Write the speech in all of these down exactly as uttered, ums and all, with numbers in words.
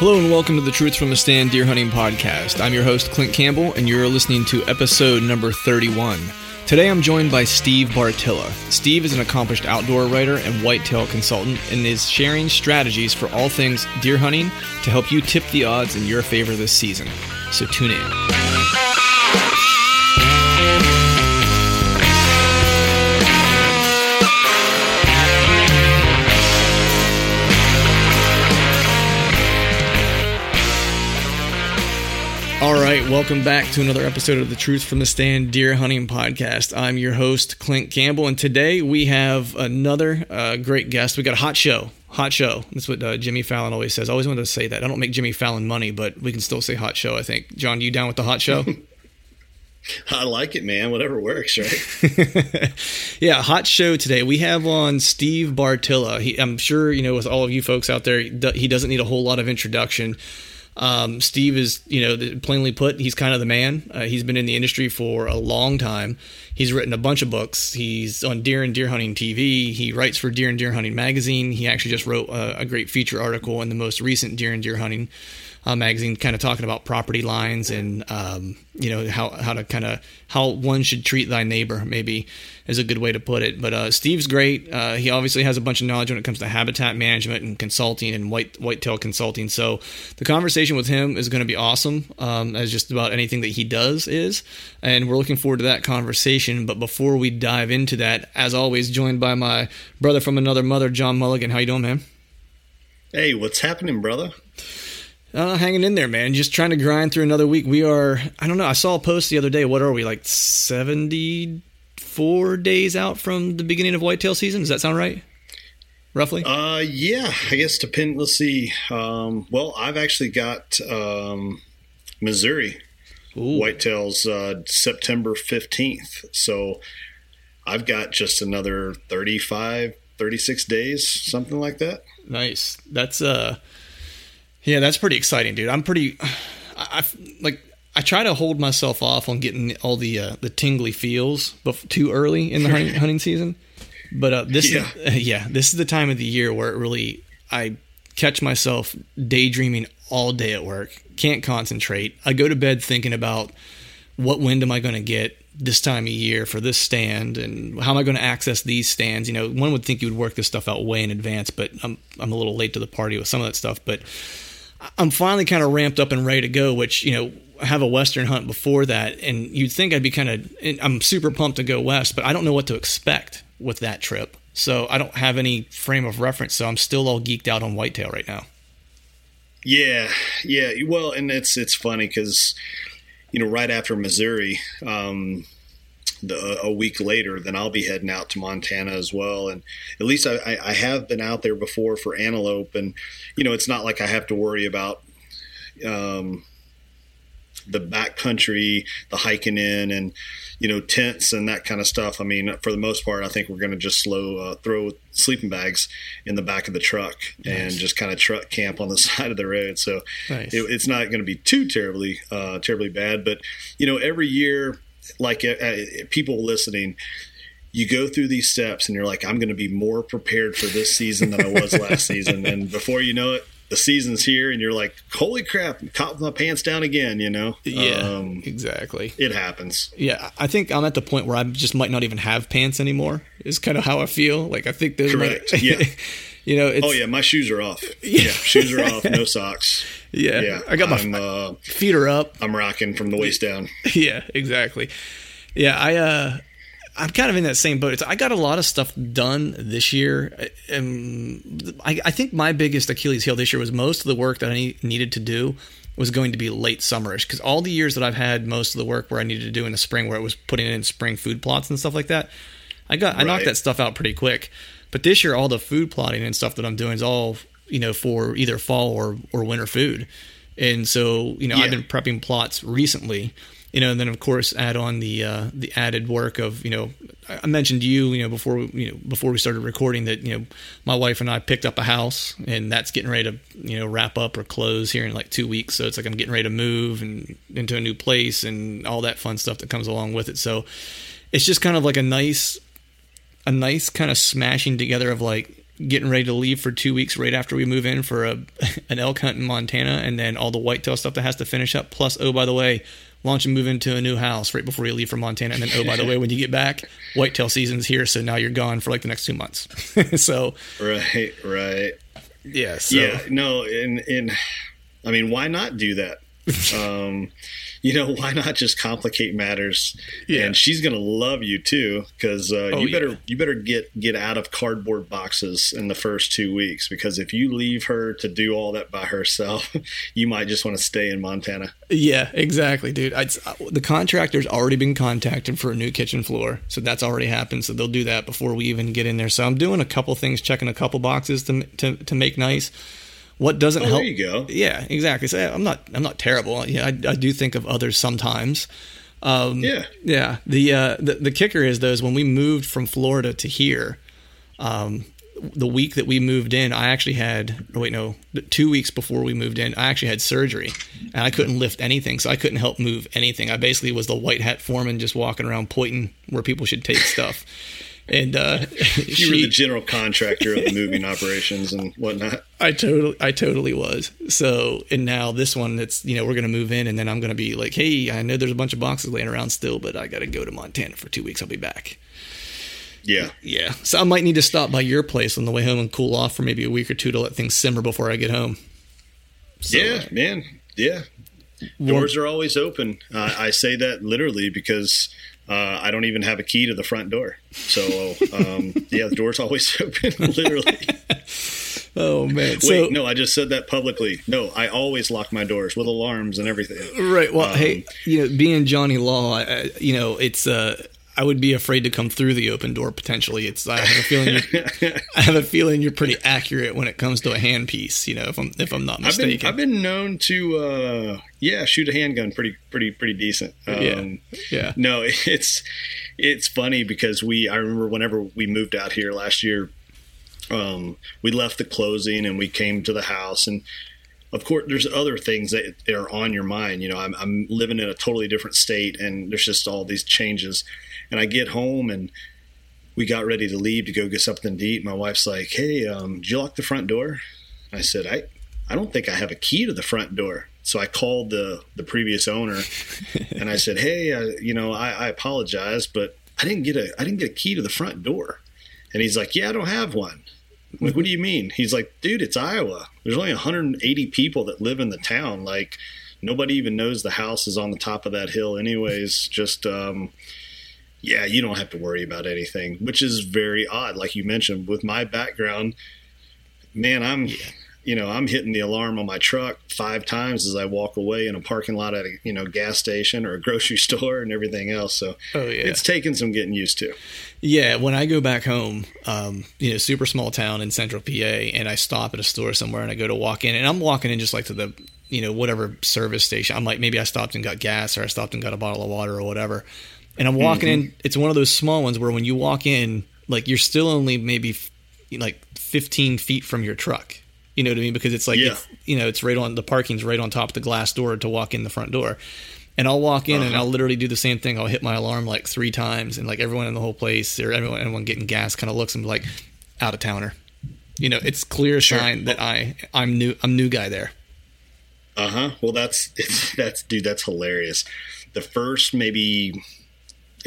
Hello and welcome to the Truths From The Stand Deer Hunting Podcast. I'm your host, Clint Campbell, and you're listening to episode number thirty-one. Today I'm joined by Steve Bartylla. Steve is an accomplished outdoor writer and whitetail consultant and is sharing strategies for all things deer hunting to help you tip the odds in your favor this season. So tune in. All right, welcome back to another episode of the Truths From The Stand Deer Hunting Podcast. I'm your host, Clint Campbell, and today we have another uh, great guest. We got a hot show, hot show. That's what uh, Jimmy Fallon always says. I always wanted to say that. I don't make Jimmy Fallon money, but we can still say hot show, I think. John, you down with the hot show? I like it, man. Whatever works, right? Yeah, hot show today. We have on Steve Bartylla. He, I'm sure, you know, with all of you folks out there, he doesn't need a whole lot of introduction. Um, Steve is, you know, plainly put, he's kind of the man. Uh, he's been in the industry for a long time. He's written a bunch of books. He's on Deer and Deer Hunting T V. He writes for Deer and Deer Hunting Magazine. He actually just wrote a, a great feature article in the most recent Deer and Deer Hunting uh, magazine, kind of talking about property lines and, um, you know, how, how to kind of, how one should treat thy neighbor, maybe is a good way to put it. But, uh, Steve's great. Uh, he obviously has a bunch of knowledge when it comes to habitat management and consulting and white, whitetail consulting. So the conversation with him is going to be awesome. Um, as just about anything that he does is, and we're looking forward to that conversation. But before we dive into that, as always, joined by my brother from another mother, John Mulligan. How you doing, man? Hey, what's happening, brother? Uh, hanging in there, man. Just trying to grind through another week. We are, I don't know, I saw a post the other day. What are we, like seventy-four days out from the beginning of whitetail season? Does that sound right? Roughly? Uh, yeah, I guess depend. Let's see. Um, well, I've actually got um, Missouri Ooh. whitetails uh, September fifteenth. So I've got just another thirty-five, thirty-six days, something like that. Nice. That's... uh. Yeah, that's pretty exciting, dude. I'm pretty, I, I like. I try to hold myself off on getting all the uh, the tingly feels bef- too early in the hunting, hunting season. But uh, this, yeah. Is, uh, yeah, this is the time of the year where it really I catch myself daydreaming all day at work. Can't concentrate. I go to bed thinking about what wind am I going to get this time of year for this stand, and how am I going to access these stands? You know, one would think you would work this stuff out way in advance, but I'm I'm a little late to the party with some of that stuff, but. I'm finally kind of ramped up and ready to go, which, you know, I have a Western hunt before that. And you'd think I'd be kind of, I'm super pumped to go West, but I don't know what to expect with that trip. So I don't have any frame of reference. So I'm still all geeked out on whitetail right now. Yeah. Yeah. Well, and it's, it's funny because, you know, right after Missouri, um, The, a week later, then I'll be heading out to Montana as well. And at least I, I have been out there before for antelope, and you know it's not like I have to worry about um, the backcountry, the hiking in, and you know tents and that kind of stuff. I mean, for the most part, I think we're going to just slow uh, throw sleeping bags in the back of the truck nice. and just kind of truck camp on the side of the road. So nice. it, it's not going to be too terribly uh, terribly bad. But you know, every year. Like uh, people listening, you go through these steps and you're like, I'm going to be more prepared for this season than I was last season. And before you know it, the season's here and you're like, holy crap, I'm caught with my pants down again, you know? Yeah, um, exactly. It happens. Yeah, I think I'm at the point where I just might not even have pants anymore is kind of how I feel. Like, I think there's... Correct, like, yeah. You know, it's, oh, yeah, my shoes are off. Yeah, yeah, shoes are off, no socks. Yeah, yeah. I got my I'm, uh, feet are up. I'm rocking from the waist down. Yeah, exactly. Yeah, I... uh I'm kind of in that same boat. It's, I got a lot of stuff done this year. And I, I think my biggest Achilles heel this year was most of the work that I need, needed to do was going to be late summerish, because all the years that I've had most of the work where I needed to do in the spring, where it was putting in spring food plots and stuff like that, I got right. I knocked that stuff out pretty quick. But this year, all the food plotting and stuff that I'm doing is all, you know, for either fall or, or winter food. And so, you know, yeah. I've been prepping plots recently. You know, and then of course add on the uh, the added work of, you know, I mentioned to you, you know, before we, you know, before we started recording that, you know, my wife and I picked up a house, and that's getting ready to, you know, wrap up or close here in like two weeks. So it's like I'm getting ready to move and into a new place and all that fun stuff that comes along with it. So it's just kind of like a nice, a nice kind of smashing together of like getting ready to leave for two weeks right after we move in for a an elk hunt in Montana, and then all the whitetail stuff that has to finish up. Plus, oh, by the way, launch and move into a new house right before you leave for Montana. And then, oh, by the way, when you get back, whitetail season's here. So now you're gone for like the next two months. So, right, right. Yeah. So. Yeah. No. And, and I mean, why not do that? um, you know, why not just complicate matters? Yeah. And she's going to love you too. Cause, uh, oh, you better, yeah. you better get, get out of cardboard boxes in the first two weeks, because if you leave her to do all that by herself, you might just want to stay in Montana. Yeah, exactly, dude. I, the contractor's already been contacted for a new kitchen floor. So that's already happened. So they'll do that before we even get in there. So I'm doing a couple things, checking a couple boxes to, to, to make nice. What doesn't oh, help? There you go. Yeah, exactly. So I'm not. I'm not terrible. Yeah, I, I do think of others sometimes. Um, yeah. Yeah. The, uh, the the kicker is though is when we moved from Florida to here, um, the week that we moved in, I actually had. Wait, no. Two weeks before we moved in, I actually had surgery, and I couldn't lift anything, so I couldn't help move anything. I basically was the white hat foreman, just walking around pointing where people should take stuff. And uh, you she, were the general contractor of the moving operations and whatnot. I totally, I totally was. So, and now this one, that's, you know, we're going to move in, and then I'm going to be like, hey, I know there's a bunch of boxes laying around still, but I got to go to Montana for two weeks. I'll be back. Yeah. Yeah. So I might need to stop by your place on the way home and cool off for maybe a week or two to let things simmer before I get home. So, yeah, uh, man. Yeah. Doors well, are always open. Uh, I say that literally because Uh, I don't even have a key to the front door. So, um, yeah, the door's always open, literally. Oh, man. Wait, so, no, I just said that publicly. No, I always lock my doors with alarms and everything. Right. Well, um, hey, you know, being Johnny Law, I, you know, it's uh, I would be afraid to come through the open door potentially. It's I have a feeling you're, I have a feeling you're pretty accurate when it comes to a handpiece, you know, if I'm if I'm not mistaken. I've been, I've been known to uh, yeah, shoot a handgun pretty, pretty, pretty decent. Um, yeah. yeah. No, it's, it's funny because we, I remember whenever we moved out here last year, um, we left the closing and we came to the house, and of course there's other things that are on your mind. You know, I'm, I'm living in a totally different state, and there's just all these changes, and I get home and we got ready to leave to go get something to eat. My wife's like, hey, um, did you lock the front door? I said, I, I don't think I have a key to the front door. So I called the, the previous owner and I said, hey, I, you know, I, I apologize, but I didn't get a, I didn't get a key to the front door. And he's like, yeah, I don't have one. I'm like, what do you mean? He's like, dude, it's Iowa. There's only one hundred eighty people that live in the town. Like, nobody even knows the house is on the top of that hill anyways. Just, um, yeah, you don't have to worry about anything, which is very odd. Like you mentioned, with my background, man, I'm, yeah. you know, I'm hitting the alarm on my truck five times as I walk away in a parking lot at a, you know, gas station or a grocery store and everything else. So oh, yeah. it's taken some getting used to. Yeah. When I go back home, um, you know, super small town in central P A, and I stop at a store somewhere and I go to walk in, and I'm walking in just like to the, you know, whatever service station. I'm like, maybe I stopped and got gas, or I stopped and got a bottle of water or whatever. And I'm walking mm-hmm. in. It's one of those small ones where when you walk in, like, you're still only maybe f- like fifteen feet from your truck. You know what I mean? Because it's like, yeah. it's, you know, it's right on the parking's right on top of the glass door to walk in the front door. And I'll walk in uh-huh. and I'll literally do the same thing. I'll hit my alarm like three times, and like everyone in the whole place or everyone, everyone getting gas kind of looks and be like, out of towner. you know, it's clear sign sure. that I I'm new I'm new guy there. Uh huh. Well, that's it's, that's dude, that's hilarious. The first maybe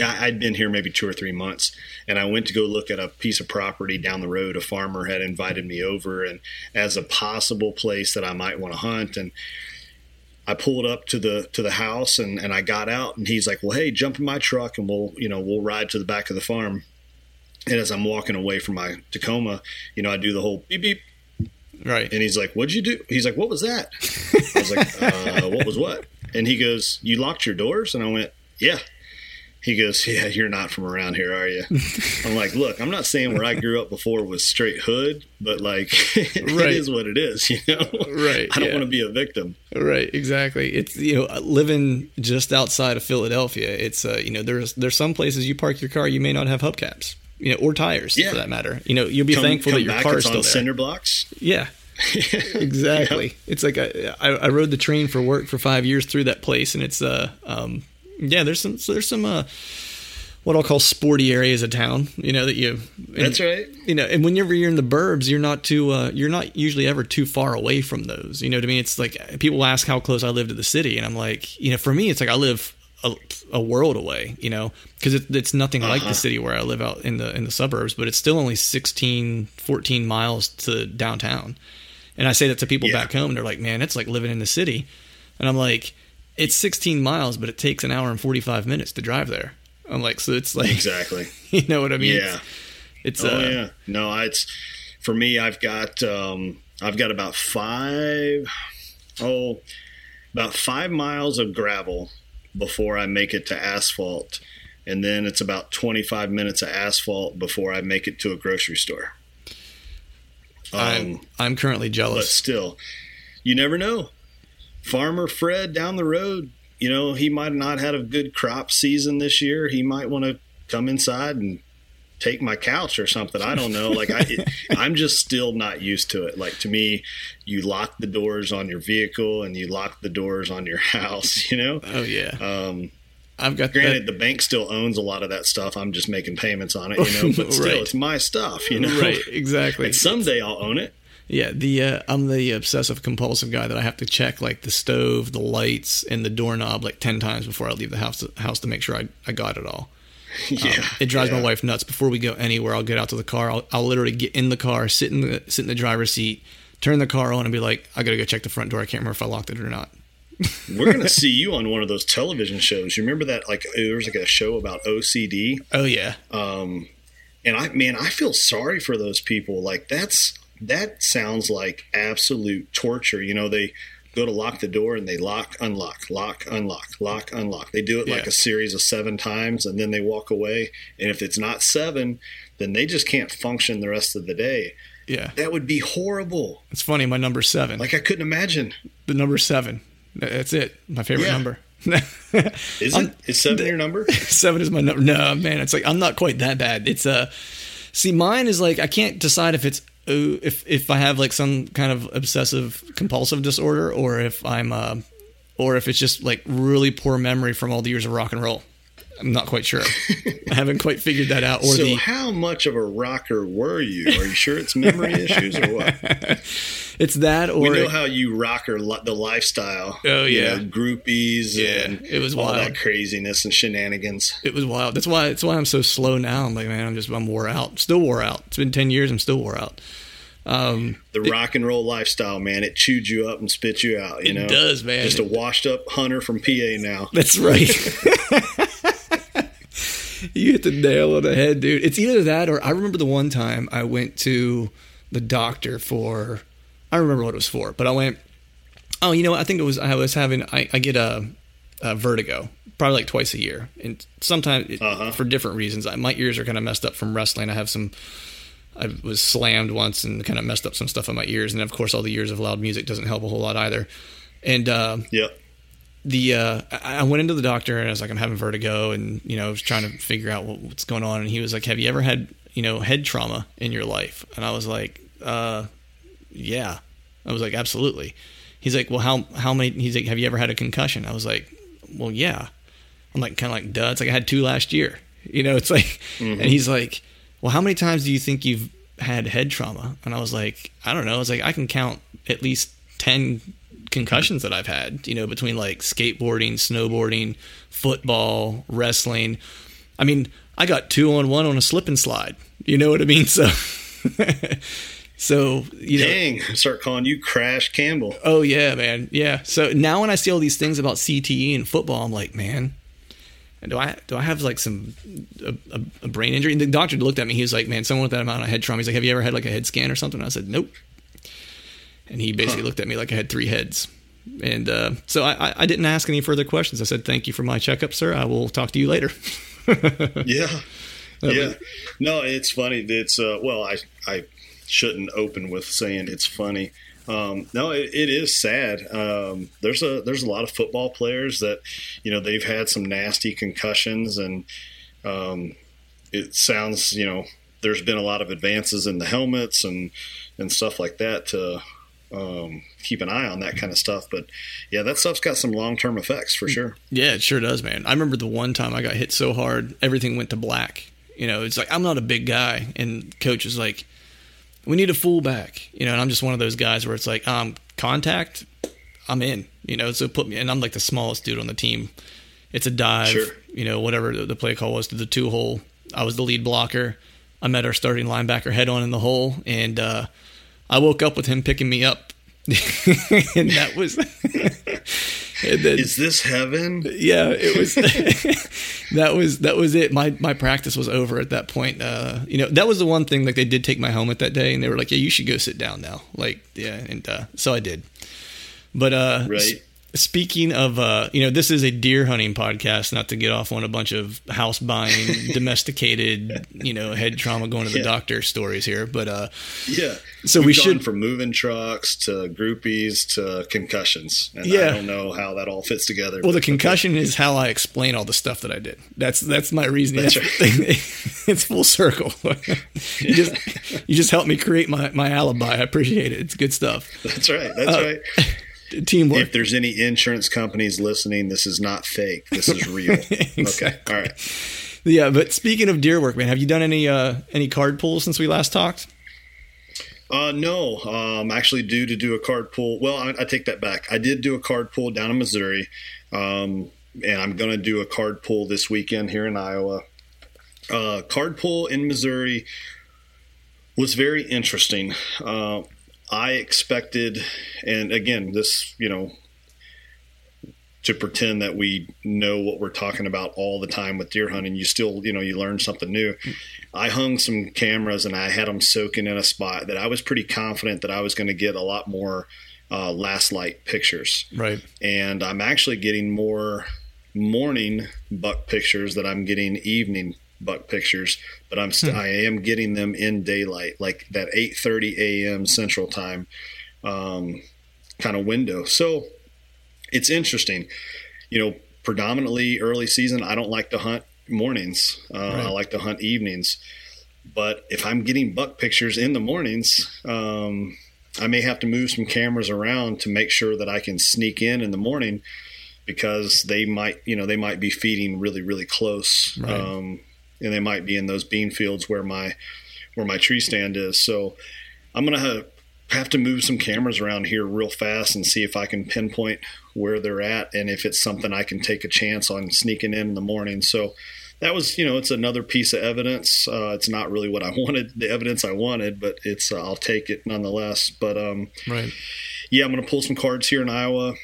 I'd been here maybe two or three months, and I went to go look at a piece of property down the road. A farmer had invited me over and as a possible place that I might want to hunt. And I pulled up to the, to the house and, and I got out and he's like, well, hey, jump in my truck and we'll, you know, we'll ride to the back of the farm. And as I'm walking away from my Tacoma, you know, I do the whole beep, beep. Right. And he's like, what'd you do? He's like, what was that? I was like, uh, what was what? And he goes, you locked your doors? And I went, yeah. He goes, yeah, you're not from around here, are you? I'm like, look, I'm not saying where I grew up before was straight hood, but like, it right. is what it is, you know? Right. I don't yeah. want to be a victim. Right, exactly. It's, you know, living just outside of Philadelphia, it's, uh, you know, there's there's some places you park your car, you may not have hubcaps, you know, or tires yeah. for that matter. You know, you'll be come, thankful come that your car is still on there. Cinder blocks? Yeah. Exactly. Yep. It's like, I, I rode the train for work for five years through that place, and it's, uh, um, yeah, there's some so there's some uh, what I'll call sporty areas of town, you know, that you. And, that's right. You know, and whenever you're in the burbs, you're not too uh, you're not usually ever too far away from those. You know what I mean? It's like people ask how close I live to the city, and I'm like, you know, for me, it's like I live a, a world away, you know, because it, it's nothing uh-huh. like the city where I live out in the in the suburbs, but it's still only sixteen, fourteen miles to downtown. And I say that to people yeah. back home, and they're like, man, it's like living in the city, and I'm like. It's sixteen miles, but it takes an hour and forty-five minutes to drive there. I'm like, so it's like exactly, you know what I mean? Yeah, it's, it's oh uh, yeah, no, it's for me. I've got um, I've got about five, oh, about five miles of gravel before I make it to asphalt, and then it's about twenty-five minutes of asphalt before I make it to a grocery store. Um, I'm I'm currently jealous, but still, you never know. Farmer Fred down the road, you know, he might not have had a good crop season this year. He might want to come inside and take my couch or something. I don't know. Like, I, it, I'm just still not used to it. Like, to me, you lock the doors on your vehicle and you lock the doors on your house, you know? Oh, yeah. Um, I've got granted, that. The bank still owns a lot of that stuff. I'm just making payments on it, you know? But still, right. it's my stuff, you know? Right, exactly. And someday I'll own it. Yeah, the uh, I'm the obsessive compulsive guy that I have to check like the stove, the lights, and the doorknob like ten times before I leave the house house to make sure I, I got it all. Yeah, um, it drives yeah. my wife nuts. Before we go anywhere, I'll get out to the car. I'll, I'll literally get in the car, sit in the sit in the driver's seat, turn the car on, and be like, I gotta go check the front door. I can't remember if I locked it or not. We're gonna see you on one of those television shows. You remember that? Like there was like a show about O C D. Oh yeah. Um, and I man, I feel sorry for those people. Like that's. That sounds like absolute torture. You know, they go to lock the door and they lock, unlock, lock, unlock, lock, unlock. They do it yeah. like a series of seven times and then they walk away. And if it's not seven, then they just can't function the rest of the day. Yeah. That would be horrible. It's funny. My number's seven. Like I couldn't imagine. The number seven. That's it. My favorite yeah. number. Is it? Is seven the, your number? Seven is my number. No, man. It's like, I'm not quite that bad. It's a, uh, see, mine is like, I can't decide if it's, if if I have like some kind of obsessive compulsive disorder or if I'm uh, or if it's just like really poor memory from all the years of rock and roll. I'm not quite sure. I haven't quite figured that out. Or so the, how much of a rocker were you? Are you sure it's memory issues or what? It's that or... We know it, how you rocker the lifestyle. Oh, yeah. You know, groupies yeah, and it was all wild. That craziness and shenanigans. It was wild. That's why That's why I'm so slow now. I'm like, man, I'm just I'm wore out. Still wore out. It's been ten years. I'm still wore out. Um, the rock and roll lifestyle, man, it chewed you up and spit you out. You it know? Does, man. Just a washed up hunter from P A now. That's right. You hit the nail on the head, dude. It's either that or I remember the one time I went to the doctor for, I remember what it was for, but I went, oh, you know what? I think it was, I was having, I, I get a, a vertigo probably like twice a year. And sometimes it, uh-huh. for different reasons, I, my ears are kind of messed up from wrestling. I have some, I was slammed once and kind of messed up some stuff in my ears. And of course, all the years of loud music doesn't help a whole lot either. And, uh, yeah. The uh, I went into the doctor and I was like, I'm having vertigo, and you know, I was trying to figure out what, what's going on. And he was like, have you ever had, you know, head trauma in your life? And I was like, uh, yeah. I was like, absolutely. He's like, well, how how many? He's like, have you ever had a concussion? I was like, well, yeah. I'm like, kind of like, duh. It's like I had two last year. You know, it's like, mm-hmm. and he's like, well, how many times do you think you've had head trauma. And I was like, I don't know. I was like, I can count at least ten concussions that I've had, you know, between like skateboarding, snowboarding, football, wrestling. I mean, I got two on one on a slip and slide. You know what I mean? So, so, you know. Dang, I start calling you Crash Campbell. Oh, yeah, man. Yeah. So now when I see all these things about C T E and football, I'm like, man, do I do I have like some a, a brain injury? And the doctor looked at me. He was like, man, someone with that amount of head trauma. He's like, have you ever had like a head scan or something? And I said, nope. And he basically huh. looked at me like I had three heads. And uh, so I, I didn't ask any further questions. I said, thank you for my checkup, sir. I will talk to you later. yeah. Yeah. No, it's funny. It's, uh, well, I, I shouldn't open with saying it's funny. Um, no, it, it is sad. Um, there's a, there's a lot of football players that, you know, they've had some nasty concussions, and um, it sounds, you know, there's been a lot of advances in the helmets and, and stuff like that to um, keep an eye on that kind of stuff. But yeah, that stuff's got some long-term effects for sure. Yeah, it sure does, man. I remember the one time I got hit so hard, everything went to black. You know, it's like, I'm not a big guy, and coach is like, we need a fullback, you know, and I'm just one of those guys where it's like, um, contact, I'm in, you know, so put me, and I'm like the smallest dude on the team. It's a dive, sure. you know, whatever the play call was to the two hole. I was the lead blocker. I met our starting linebacker head on in the hole, and uh, I woke up with him picking me up. and that was... And then, is this heaven? Yeah, it was. that was that was it. My my practice was over at that point. Uh, you know, that was the one thing. Like, they did take my helmet that day, and they were like, "Yeah, you should go sit down now." Like, yeah, and uh, so I did. But uh, right. s- speaking of, uh, you know, this is a deer hunting podcast, not to get off on a bunch of house buying, domesticated, you know, head trauma going to the yeah. doctor stories here. But uh, yeah, so We've we should gone from moving trucks to groupies to concussions. And yeah. I don't know how that all fits together. Well, the concussion okay. is how I explain all the stuff that I did. That's that's my reasoning. That's right. It's full circle. you just you just helped me create my my alibi. I appreciate it. It's good stuff. That's right. That's uh, right. Teamwork. If there's any insurance companies listening, this is not fake. This is real. Exactly. Okay. All right. Yeah. But speaking of deer work, man, have you done any, uh, any card pulls since we last talked? Uh, no, um, actually due to do a card pull. Well, I, I take that back. I did do a card pull down in Missouri. Um, and I'm going to do a card pull this weekend here in Iowa. Uh, card pull in Missouri was very interesting. Uh, I expected, and again, this, you know, to pretend that we know what we're talking about all the time with deer hunting, you still, you know, you learn something new. I hung some cameras and I had them soaking in a spot that I was pretty confident that I was going to get a lot more uh, last light pictures. Right. And I'm actually getting more morning buck pictures than I'm getting evening buck pictures, but I'm st- hmm. I am getting them in daylight, like that eight thirty a.m. Central Time um, kind of window. So it's interesting, you know, predominantly early season. I don't like to hunt mornings. Uh, right. I like to hunt evenings, but if I'm getting buck pictures in the mornings, um, I may have to move some cameras around to make sure that I can sneak in in the morning, because they might, you know, they might be feeding really, really close. Right. Um, and they might be in those bean fields where my where my tree stand is. So I'm going to have to move some cameras around here real fast and see if I can pinpoint where they're at and if it's something I can take a chance on sneaking in in the morning. So that was, you know, it's another piece of evidence. Uh, it's not really what I wanted, the evidence I wanted, but it's uh, I'll take it nonetheless. But um, right. yeah, I'm going to pull some cards here in Iowa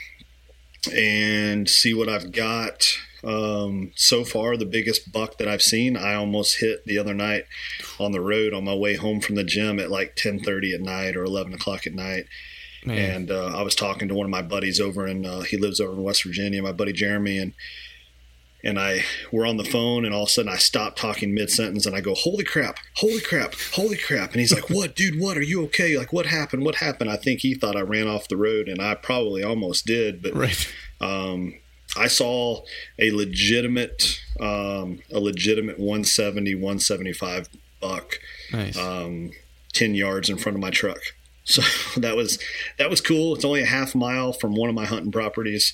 and see what I've got. Um, so far, the biggest buck that I've seen, I almost hit the other night on the road on my way home from the gym at like ten thirty at night or eleven o'clock at night. Man. And uh, I was talking to one of my buddies over in, uh, he lives over in West Virginia, my buddy Jeremy, and and I were on the phone, and all of a sudden I stopped talking mid-sentence and I go, holy crap, holy crap, holy crap. And he's like, what, dude, what, are you okay? Like, what happened? What happened? I think he thought I ran off the road, and I probably almost did, but right. um I saw a legitimate, um, a legitimate one seventy, one seventy-five buck, nice. um, ten yards in front of my truck. So that was, that was cool. It's only a half mile from one of my hunting properties.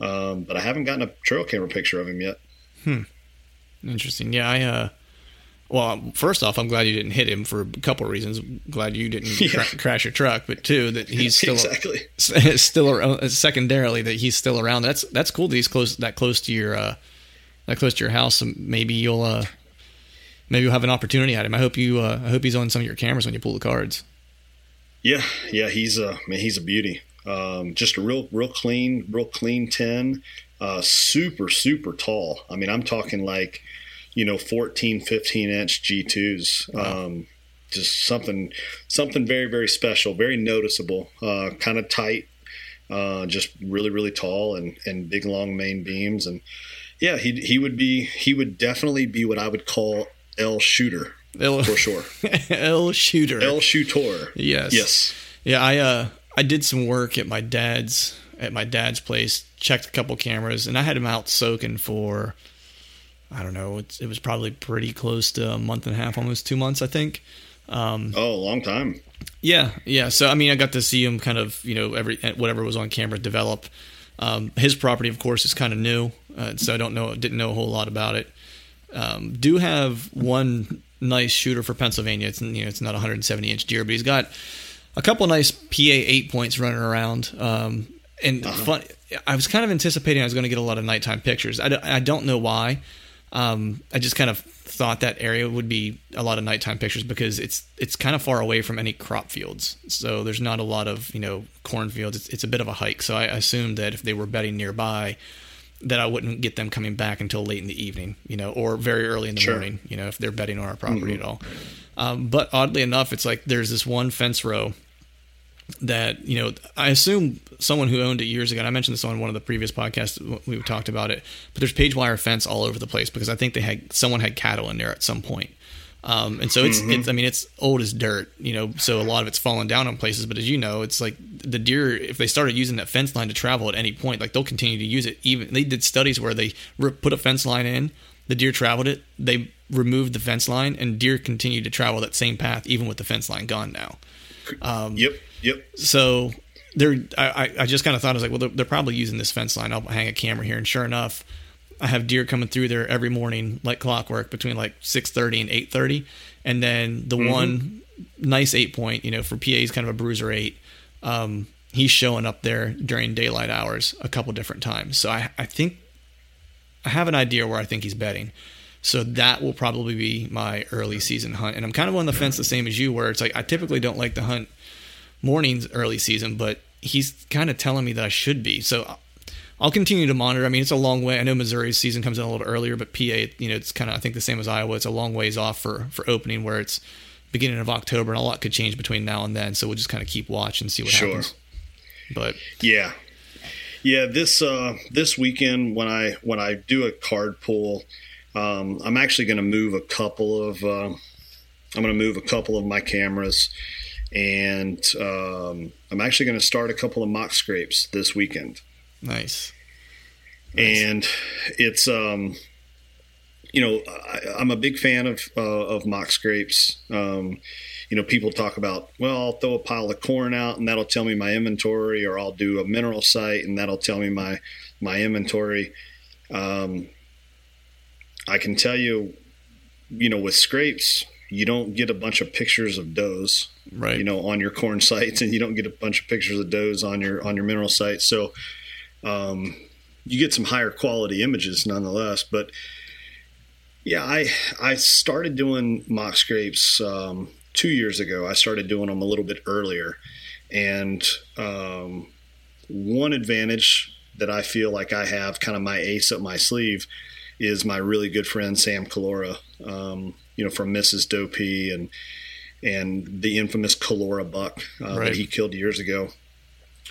Um, but I haven't gotten a trail camera picture of him yet. Hmm. Interesting. Yeah. I, uh, Well, first off, I'm glad you didn't hit him for a couple of reasons. I'm glad you didn't yeah. cra- crash your truck, but two, that he's still exactly still around, secondarily that he's still around. That's that's cool that he's close that close to your uh, that close to your house. Maybe you'll uh, maybe you'll have an opportunity at him. I hope you uh, I hope he's on some of your cameras when you pull the cards. Yeah, yeah, he's a man, he's a beauty. Um, just a real, real clean, real clean ten, uh, super, super tall. I mean, I'm talking like, you know, fourteen, fifteen inch G twos, wow. um, just something, something very, very special, very noticeable, uh, kind of tight, uh, just really, really tall and, and big, long main beams. And yeah, he, he would be, he would definitely be what I would call L shooter L- for sure. L shooter. L shooter. Yes. Yes. Yeah. I, uh, I did some work at my dad's at my dad's place, checked a couple cameras, and I had him out soaking for, I don't know, it's, it was probably pretty close to a month and a half, almost two months, I think. Um, oh, a long time. Yeah, yeah. So, I mean, I got to see him kind of, you know, every whatever was on camera develop. Um, his property, of course, is kind of new, uh, so I don't know, didn't know a whole lot about it. Um, do have one nice shooter for Pennsylvania. It's, you know, it's not a one hundred seventy inch deer, but he's got a couple of nice P A eight points running around, um, and uh-huh. fun. I was kind of anticipating I was going to get a lot of nighttime pictures. I, d- I don't know why. Um, I just kind of thought that area would be a lot of nighttime pictures because it's it's kind of far away from any crop fields, so there's not a lot of, you know, cornfields. It's, it's a bit of a hike, so I assumed that if they were bedding nearby, that I wouldn't get them coming back until late in the evening, you know, or very early in the sure. morning, you know, if they're bedding on our property mm-hmm. at all. Um, but oddly enough, it's like there's this one fence row that, you know, I assume someone who owned it years ago, and I mentioned this on one of the previous podcasts, we talked about it, but there's page wire fence all over the place because I think they had, someone had cattle in there at some point. Um, and so it's, mm-hmm. it's, I mean, it's old as dirt, you know, so a lot of it's fallen down on places, but as you know, it's like the deer, if they started using that fence line to travel at any point, like they'll continue to use it. Even they did studies where they put a fence line in, the deer traveled it, they removed the fence line, and deer continued to travel that same path, even with the fence line gone now. Um, yep. Yep. So they're, I, I just kind of thought, I was like, well, they're, they're probably using this fence line. I'll hang a camera here. And sure enough, I have deer coming through there every morning, like clockwork, between like six thirty and eight thirty. And then the mm-hmm. one nice eight point, you know, for P A, he's kind of a bruiser eight. Um, he's showing up there during daylight hours a couple different times. So I, I think I have an idea where I think he's bedding. So that will probably be my early season hunt. And I'm kind of on the fence the same as you, where it's like I typically don't like to hunt mornings early season, but he's kind of telling me that I should be. So I'll continue to monitor. I mean, it's a long way. I know Missouri's season comes in a little earlier, but P A, you know, it's kind of, I think, the same as Iowa. It's a long ways off for, for opening, where it's beginning of October, and a lot could change between now and then. So we'll just kind of keep watch and see what sure. happens. But yeah. Yeah, this uh, this weekend when I when I do a card pull, Um, I'm actually going to move a couple of, uh, I'm going to move a couple of my cameras, and um, I'm actually going to start a couple of mock scrapes this weekend. Nice. nice. And it's, um, you know, I, I'm a big fan of, uh, of mock scrapes. Um, you know, people talk about, well, I'll throw a pile of corn out and that'll tell me my inventory, or I'll do a mineral site and that'll tell me my, my inventory. Um, I can tell you, you know, with scrapes, you don't get a bunch of pictures of does, right? You know, on your corn sites, and you don't get a bunch of pictures of does on your on your mineral sites. So, um, you get some higher quality images nonetheless. But yeah, I I started doing mock scrapes um, two years ago. I started doing them a little bit earlier, and um, one advantage that I feel like I have, kind of my ace up my sleeve, is my really good friend Sam Calora, um, you know, from Missus Dopey and and the infamous Calora Buck uh, right. that he killed years ago.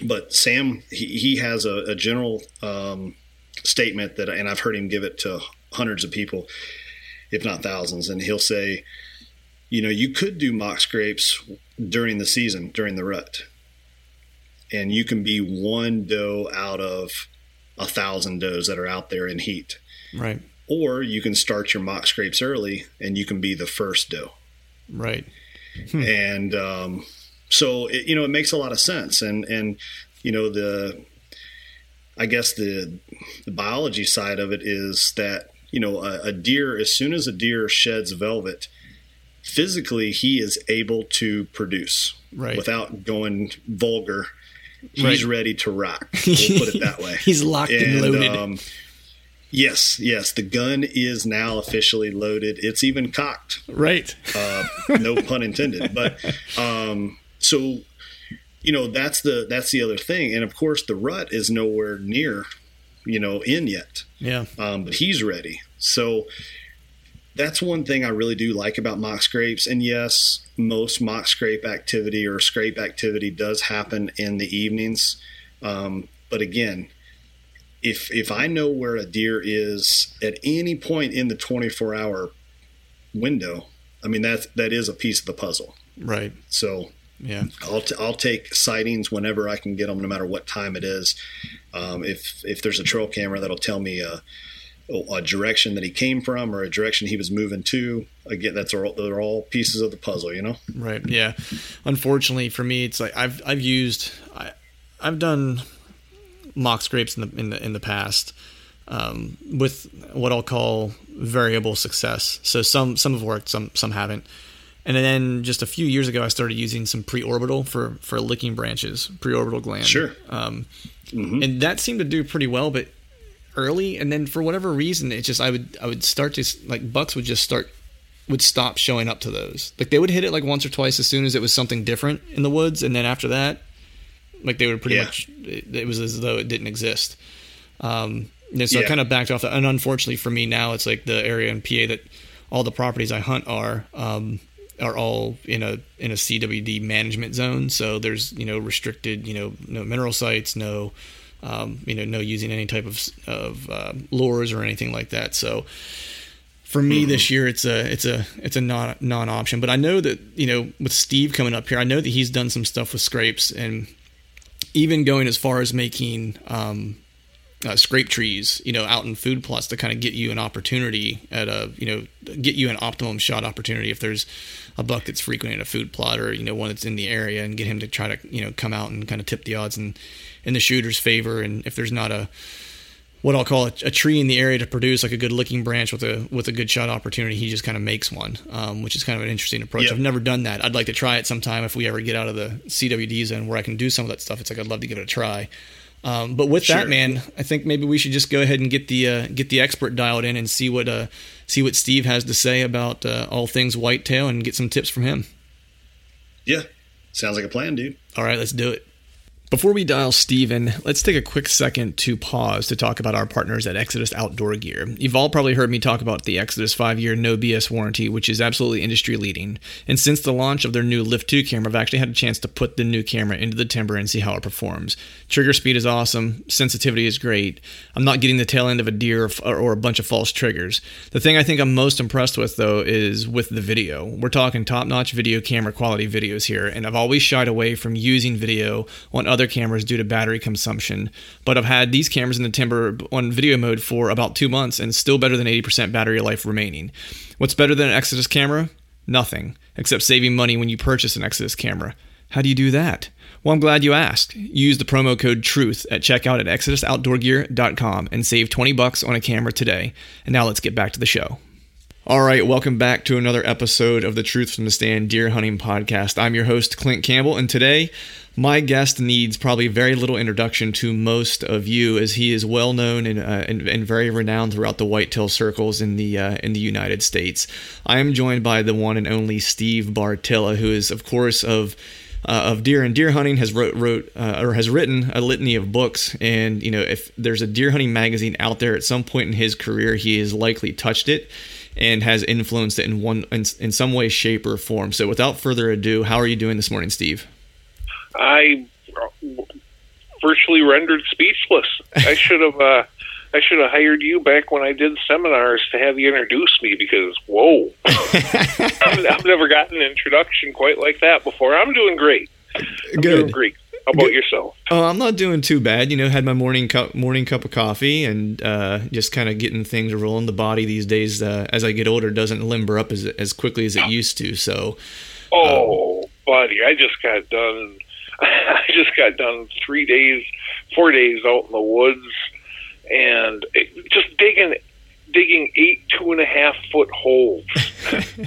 But Sam, he, he has a, a general um, statement that, and I've heard him give it to hundreds of people, if not thousands. And he'll say, you know, you could do mock scrapes during the season, during the rut, and you can be one doe out of a thousand does that are out there in heat. Right. Or you can start your mock scrapes early and you can be the first doe. Right. Hmm. And, um, so it, you know, it makes a lot of sense. And, and, you know, the, I guess the, the biology side of it is that you know, a, a deer, as soon as a deer sheds velvet, physically he is able to produce, right, without going vulgar. He's right. ready to rock. We'll put it that way. He's locked and, and loaded. Um, yes, yes. The gun is now officially loaded. It's even cocked. Right. Uh, no pun intended. But um, so, you know, that's the that's the other thing. And of course, the rut is nowhere near, you know, in yet. Yeah. Um, but he's ready. So that's one thing I really do like about mock scrapes. And yes, most mock scrape activity or scrape activity does happen in the evenings. Um, but again, if if I know where a deer is at any point in the twenty-four hour window, I mean, that's, that is a piece of the puzzle. Right. So yeah, I'll, t- I'll take sightings whenever I can get them, no matter what time it is. Um, if, if there's a trail camera that'll tell me, uh, a direction that he came from or a direction he was moving to. Again, that's all, they're all pieces of the puzzle, you know? Right. Yeah. Unfortunately for me, it's like I've, I've used, I, I've done mock scrapes in the, in the, in the past, um, with what I'll call variable success. So some, some have worked, some, some haven't. And then just a few years ago, I started using some pre-orbital for, for licking branches, pre-orbital gland. Sure. Um, mm-hmm. And that seemed to do pretty well, but early, and then for whatever reason, it's just I would I would start to like bucks would just start would stop showing up to those. Like they would hit it like once or twice as soon as it was something different in the woods, and then after that, like they would pretty yeah. much it, it was as though it didn't exist. Um, and so yeah. I kind of backed off that. And unfortunately for me now, it's like the area in P A that all the properties I hunt are um, are all in a in a C W D management zone. So there's you know restricted you know no mineral sites, no. Um, you know, no using any type of of uh, lures or anything like that. So for me mm-hmm. this year, it's a it's a it's a non non option. But I know that you know with Steve coming up here, I know that he's done some stuff with scrapes and even going as far as making um, uh, scrape trees, you know, out in food plots to kind of get you an opportunity at a you know get you an optimum shot opportunity if there's a buck that's frequenting a food plot or you know one that's in the area and get him to try to you know come out and kind of tip the odds and. In the shooter's favor, and if there's not a what I'll call a, a tree in the area to produce like a good licking branch with a with a good shot opportunity, he just kind of makes one, um, which is kind of an interesting approach. Yep. I've never done that. I'd like to try it sometime if we ever get out of the C W D zone where I can do some of that stuff. It's like I'd love to give it a try. Um, but with sure. that, man, I think maybe we should just go ahead and get the uh, get the expert dialed in and see what uh, see what Steve has to say about uh, all things whitetail and get some tips from him. Yeah, sounds like a plan, dude. All right, let's do it. Before we dial Steve in, let's take a quick second to pause to talk about our partners at Exodus Outdoor Gear. You've all probably heard me talk about the Exodus five-year no B S warranty, which is absolutely industry-leading. And since the launch of their new Lift two camera, I've actually had a chance to put the new camera into the timber and see how it performs. Trigger speed is awesome. Sensitivity is great. I'm not getting the tail end of a deer or, or a bunch of false triggers. The thing I think I'm most impressed with, though, is with the video. We're talking top-notch video camera quality videos here, and I've always shied away from using video on other cameras due to battery consumption, but I've had these cameras in the timber on video mode for about two months and still better than eighty percent battery life remaining. What's better than an Exodus camera? Nothing, except saving money when you purchase an Exodus camera. How do you do that? Well, I'm glad you asked. Use the promo code TRUTH at checkout at exodus outdoor gear dot com and save twenty bucks on a camera today. And now let's get back to the show. All right, welcome back to another episode of the Truths From The Stand Deer Hunting Podcast. I'm your host, Clint Campbell, and today my guest needs probably very little introduction to most of you, as he is well known and uh, and, and very renowned throughout the whitetail circles in the uh, in the United States. I am joined by the one and only Steve Bartylla, who is, of course, of Uh, of Deer and Deer Hunting, has wrote, wrote uh, or has written a litany of books, and you know if there's a deer hunting magazine out there at some point in his career, he has likely touched it and has influenced it in one in, in some way, shape, or form. So, without further ado, how are you doing this morning, Steve? I virtually rendered speechless. I should have uh, I should have hired you back when I did seminars to have you introduce me, because whoa. I've never gotten an introduction quite like that before. I'm doing great. I'm Good. Doing great. How about Good. yourself? Oh, I'm not doing too bad. You know, had my morning cup, morning cup of coffee, and uh, just kind of getting things rolling. The body these days, uh, as I get older, doesn't limber up as as quickly as it used to. So, oh, um, buddy, I just got done. I just got done three days, four days out in the woods, and it, just digging. digging eight two and a half foot holes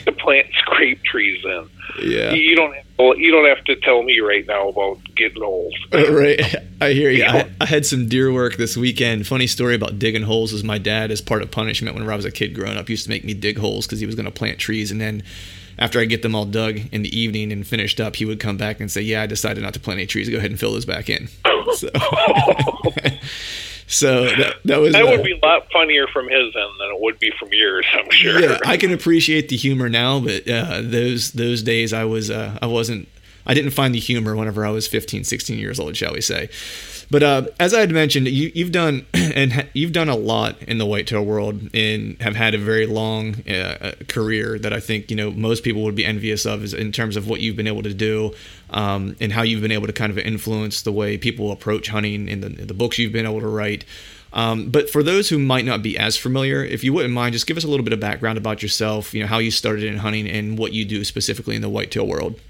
to plant scrape trees in. Yeah, you don't have to, you don't have to tell me right now about getting holes. Uh, right, I hear you. you I, I had some deer work this weekend. Funny story about digging holes is my dad, as part of punishment when I was a kid growing up, used to make me dig holes because he was going to plant trees, and then after I get them all dug in the evening and finished up, he would come back and say, "Yeah, I decided not to plant any trees. Go ahead and fill those back in." So, so that, that was that uh, would be a lot funnier from his end than it would be from yours, I'm sure. Yeah, I can appreciate the humor now, but uh, those those days I was uh, I wasn't I didn't find the humor whenever I was fifteen, sixteen years old, shall we say. But uh, as I had mentioned, you, you've done and ha- you've done a lot in the whitetail world, and have had a very long uh, career that I think you know most people would be envious of, is in terms of what you've been able to do, um, and how you've been able to kind of influence the way people approach hunting and the, the books you've been able to write. Um, but for those who might not be as familiar, if you wouldn't mind, just give us a little bit of background about yourself. You know, how you started in hunting and what you do specifically in the whitetail world.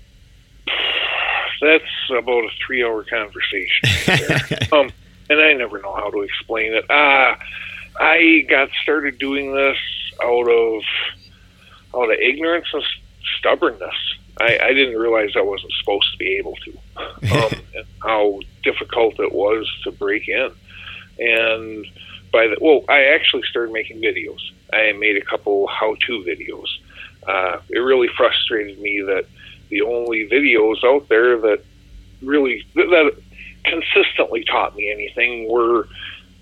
That's about a three-hour conversation right there. um, and I never know how to explain it. Uh, I got started doing this out of out of ignorance and stubbornness. I, I didn't realize I wasn't supposed to be able to, um, and how difficult it was to break in. And by the well, I actually started making videos. I made a couple how-to videos. Uh, it really frustrated me that the only videos out there that really that consistently taught me anything were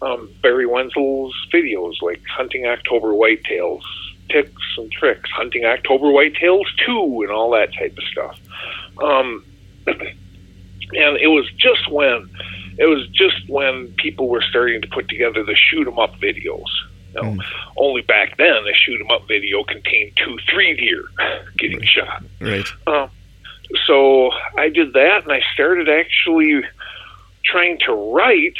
um, Barry Wenzel's videos, like Hunting October Whitetails, Tips and Tricks, Hunting October Whitetails two, and all that type of stuff. Um, and it was just when it was just when people were starting to put together the shoot 'em up videos. You know, mm. Only back then, the shoot 'em up video contained two, three deer getting right. shot. Right. Um, so I did that, and I started actually trying to write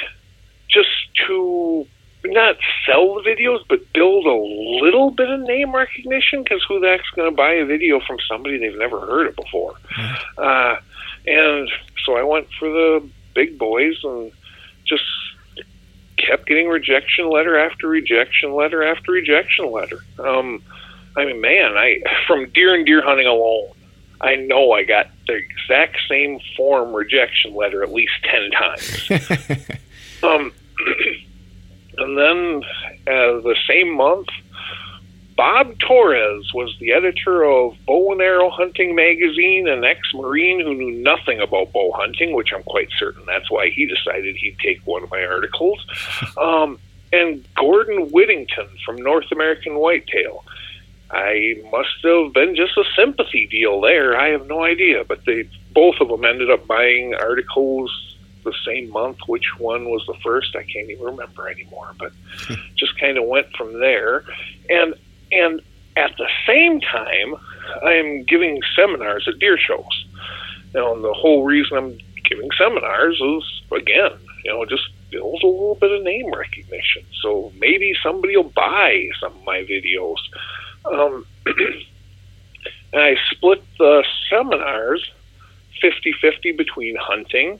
just to not sell the videos, but build a little bit of name recognition, because who the heck's going to buy a video from somebody they've never heard of before? Mm. Uh, and so I went for the big boys and just kept getting rejection letter after rejection letter after rejection letter. Um, I mean, man, I from Deer and Deer Hunting alone, I know I got the exact same form rejection letter at least ten times. um, and then uh, the same month, Bob Torres was the editor of Bow and Arrow Hunting Magazine, an ex-Marine who knew nothing about bow hunting, which I'm quite certain that's why he decided he'd take one of my articles. Um, and Gordon Whittington from North American Whitetail. I must have been just a sympathy deal there. I have no idea, but they both of them ended up buying articles the same month. Which one was the first? I can't even remember anymore, but just kind of went from there. And and at the same time, I'm giving seminars at deer shows. Now, and the whole reason I'm giving seminars is, again, you know, just build a little bit of name recognition. So maybe somebody will buy some of my videos. Um, and I split the seminars fifty-fifty between hunting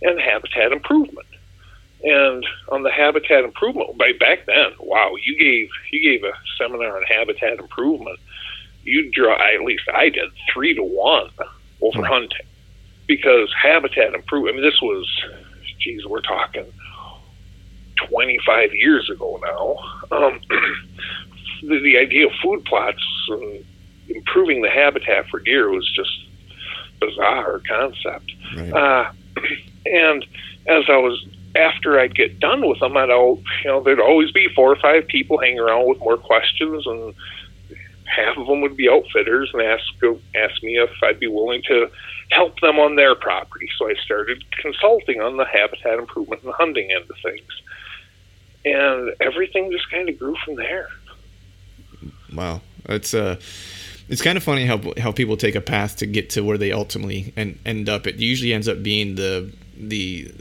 and habitat improvement. And on the habitat improvement, by back then, wow, you gave you gave a seminar on habitat improvement, you draw, at least I did, three to one over hunting, because habitat improvement. I mean, this was, geez, we're talking twenty-five years ago now. Um, the, the idea of food plots and improving the habitat for deer was just a bizarre concept. Right. Uh, and as I was, after I'd get done with them, I'd all, you know, there'd always be four or five people hanging around with more questions, and half of them would be outfitters and ask ask me if I'd be willing to help them on their property. So I started consulting on the habitat improvement and hunting end of things, and everything just kind of grew from there. Wow, that's uh. It's kind of funny how how people take a path to get to where they ultimately end, end up. It usually ends up being the the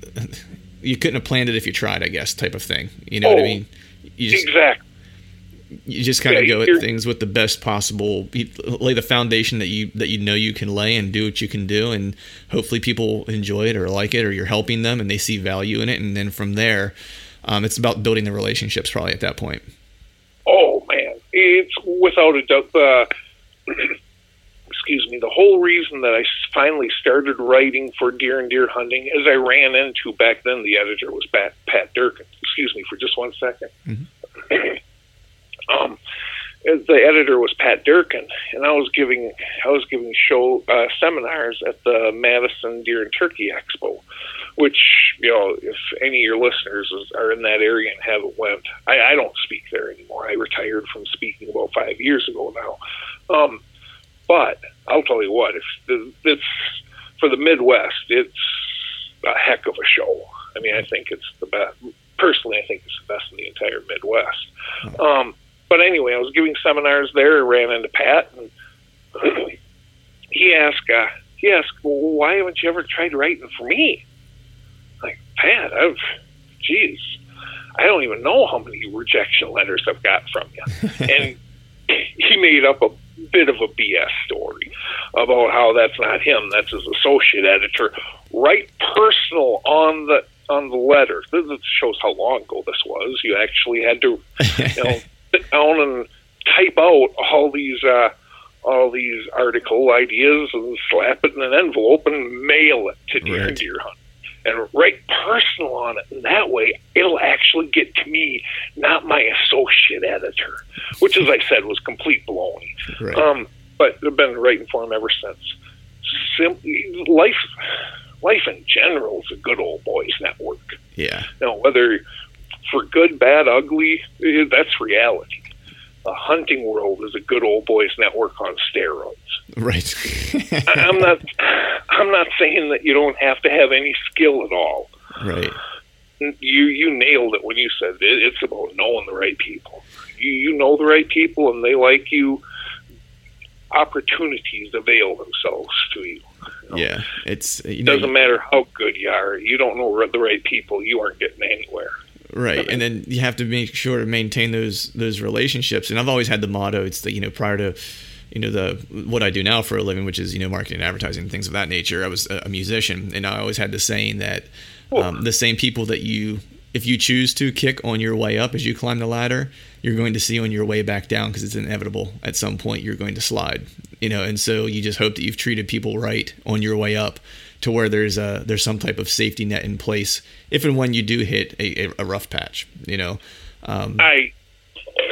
you couldn't have planned it if you tried, I guess, type of thing. You know oh, what I mean? You just, exactly. You just kind of yeah, go at things with the best possible. You lay the foundation that you that you know you can lay, and do what you can do, and hopefully people enjoy it or like it, or you're helping them and they see value in it. And then from there, um, it's about building the relationships probably at that point. Oh. it's without a doubt, uh, excuse me, the whole reason that I finally started writing for Deer and Deer Hunting is I ran into, back then the editor was Pat, Pat Durkin. Excuse me for just one second. Mm-hmm. um, the editor was Pat Durkin, and I was giving I was giving show uh, seminars at the Madison Deer and Turkey Expo, which, you know, if any of your listeners is, are in that area and haven't went, I, I don't speak there anymore. I retired from speaking about five years ago now. Um, but I'll tell you what, if the, it's for the Midwest, it's a heck of a show. I mean, I think it's the best. Personally, I think it's the best in the entire Midwest. Um, but anyway, I was giving seminars there and ran into Pat, and he asked, uh, he asked, well, why haven't you ever tried writing for me? Like, Pat, I've, geez, I don't even know how many rejection letters I've got from you. And he made up a bit of a B S story about how that's not him, that's his associate editor. Write personal on the on the letter. This shows how long ago this was. You actually had to, you know, sit down and type out all these uh, all these article ideas and slap it in an envelope and mail it to Deer and Deer Hunting. And write personal on it, and that way it'll actually get to me, not my associate editor, which, as I said, was complete baloney. Right. Um, but I've been writing for him ever since. Simply, life, life in general is a good old boys network. Yeah. You know, whether for good, bad, ugly, that's reality. The hunting world is a good old boys network on steroids. Right. I'm not. I'm not saying that you don't have to have any skill at all. Right. You you nailed it when you said it. It's about knowing the right people. You you know the right people, and they like you. Opportunities avail themselves to you. you know? Yeah, it's you know, doesn't matter how good you are. You don't know the right people, you aren't getting anywhere. Right, and then you have to make sure to maintain those those relationships. And I've always had the motto, it's that, you know, prior to, you know, the what I do now for a living, which is, you know, marketing and advertising and things of that nature, I was a musician, and I always had the saying that um, the same people that you, if you choose to kick on your way up as you climb the ladder, you're going to see on your way back down, because it's inevitable. At some point, you're going to slide, you know, and so you just hope that you've treated people right on your way up, to where there's a there's some type of safety net in place if and when you do hit a, a rough patch, you know. Um, I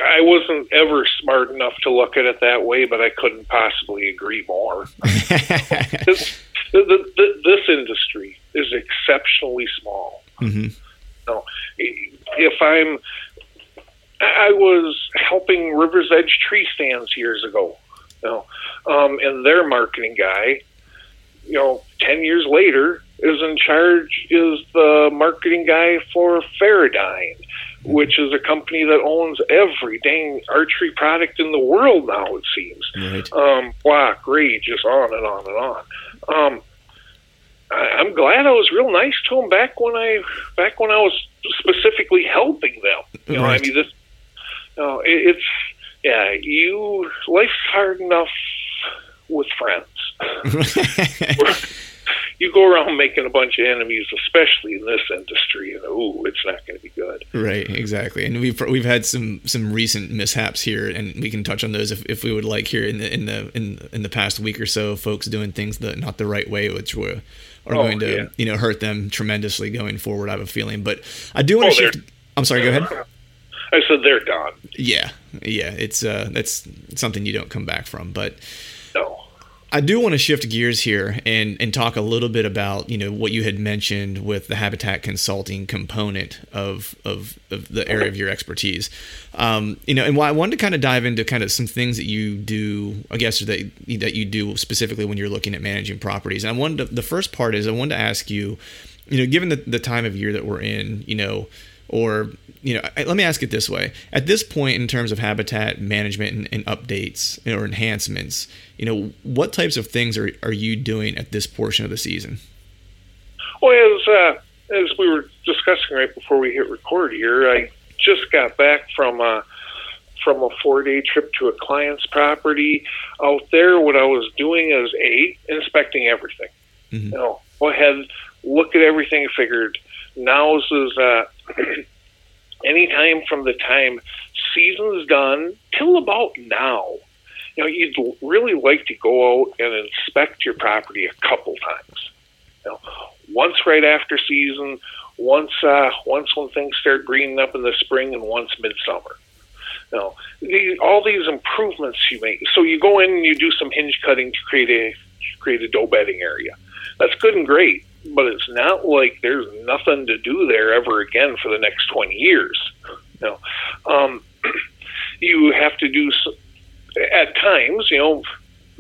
I wasn't ever smart enough to look at it that way, but I couldn't possibly agree more. this, the, the, this industry is exceptionally small. Mm-hmm. So if I'm, I was helping Rivers Edge tree stands years ago, you know, um, and their marketing guy, you know, ten years later, is in charge, is the marketing guy for Faradine, which is a company that owns every dang archery product in the world now, it seems. Right. Um, Block, Rage, just on and on and on. Um, I, I'm glad I was real nice to them back when I back when I was specifically helping them. You know, right. I mean, this, you know, it, it's, yeah, you, life's hard enough with friends. You go around making a bunch of enemies, especially in this industry, and ooh, it's not going to be good. Right, exactly. And we've we've had some some recent mishaps here, and we can touch on those if, if we would like here in the in the in, in the past week or so. Folks doing things the not the right way, which were, are oh, going to yeah. you know hurt them tremendously going forward, I have a feeling. But I do want to oh, shift. I'm sorry. Go ahead. I said they're gone. Yeah, yeah. It's uh, that's something you don't come back from, but no. I do want to shift gears here and, and talk a little bit about, you know, what you had mentioned with the habitat consulting component of of, of the area of your expertise. Um, you know, and I wanted to kind of dive into kind of some things that you do, I guess, that, that you do specifically when you're looking at managing properties. And I wanted to, the first part is I wanted to ask you, you know, given the, the time of year that we're in, you know, or, you know, let me ask it this way. At this point, in terms of habitat management and, and updates or enhancements, you know, what types of things are, are you doing at this portion of the season? Well, as, uh, as we were discussing right before we hit record here, I just got back from a, from a four-day trip to a client's property. Out there, what I was doing is, A, inspecting everything. Mm-hmm. You know, go ahead, look at everything, figured now's is... Uh, anytime from the time season's done till about now, you know, you'd really like to go out and inspect your property a couple times. You know, once right after season, once uh, once when things start greening up in the spring, and once midsummer. You know, the, all these improvements you make. So you go in and you do some hinge cutting to create a create a doe bedding area. That's good and great, but it's not like there's nothing to do there ever again for the next twenty years. You know, um, you have to do some, at times, you know,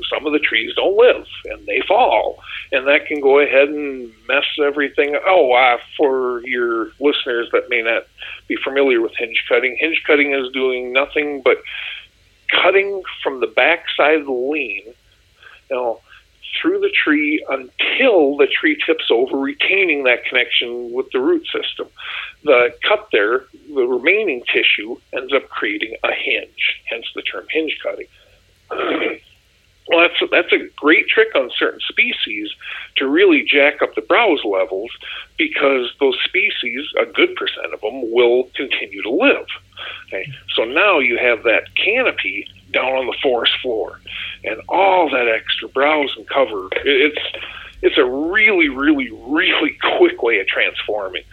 some of the trees don't live and they fall, and that can go ahead and mess everything. Oh, uh, for your listeners that may not be familiar with hinge cutting, hinge cutting is doing nothing but cutting from the backside of the lean, you know, through the tree until the tree tips over, retaining that connection with the root system. The cut there, the remaining tissue, ends up creating a hinge, hence the term hinge cutting. Well, that's, that's a great trick on certain species to really jack up the browse levels, because those species, a good percent of them, will continue to live. Okay? So now you have that canopy down on the forest floor, and all that extra browse and cover. It's it's a really, really, really quick way of transforming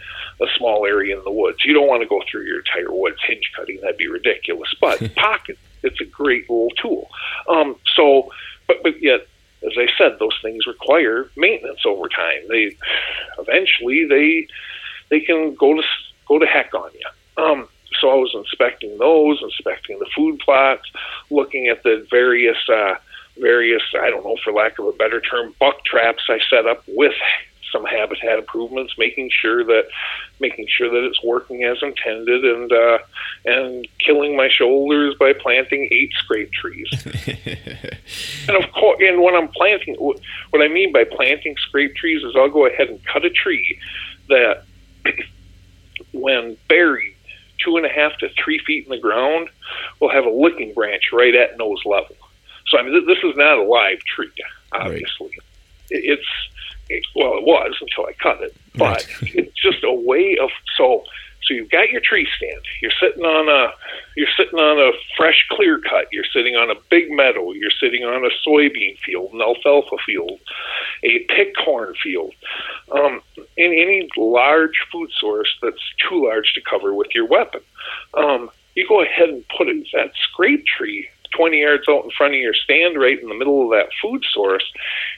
a small area in the woods. You don't want to go through your entire woods hinge cutting. That'd be ridiculous. But pocket, it's a great little tool. Um, so, but, but yet, as I said, those things require maintenance over time. They eventually they they can go to go to heck on you. Um, so I was inspecting those, inspecting the food plots, looking at the various uh, various I don't know, for lack of a better term, buck traps I set up with some habitat improvements, making sure that making sure that it's working as intended, and uh, and killing my shoulders by planting eight scrape trees. and of course, and when I'm planting, what I mean by planting scrape trees is I'll go ahead and cut a tree that, when buried two and a half to three feet in the ground, will have a licking branch right at nose level. So I mean, this is not a live tree, obviously. Right. It's Well, it was until I cut it, but right. It's just a way of so. So you've got your tree stand. You're sitting on a you're sitting on a fresh clear cut. You're sitting on a big meadow. You're sitting on a soybean field, an alfalfa field, a pick corn field, um, and any large food source that's too large to cover with your weapon. Um, you go ahead and put it, that scrape tree twenty yards out in front of your stand, right in the middle of that food source.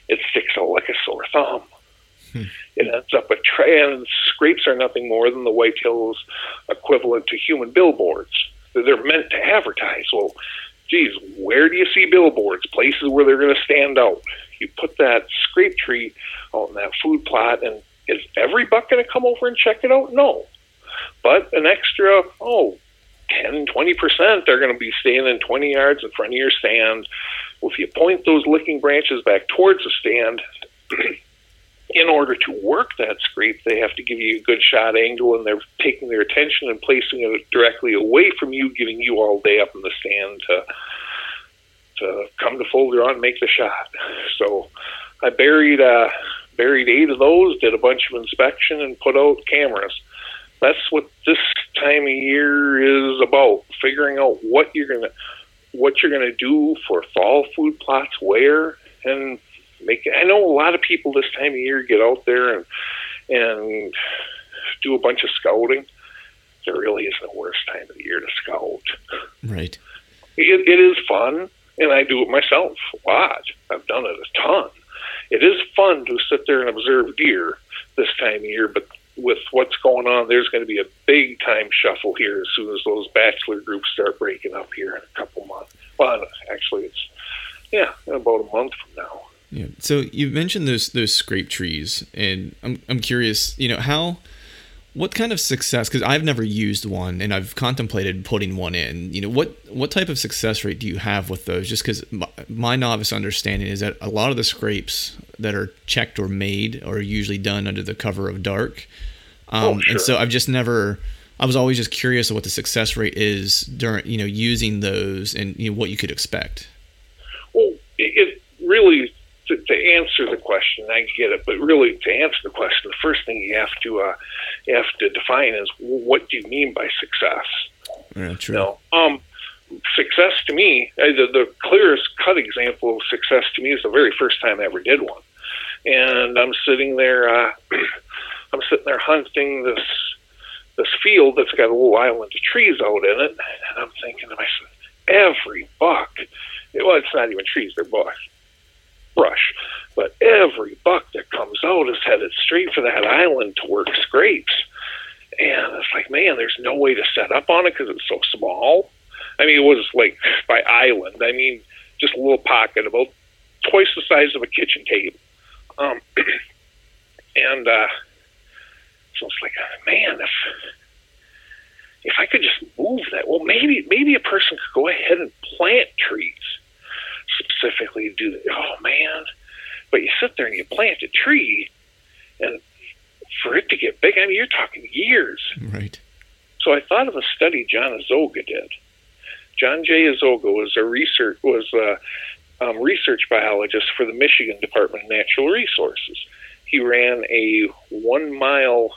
It sticks out like a sore thumb. Hmm. It ends up a tray, and scrapes are nothing more than the whitetail's equivalent to human billboards. They're meant to advertise. Well, geez, where do you see billboards? Places where they're going to stand out. You put that scrape tree on that food plot, and is every buck going to come over and check it out? No. But an extra, oh, ten, twenty percent are going to be standing twenty yards in front of your stand. Well, if you point those licking branches back towards the stand, in order to work that scrape, they have to give you a good shot angle, and they're taking their attention and placing it directly away from you, giving you all day up in the stand to to come to full draw and make the shot. So I buried uh, buried eight of those, did a bunch of inspection, and put out cameras. That's what this time of year is about, figuring out what you're gonna what you're gonna do for fall food plots where, and make I know a lot of people this time of year get out there and and do a bunch of scouting. There really isn't a worse time of the year to scout. Right. It it is fun, and I do it myself a lot. I've done it a ton. It is fun to sit there and observe deer this time of year, but with what's going on, there's going to be a big time shuffle here as soon as those bachelor groups start breaking up here in a couple months. Well, actually, it's, yeah, about a month from now. Yeah. So you mentioned those those scrape trees, and I'm I'm curious, you know, how, what kind of success, because I've never used one, and I've contemplated putting one in, you know, what, what type of success rate do you have with those? Just because my, my novice understanding is that a lot of the scrapes that are checked or made are usually done under the cover of dark. Um, oh, sure. And so I've just never, I was always just curious of what the success rate is during, you know, using those, and you know, what you could expect. Well, it really, to, to answer the question, I get it, but really to answer the question, the first thing you have to, uh, you have to define is, what do you mean by success? Yeah, true. You know? Um, success to me, the, the clearest cut example of success to me is the very first time I ever did one. And I'm sitting there, uh, I'm sitting there hunting this this field that's got a little island of trees out in it, and I'm thinking to myself, every buck, well, it's not even trees, they're bush, brush, but every buck that comes out is headed straight for that island to work scrapes. And it's like, man, there's no way to set up on it because it's so small. I mean, it was like by island. I mean, just a little pocket, about twice the size of a kitchen table. Um, and uh, so it's like, man, if if I could just move that, well, maybe maybe a person could go ahead and plant trees specifically to do that. Oh, man. But you sit there and you plant a tree, and for it to get big, I mean, you're talking years. Right. So I thought of a study John Azoga did. John J. Azoga was a research was a um, research biologist for the Michigan Department of Natural Resources. He ran a one mile,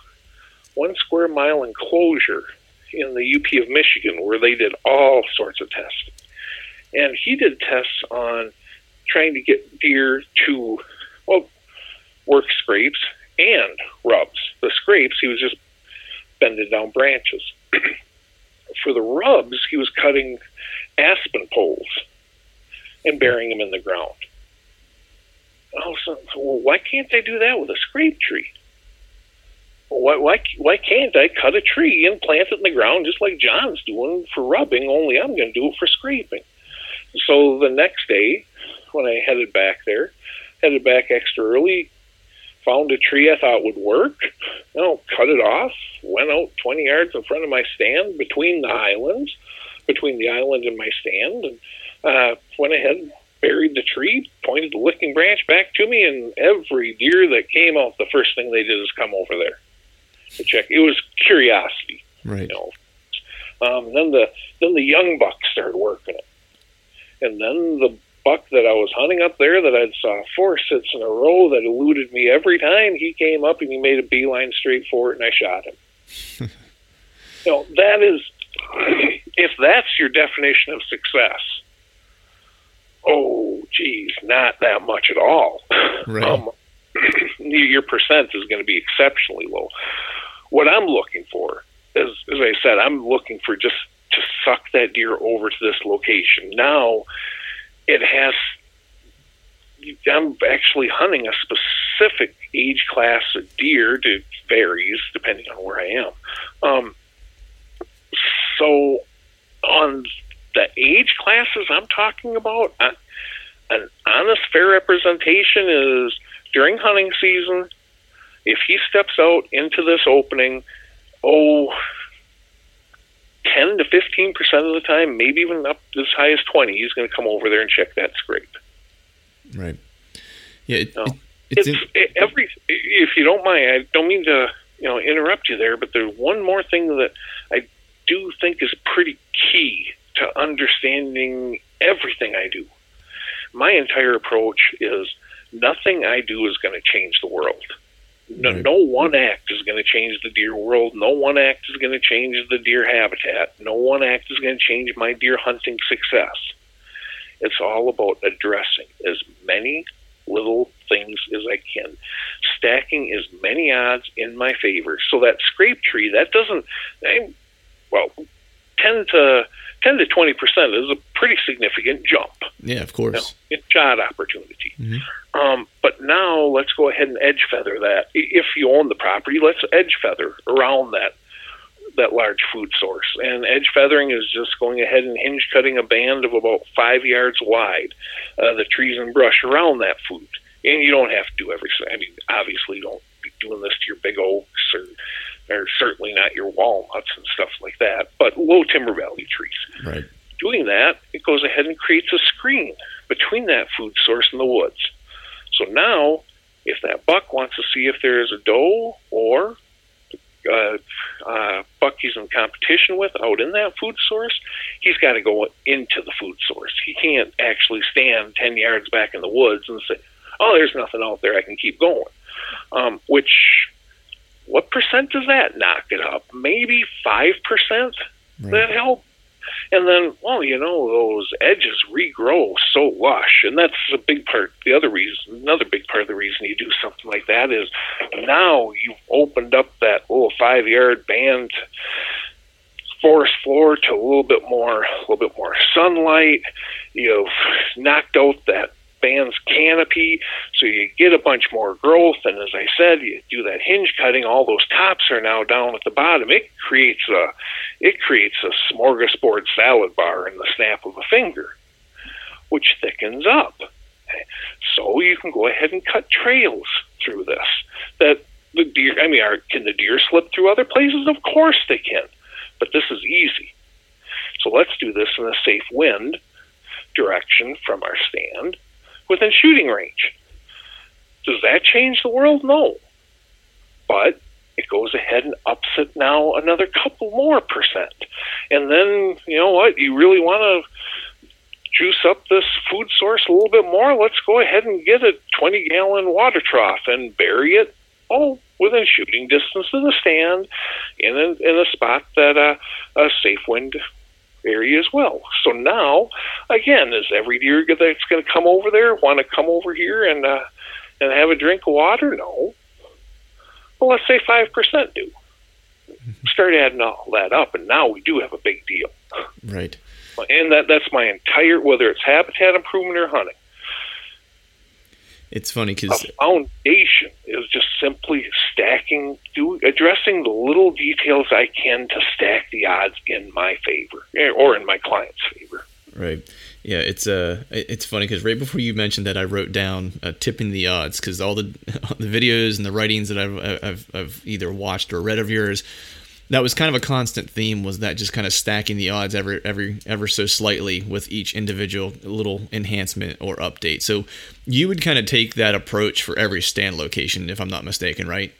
one square mile enclosure in the U P of Michigan where they did all sorts of tests, and he did tests on trying to get deer to well work scrapes and rubs. The scrapes, he was just bending down branches. For the rubs, he was cutting aspen poles and burying them in the ground. Oh, so, so well, why can't they do that with a scrape tree? Well, why, why, why can't I cut a tree and plant it in the ground just like John's doing for rubbing, only I'm going to do it for scraping? So the next day, when I headed back there, headed back extra early, found a tree I thought would work, you know, cut it off, went out twenty yards in front of my stand between the islands, between the island and my stand, and uh, went ahead, buried the tree, pointed the licking branch back to me, and every deer that came out, the first thing they did is come over there to check. It was curiosity. Right. You know. Um, then the then the young buck started working it. And then the buck that I was hunting up there that I saw four sits in a row that eluded me every time, he came up and he made a beeline straight for it, and I shot him. You know, that is, if that's your definition of success, oh, geez, not that much at all. Right. Um, your percent is going to be exceptionally low. What I'm looking for, as, as I said, I'm looking for just to suck that deer over to this location. Now, it has, I'm actually hunting a specific age class of deer. It varies depending on where I am. Um, so on the age classes I'm talking about, uh, an honest, fair representation is during hunting season, if he steps out into this opening, oh, ten to fifteen percent of the time, maybe even up as high as twenty, he's going to come over there and check that scrape. Right. Yeah. It, no. it, it's, it's in- it, every. If you don't mind, I don't mean to you know interrupt you there, but there's one more thing that I do think is pretty key to understanding everything I do. My entire approach is nothing I do is going to change the world. No, no one act is going to change the deer world. No one act is going to change the deer habitat. No one act is going to change my deer hunting success. It's all about addressing as many little things as I can, stacking as many odds in my favor. So that scrape tree, that doesn't, I, well, ten to twenty percent is a pretty significant jump. Yeah, of course. You know, shot opportunity. Mm-hmm. Um, but now let's go ahead and edge feather that. If you own the property, let's edge feather around that that large food source. And edge feathering is just going ahead and hinge cutting a band of about five yards wide, uh, the trees and brush around that food. And you don't have to do everything. I mean, obviously you don't be doing this to your big oaks or or certainly not your walnuts and stuff like that, but low timber value trees. Right. Doing that, it goes ahead and creates a screen between that food source and the woods. So now, if that buck wants to see if there is a doe or uh, uh, buck he's in competition with out in that food source, he's got to go into the food source. He can't actually stand ten yards back in the woods and say, oh, there's nothing out there, I can keep going, um, which... what percent does that knock it up? Maybe five percent? Right. That helped. And then, well, you know, those edges regrow so lush, and that's a big part. The other reason, another big part of the reason you do something like that is now you've opened up that little five-yard band forest floor to a little bit more, a little bit more sunlight. You've knocked out that band's canopy, so you get a bunch more growth. And as I said, you do that hinge cutting. All those tops are now down at the bottom. It creates a, it creates a smorgasbord salad bar in the snap of a finger, which thickens up. So you can go ahead and cut trails through this. That the deer, I mean, are, can the deer slip through other places? Of course they can, but this is easy. So let's do this in a safe wind direction from our stand. Within shooting range. Does that change the world? No. But it goes ahead and ups it now another couple more percent. And then, you know what, you really want to juice up this food source a little bit more? Let's go ahead and get a twenty-gallon water trough and bury it all within shooting distance of the stand in a, in a spot that uh, a safe wind area as well. So now, again, is every deer that's going to come over there want to come over here and uh, and have a drink of water? No. Well, let's say five percent do. Start adding all that up, and now we do have a big deal. Right. And that that's my entire, whether it's habitat improvement or hunting. It's funny because the foundation is just simply stacking, do, addressing the little details I can to stack the odds in my favor or in my client's favor. Right. Yeah. It's uh, it's funny because right before you mentioned that, I wrote down uh, tipping the odds, because all the all the videos and the writings that I've, I've I've either watched or read of yours, that was kind of a constant theme, was that just kind of stacking the odds ever every ever so slightly with each individual little enhancement or update. So you would kind of take that approach for every stand location, if I'm not mistaken, right?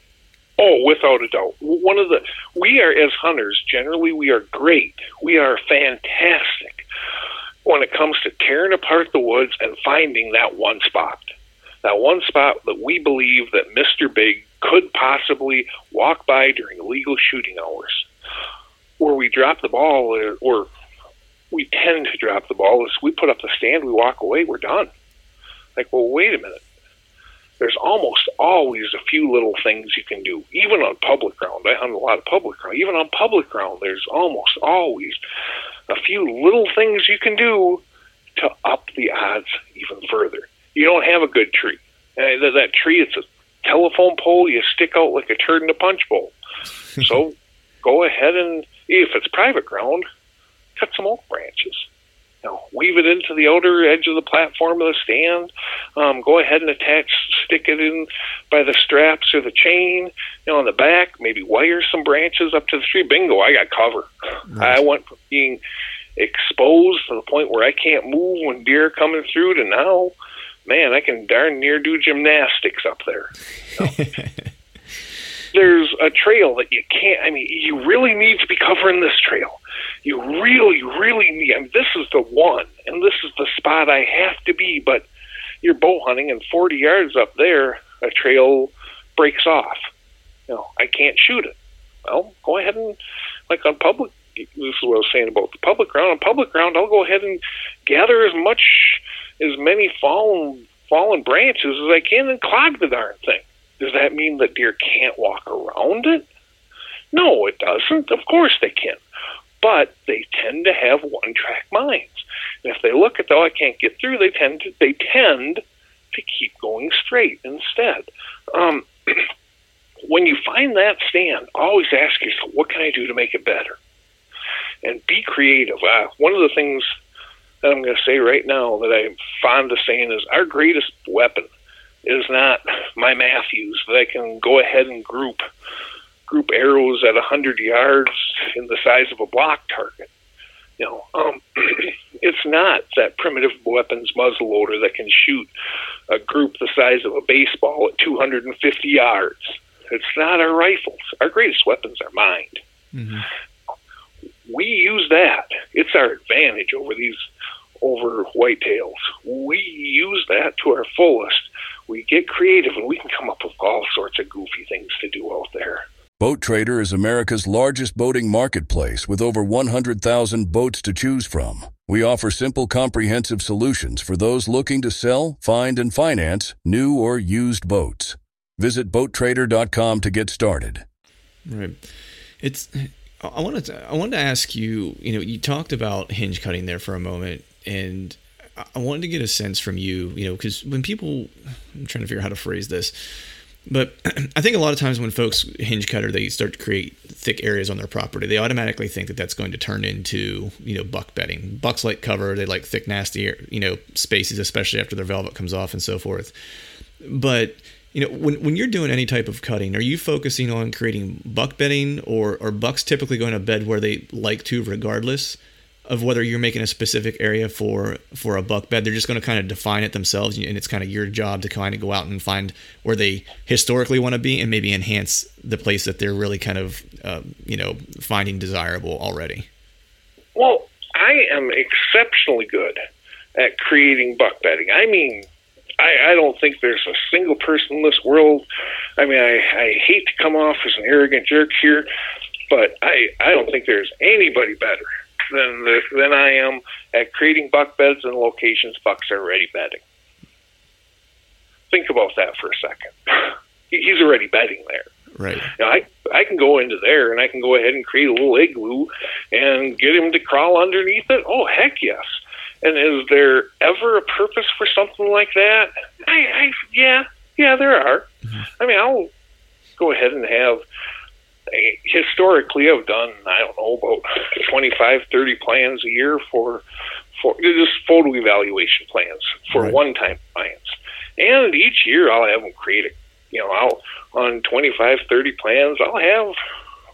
Oh, without a doubt. One of the we are as hunters, generally we are great. We are fantastic when it comes to tearing apart the woods and finding that one spot. That one spot that we believe that Mister Big could possibly walk by during illegal shooting hours. Where we drop the ball, or, or we tend to drop the ball, is we put up the stand, we walk away, we're done. Like, well, wait a minute. There's almost always a few little things you can do, even on public ground. I hunt a lot of public ground. Even on public ground, there's almost always a few little things you can do to up the odds even further. You don't have a good tree. That tree, it's a telephone pole, you stick out like a turd in a punch bowl. So go ahead and, if it's private ground, cut some oak branches. Now, weave it into the outer edge of the platform of the stand. Um, go ahead and attach, stick it in by the straps or the chain, you know, on the back. Maybe wire some branches up to the tree. Bingo, I got cover. Nice. I went from being exposed to the point where I can't move when deer are coming through to now, man, I can darn near do gymnastics up there. You know? There's a trail that you can't, I mean, you really need to be covering this trail. You really, really need, I mean, this is the one, and this is the spot I have to be, but you're bow hunting, and forty yards up there, a trail breaks off. You know, I can't shoot it. Well, go ahead and, like on public, this is what I was saying about the public ground. On public ground, I'll go ahead and gather as much, as many fallen fallen branches as I can and clog the darn thing. Does that mean that deer can't walk around it? No, it doesn't. Of course they can. But they tend to have one-track minds. And if they look at, though, I can't get through, they tend to, they tend to keep going straight instead. Um, when you find that stand, always ask yourself, what can I do to make it better? And be creative. Uh, one of the things that I'm going to say right now that I'm fond of saying is our greatest weapon is not my Matthews that I can go ahead and group group arrows at one hundred yards in the size of a block target. You know, um, it's not that primitive weapons muzzleloader that can shoot a group the size of a baseball at two hundred fifty yards. It's not our rifles. Our greatest weapons are mind. Mm-hmm. We use that. It's our advantage over these, over whitetails. We use that to our fullest. We get creative, and we can come up with all sorts of goofy things to do out there. Boat Trader is America's largest boating marketplace with over one hundred thousand boats to choose from. We offer simple, comprehensive solutions for those looking to sell, find, and finance new or used boats. Visit boat trader dot com to get started. Right. It's I wanted to, I wanted to ask you, you know, you talked about hinge cutting there for a moment, and I wanted to get a sense from you, you know, because when people, I'm trying to figure out how to phrase this, but I think a lot of times when folks hinge cut or they start to create thick areas on their property, they automatically think that that's going to turn into, you know, buck bedding. Bucks like cover, they like thick, nasty, you know, spaces, especially after their velvet comes off and so forth. But, you know, when when you're doing any type of cutting, are you focusing on creating buck bedding, or are bucks typically going to bed where they like to regardless of whether you're making a specific area for, for a buck bed? They're just going to kind of define it themselves, and it's kind of your job to kind of go out and find where they historically want to be and maybe enhance the place that they're really kind of, uh, you know, finding desirable already. Well, I am exceptionally good at creating buck bedding. I mean, I, I don't think there's a single person in this world. I mean, I, I hate to come off as an arrogant jerk here, but I, I don't think there's anybody better than the, than I am at creating buck beds in locations bucks are already bedding. Think about that for a second. He's already bedding there. Right. Now, I I can go into there and I can go ahead and create a little igloo and get him to crawl underneath it. Oh, heck yes. And is there ever a purpose for something like that? I, I yeah, yeah, there are. Mm-hmm. I mean, I'll go ahead and have, historically I've done, I don't know, about twenty-five, thirty plans a year for, for just photo evaluation plans for right. one-time clients. And each year I'll have them create it. You know, I'll, on twenty-five, thirty plans, I'll have,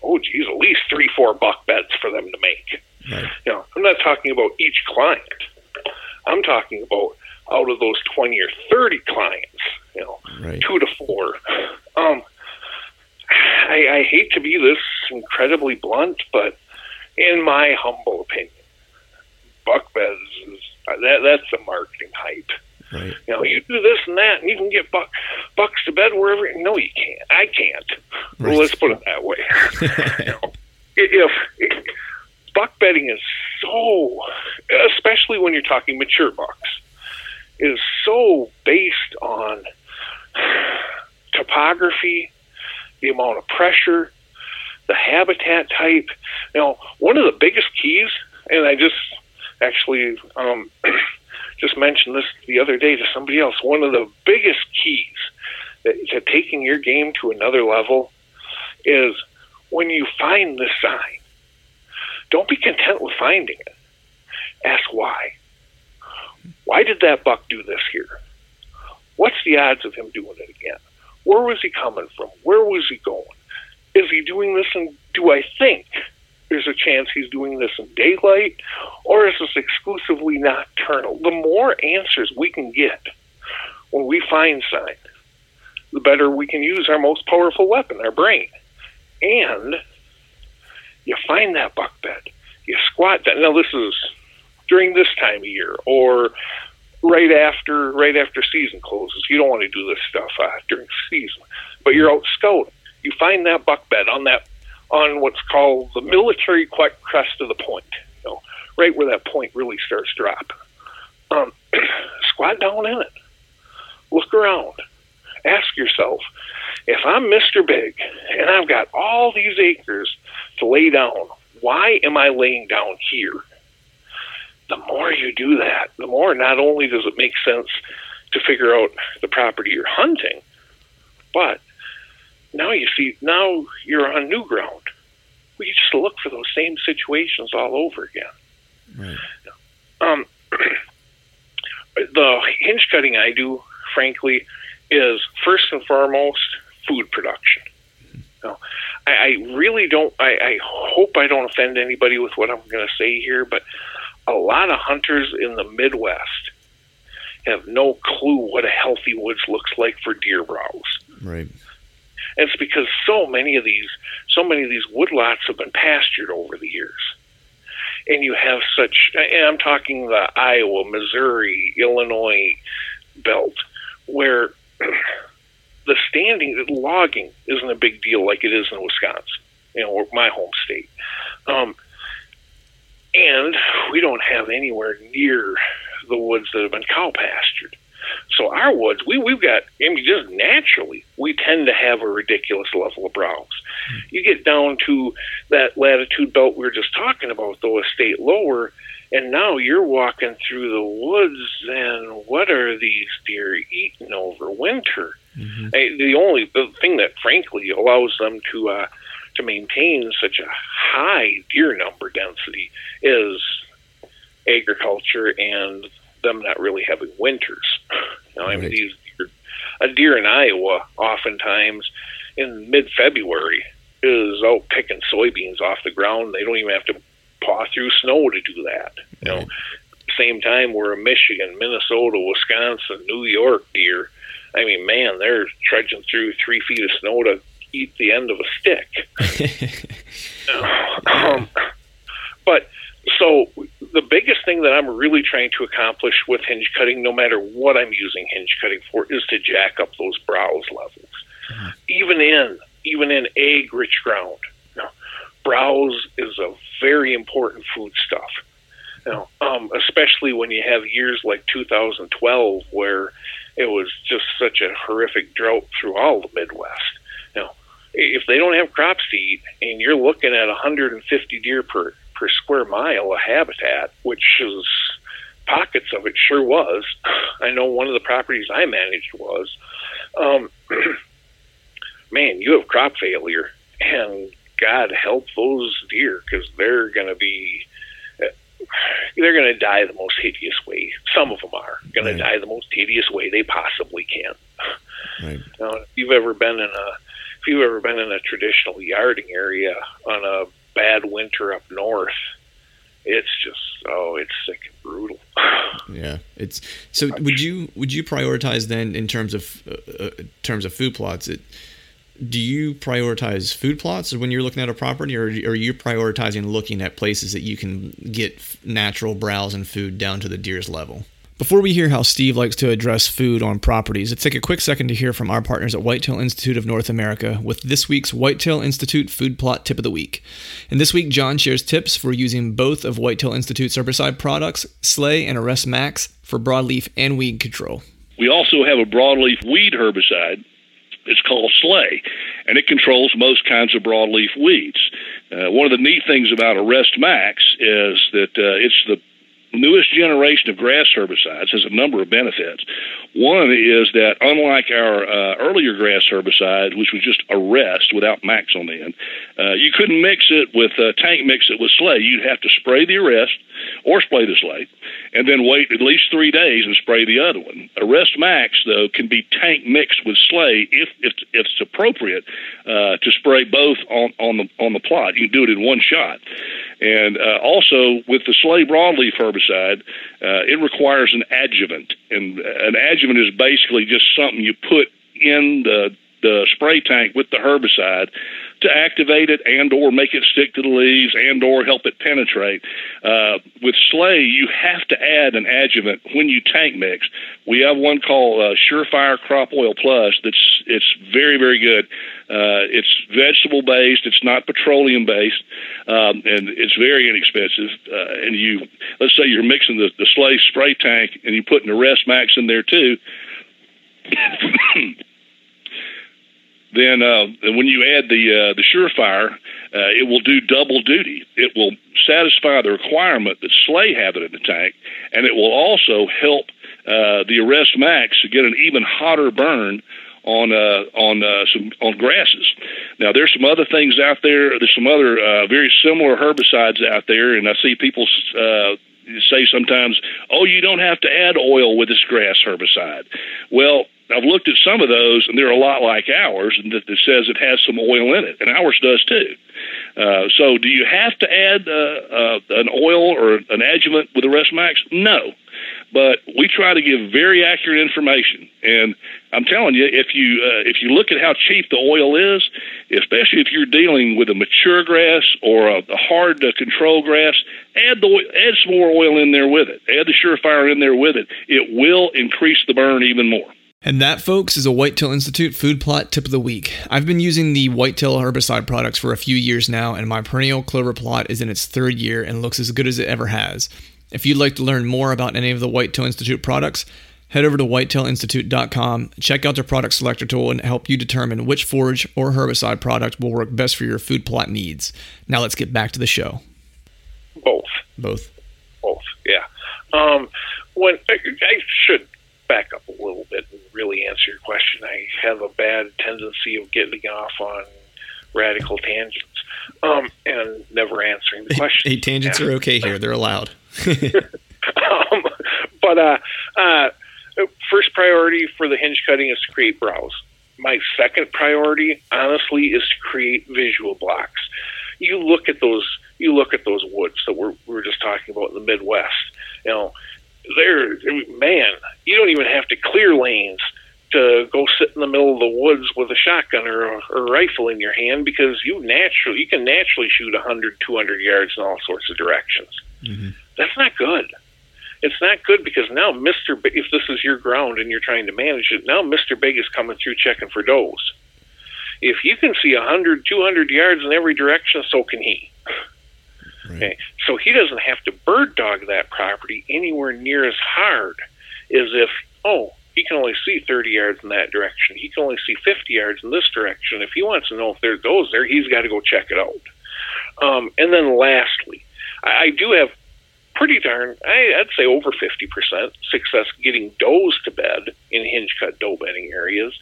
oh geez, at least three, four buck beds for them to make. Right. You know, I'm not talking about each client. I'm talking about out of those twenty or thirty clients, you know, right. two to four. Um, I, I hate to be this incredibly blunt, but in my humble opinion, buck beds, is, that, that's a marketing hype. Right. You know, you do this and that, and you can get buck, bucks to bed wherever. No, you can't. I can't. Right. Well, let's put it that way. You know, if, if buck bedding is so, especially when you're talking mature bucks, is so based on topography, the amount of pressure, the habitat type. You know, one of the biggest keys, and I just actually um, just mentioned this the other day to somebody else, one of the biggest keys that, to taking your game to another level is when you find this sign, don't be content with finding it. Ask why. Why did that buck do this here? What's the odds of him doing it again? Where was he coming from? Where was he going? Is he doing this? And do I think there's a chance he's doing this in daylight, or is this exclusively nocturnal? The more answers we can get when we find sign, the better we can use our most powerful weapon, our brain. And you find that buck bed, you squat that. Now this is during this time of year, or right after right after season closes. You don't want to do this stuff uh, during season, but you're out scouting. You find that buck bed on that on what's called the military crest of the point, you know, right where that point really starts dropping. Um, squat down in it. Look around. Ask yourself, if I'm Mister Big and I've got all these acres to lay down, why am I laying down here? The more you do that, the more not only does it make sense to figure out the property you're hunting, but now you see, now you're on new ground. We just look for those same situations all over again. Right. Um, the hinge cutting I do, frankly, is first and foremost food production. No, I, I really don't, I, I hope I don't offend anybody with what I'm going to say here, but a lot of hunters in the Midwest have no clue what a healthy woods looks like for deer browse. Right. And it's because so many of these, so many of these woodlots have been pastured over the years. And you have such, and I'm talking the Iowa, Missouri, Illinois belt, where the standing, logging isn't a big deal like it is in Wisconsin, you know, my home state. Um, and we don't have anywhere near the woods that have been cow pastured. So our woods, we, we've got, I mean, just naturally, we tend to have a ridiculous level of browse. You get down to that latitude belt we were just talking about, though, a state lower, and now you're walking through the woods, and what are these deer eating over winter? Mm-hmm. I, the only the thing that, frankly, allows them to uh, to maintain such a high deer number density is agriculture and them not really having winters. You know, I mean, right. these deer, a deer in Iowa, oftentimes in mid-February, is out picking soybeans off the ground. They don't even have to paw through snow to do that. You right. know, same time we're in Michigan, Minnesota, Wisconsin, New York deer. I mean, man, they're trudging through three feet of snow to eat the end of a stick. um, but so the biggest thing that I'm really trying to accomplish with hinge cutting, no matter what I'm using hinge cutting for, is to jack up those browse levels. Uh-huh. Even in even in egg-rich ground. Now, browse is a very important foodstuff. Now, um, especially when you have years like two thousand twelve where it was just such a horrific drought through all the Midwest. Now, if they don't have crops to eat and you're looking at one hundred fifty deer per per square mile of habitat, which is pockets of it sure was. I know one of the properties I managed was, um, man, you have crop failure, and God help those deer, because they're going to be, they're going to die the most hideous way. Some of them are going right. to die the most hideous way they possibly can. Right. Now, if you've ever been in a, if you've ever been in a traditional yarding area on a bad winter up north, it's just oh it's sick and brutal. Yeah, it's so would you would you prioritize then in terms of uh, in terms of food plots, it do you prioritize food plots when you're looking at a property, or are you prioritizing looking at places that you can get natural browse and food down to the deer's level? Before we hear how Steve likes to address food on properties, let's take a quick second to hear from our partners at Whitetail Institute of North America with this week's Whitetail Institute Food Plot Tip of the Week. And this week, John shares tips for using both of Whitetail Institute's herbicide products, Slay and Arrest Max, for broadleaf and weed control. We also have a broadleaf weed herbicide. It's called Slay, and it controls most kinds of broadleaf weeds. Uh, one of the neat things about Arrest Max is that uh, it's the newest generation of grass herbicides. Has a number of benefits. One is that unlike our uh, earlier grass herbicide, which was just Arrest without Max on the end, uh, you couldn't mix it with uh, tank mix it with Slay. You'd have to spray the Arrest or spray the Slay, and then wait at least three days and spray the other one. Arrest Max, though, can be tank mixed with Slay if, if, if it's appropriate uh, to spray both on, on the on the plot. You can do it in one shot. And uh, also, with the Slay broadleaf herbicide, uh, it requires an adjuvant. And an adjuvant is basically just something you put in the the spray tank with the herbicide to activate it and or make it stick to the leaves and or help it penetrate. Uh, with Slay, you have to add an adjuvant when you tank mix. We have one called uh, Surefire Crop Oil Plus that's it's very, very good. Uh, it's vegetable-based. It's not petroleum-based, um, and it's very inexpensive. Uh, and you, let's say you're mixing the, the Slay spray tank and you put an Arrest Max in there too. Then uh, when you add the uh, the Surefire, uh, it will do double duty. It will satisfy the requirement that Slay have it in the tank, and it will also help uh, the Arrest Max to get an even hotter burn on uh, on uh, some on grasses. Now, there's some other things out there. There's some other uh, very similar herbicides out there, and I see people Uh, say sometimes, oh, you don't have to add oil with this grass herbicide. Well, I've looked at some of those, and they're a lot like ours, and that says it has some oil in it, and ours does too. Uh, so do you have to add uh, uh, an oil or an adjuvant with Arrest Max? No, but we try to give very accurate information, and I'm telling you, if you uh, if you look at how cheap the oil is, especially if you're dealing with a mature grass or a, a hard-to-control grass, add the add some more oil in there with it. Add the Surefire in there with it. It will increase the burn even more. And that, folks, is a Whitetail Institute food plot tip of the week. I've been using the Whitetail herbicide products for a few years now, and my perennial clover plot is in its third year and looks as good as it ever has. If you'd like to learn more about any of the Whitetail Institute products, head over to whitetail institute dot com, check out their product selector tool, and help you determine which forage or herbicide product will work best for your food plot needs. Now let's get back to the show. Both. Both. Both, yeah. Um, when I, I should back up a little bit and really answer your question. I have a bad tendency of getting off on radical tangents um, and never answering the question. Hey, hey, tangents are okay here. They're allowed. um, but uh, uh, first priority for the hinge cutting is to create browse. My second priority, honestly, is to create visual blocks. You look at those. You look at those woods that we're we were just talking about in the Midwest. You know, there, man, you don't even have to clear lanes to go sit in the middle of the woods with a shotgun or a, or a rifle in your hand, because you naturally you can naturally shoot one hundred, two hundred yards in all sorts of directions. Mm-hmm. That's not good. It's not good because now Mister B, if this is your ground and you're trying to manage it, now Mister Big is coming through checking for does. If you can see one hundred, two hundred yards in every direction, so can he. Right. Okay. So he doesn't have to bird dog that property anywhere near as hard as if, oh, he can only see thirty yards in that direction. He can only see fifty yards in this direction. If he wants to know if there goes there, he's got to go check it out. Um, and then lastly, I, I do have pretty darn, I, I'd say over fifty percent success getting does to bed in hinge cut doe bedding areas.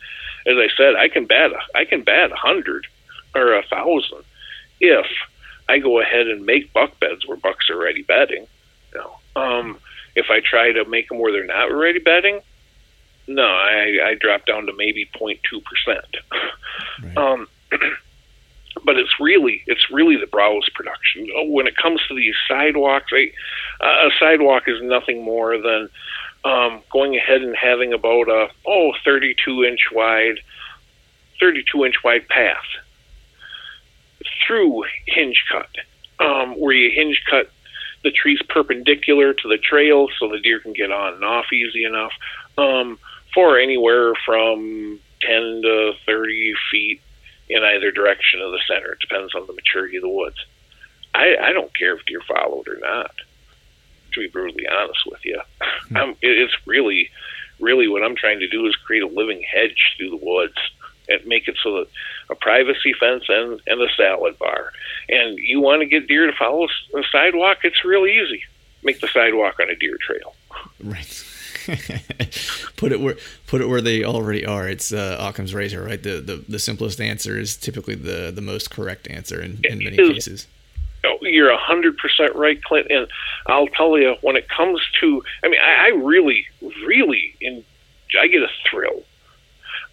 As I said, I can bat a, I can bat one hundred or one thousand if I go ahead and make buck beds where bucks are already bedding. No. Um, if I try to make them where they're not already bedding, no, I, I drop down to maybe zero point two percent. Right. Um, but it's really it's really the browse production. When it comes to these sidewalks, I, uh, a sidewalk is nothing more than um, going ahead and having about a oh thirty-two inch wide, thirty-two inch wide path through hinge cut, um, where you hinge cut the trees perpendicular to the trail so the deer can get on and off easy enough, um, for anywhere from ten to thirty feet in either direction of the center. It depends on the maturity of the woods. I, I don't care if deer followed or not, to be brutally honest with you. Mm-hmm. I'm, it's really, really what I'm trying to do is create a living hedge through the woods and make it so that a privacy fence and, and a salad bar. And you want to get deer to follow a sidewalk, it's real easy. Make the sidewalk on a deer trail. Right. put it where put it where they already are. It's uh, Occam's razor, right? The, the the simplest answer is typically the, the most correct answer in, in many is, cases. Oh, you're one hundred percent right, Clint. And I'll tell you, when it comes to, I mean, I, I really, really, in, I get a thrill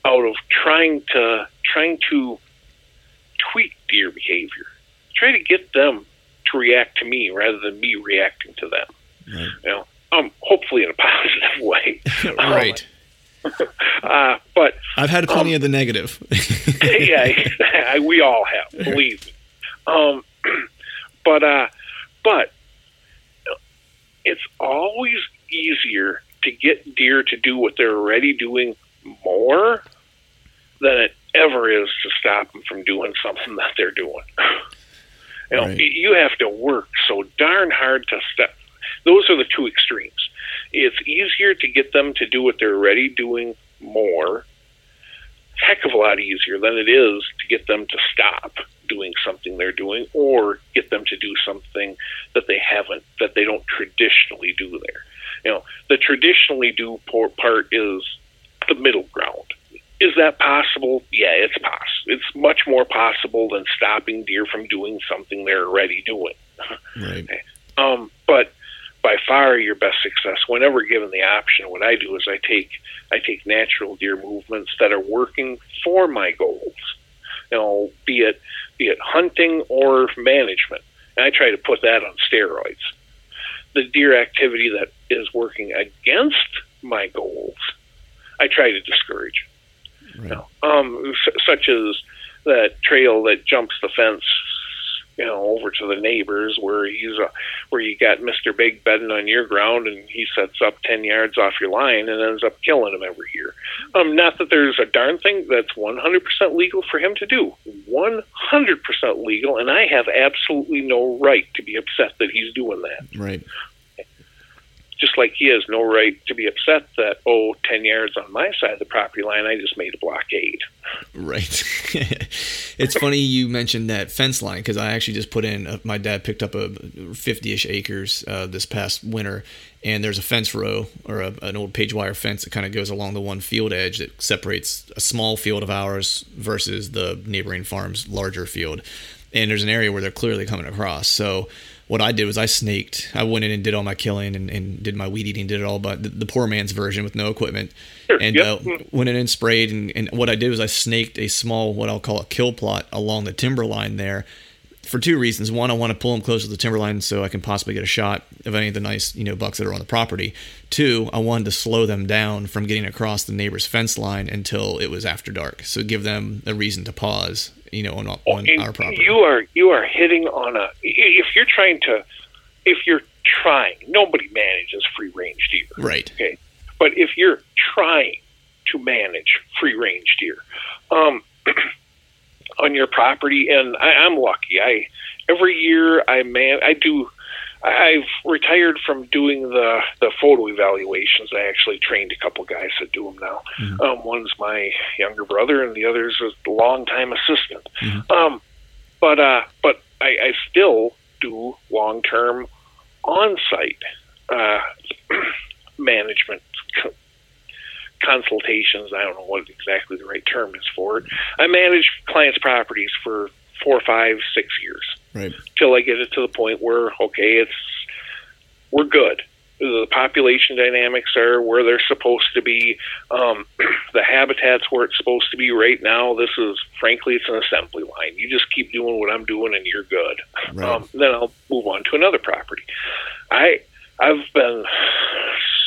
out of trying to trying to tweak deer behavior, try to get them to react to me rather than me reacting to them. Right. You know, um, hopefully in a positive way. Right. Um, uh, but I've had plenty um, of the negative. Yeah, we all have, believe me. Um, but uh, but it's always easier to get deer to do what they're already doing more than it ever is to stop them from doing something that they're doing. You know, right. You have to work so darn hard to stop. Those are the two extremes. It's easier to get them to do what they're already doing more. Heck of a lot easier than it is to get them to stop doing something they're doing, or get them to do something that they haven't, that they don't traditionally do there. You know, the traditionally do part is the middle ground. Is that possible? Yeah, it's possible. It's much more possible than stopping deer from doing something they're already doing. Right. Um, but by far your best success, whenever given the option, what I do is I take I take natural deer movements that are working for my goals. You know, be it be it hunting or management. And I try to put that on steroids. The deer activity that is working against my goals, I try to discourage. Right. Um, such as that trail that jumps the fence you know, over to the neighbors where he's a, where you got Mister Big bedding on your ground, and he sets up ten yards off your line and ends up killing him every year. Um, not that there's a darn thing that's one hundred percent legal for him to do. one hundred percent legal, and I have absolutely no right to be upset that he's doing that. Right. Just like he has no right to be upset that, oh, ten yards on my side of the property line, I just made a blockade. Right. It's funny you mentioned that fence line, because I actually just put in, uh, my dad picked up a fifty-ish acres uh, this past winter, and there's a fence row, or a, an old page wire fence that kind of goes along the one field edge that separates a small field of ours versus the neighboring farm's larger field. And there's an area where they're clearly coming across. So what I did was I snaked. I went in and did all my killing and, and did my weed eating, did it all, but the, the poor man's version with no equipment. Sure, and yep. uh, went in and sprayed. And, and what I did was I snaked a small, what I'll call a kill plot along the timber line there for two reasons. One, I want to pull them close to the timber line so I can possibly get a shot of any of the nice, you know, bucks that are on the property. Two, I wanted to slow them down from getting across the neighbor's fence line until it was after dark. So give them a reason to pause, you know, on, on our property. You are you are hitting on a if you're trying to if you're trying nobody manages free range deer, right? Okay, but if you're trying to manage free range deer um, on your property, and I, I'm lucky. I every year I man I do. I've retired from doing the, the photo evaluations. I actually trained a couple guys that do them now. Mm-hmm. Um, one's my younger brother, and the other's a longtime assistant. Mm-hmm. Um, but uh, but I, I still do long-term on-site uh, management co- consultations. I don't know what exactly the right term is for it. I manage clients' properties for four, five, six years. Right. Till I get it to the point where, okay, it's we're good. The population dynamics are where they're supposed to be. Um, the habitat's where it's supposed to be right now. This is, frankly, it's an assembly line. You just keep doing what I'm doing and you're good. Right. Um, then I'll move on to another property. I, I've been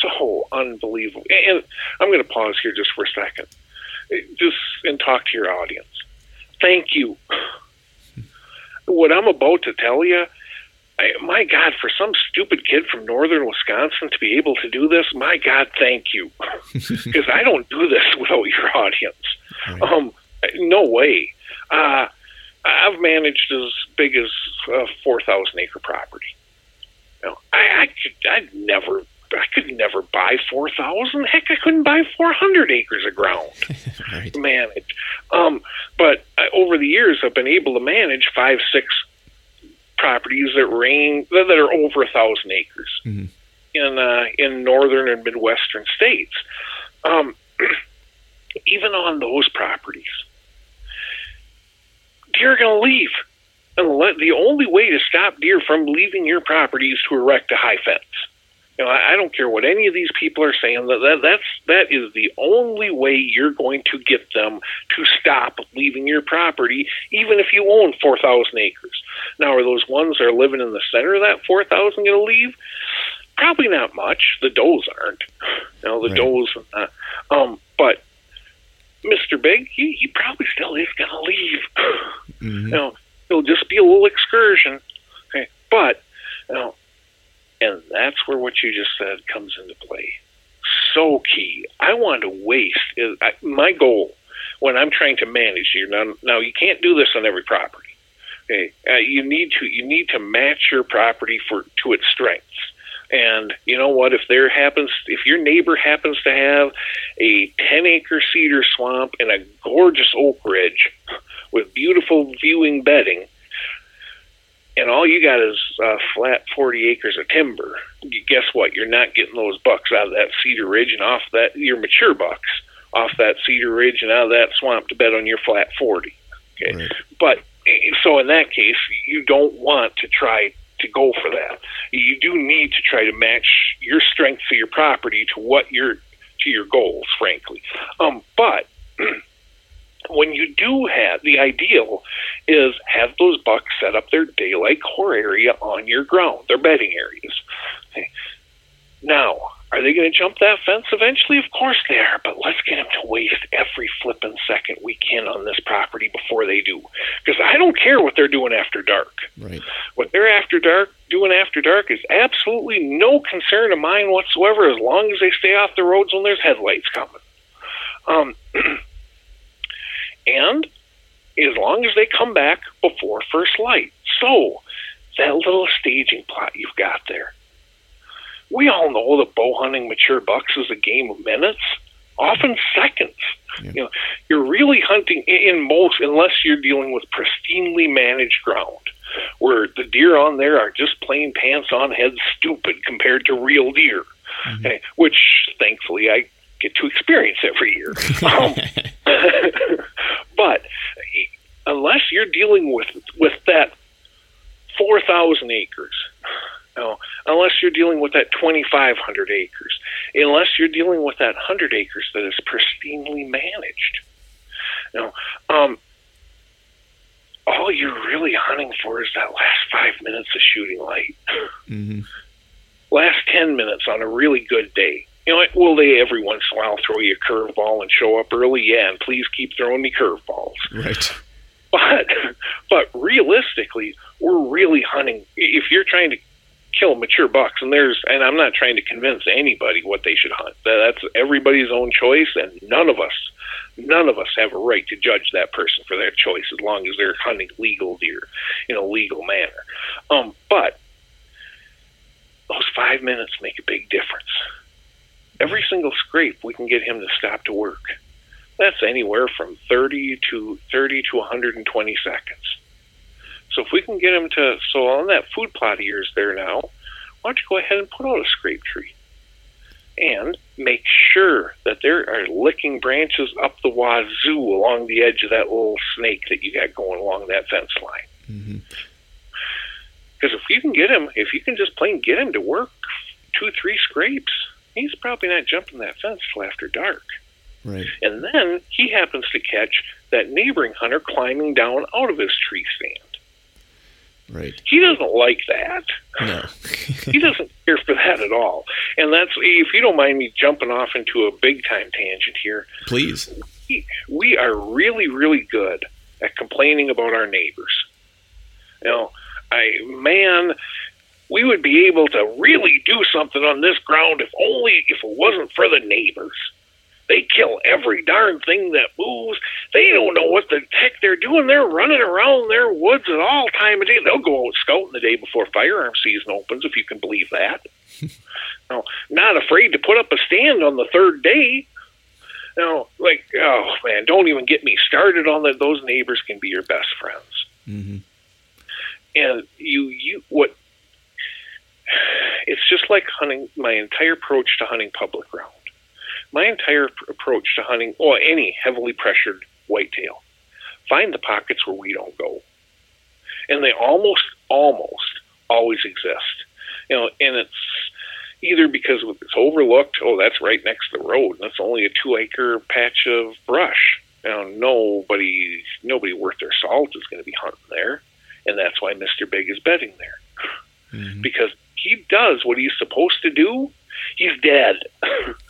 so unbelievable. And I'm going to pause here just for a second just and talk to your audience. Thank you. What I'm about to tell you, I, my God, for some stupid kid from northern Wisconsin to be able to do this, my God, thank you. Because I don't do this without your audience. Right. Um, no way. Uh, I've managed as big as a four thousand acre property. You know, I, I could, I'd never... I could never buy four thousand. Heck, I couldn't buy four hundred acres of ground right. to manage. Um, but I, over the years, I've been able to manage five, six properties that range that are over one thousand acres mm-hmm. in uh, in northern and midwestern states. Um, even on those properties, deer are going to leave. And let, the only way to stop deer from leaving your property is to erect a high fence. You know, I don't care what any of these people are saying. That, that that's that is the only way you're going to get them to stop leaving your property, even if you own four thousand acres. Now, are those ones that are living in the center of that four thousand going to leave? Probably not much. The does aren't. You know, the right. does. Not. Um, but Mister Big, he, he probably still is going to leave. Mm-hmm. You know, it'll just be a little excursion. Okay, but you know. And that's where what you just said comes into play. So key. I want to waste. Is, I, my goal when I'm trying to manage here. Now, now you can't do this on every property. Okay, uh, you need to you need to match your property for to its strengths. And you know what? If there happens, if your neighbor happens to have a ten acre cedar swamp and a gorgeous oak ridge with beautiful viewing bedding, and all you got is uh, flat forty acres of timber, guess what? You're not getting those bucks out of that cedar ridge and off that, your mature bucks, off that cedar ridge and out of that swamp to bet on your flat forty. Okay. Right. But so in that case, you don't want to try to go for that. You do need to try to match your strength of your property to what your, to your goals, frankly. Um, but when you do have, the ideal is have those bucks set up their daylight core area on your ground, their bedding areas. Okay. Now, are they going to jump that fence eventually? Of course they are, but let's get them to waste every flipping second we can on this property before they do. Because I don't care what they're doing after dark. Right. What they're after dark doing after dark is absolutely no concern of mine whatsoever, as long as they stay off the roads when there's headlights coming. Um, and as long as they come back before first light. So that little staging plot you've got there. We all know that bow hunting mature bucks is a game of minutes, often seconds. Yeah. You know, you're really hunting in most, unless you're dealing with pristinely managed ground, where the deer on there are just plain pants on head stupid compared to real deer, mm-hmm. okay, which thankfully I get to experience every year. um, but unless you're dealing with, with that four thousand acres, no, unless you're dealing with that twenty-five hundred acres, unless you're dealing with that one hundred acres that is pristinely managed. Now, um, all you're really hunting for is that last five minutes of shooting light. Mm-hmm. Last ten minutes on a really good day. You know, will they every once in a while throw you a curveball and show up early? Yeah, and please keep throwing me curveballs. Right. But, but realistically, we're really hunting. If you're trying to kill mature bucks, and there's, and I'm not trying to convince anybody what they should hunt. That's everybody's own choice, and none of us, none of us have a right to judge that person for their choice as long as they're hunting legal deer in a legal manner. Um, but those five minutes make a big difference. Every single scrape, we can get him to stop to work. That's anywhere from thirty to thirty to one hundred twenty seconds. So if we can get him to, so on that food plot of yours there now, why don't you go ahead and put out a scrape tree and make sure that there are licking branches up the wazoo along the edge of that little snake that you got going along that fence line. Because mm-hmm. if you can get him, if you can just plain get him to work two, three scrapes, he's probably not jumping that fence till after dark. Right. And then he happens to catch that neighboring hunter climbing down out of his tree stand. Right. He doesn't like that. No. He doesn't care for that at all. And that's, if you don't mind me jumping off into a big-time tangent here. Please. We, we are really, really good at complaining about our neighbors. Now, I, man, we would be able to really do something on this ground if only if it wasn't for the neighbors. They kill every darn thing that moves. They don't know what the heck they're doing. They're running around their woods at all time of day. They'll go out scouting the day before firearm season opens, if you can believe that. Now, not afraid to put up a stand on the third day. Now, like, oh, man, don't even get me started on that. Those neighbors can be your best friends. Mm-hmm. And you, you, what, it's just like hunting, my entire approach to hunting public ground. My entire approach to hunting, or any heavily pressured whitetail, find the pockets where we don't go. And they almost, almost always exist. You know, and it's either because it's overlooked, oh, that's right next to the road, and it's only a two-acre patch of brush. You know, nobody, nobody worth their salt is going to be hunting there, and that's why Mister Big is bedding there. Mm-hmm. Because he does what he's supposed to do. He's dead.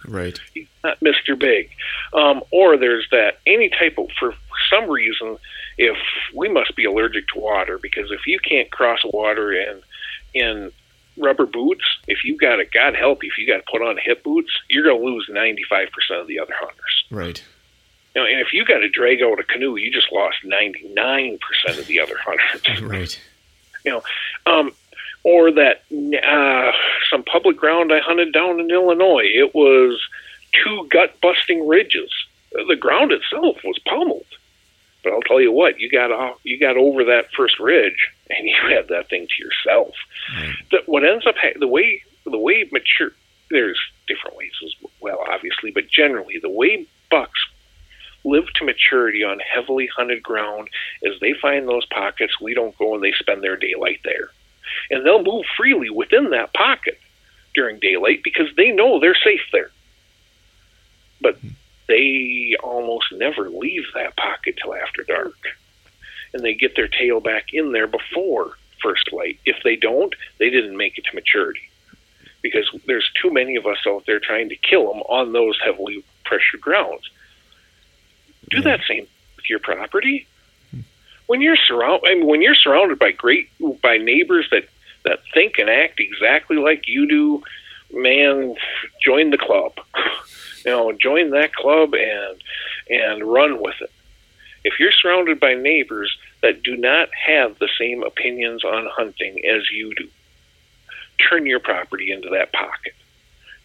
Right. He's not Mister Big. Um, or there's that any type of, for some reason, if we must be allergic to water, because if you can't cross water in, in rubber boots, if you got to, God help you, if you got to put on hip boots, you're going to lose ninety-five percent of the other hunters. Right. You know, and if you got to drag out a canoe, you just lost ninety-nine percent of the other hunters. Right. You know, um, or that uh, some public ground I hunted down in Illinois. It was two gut-busting ridges. The ground itself was pummeled, but I'll tell you what: you got off, you got over that first ridge, and you had that thing to yourself. Mm. That what ends up ha- the way the way mature. There's different ways as well, obviously, but generally the way bucks live to maturity on heavily hunted ground is they find those pockets we don't go, and they spend their daylight there. And they'll move freely within that pocket during daylight because they know they're safe there. But they almost never leave that pocket till after dark. And they get their tail back in there before first light. If they don't, they didn't make it to maturity. Because there's too many of us out there trying to kill them on those heavily pressured grounds. Do that same with your property. when you're surround, I mean, when you're surrounded by great by neighbors that, that think and act exactly like you do, man, join the club. You know, join that club and and run with it. If you're surrounded by neighbors that do not have the same opinions on hunting as you do, turn your property into that pocket.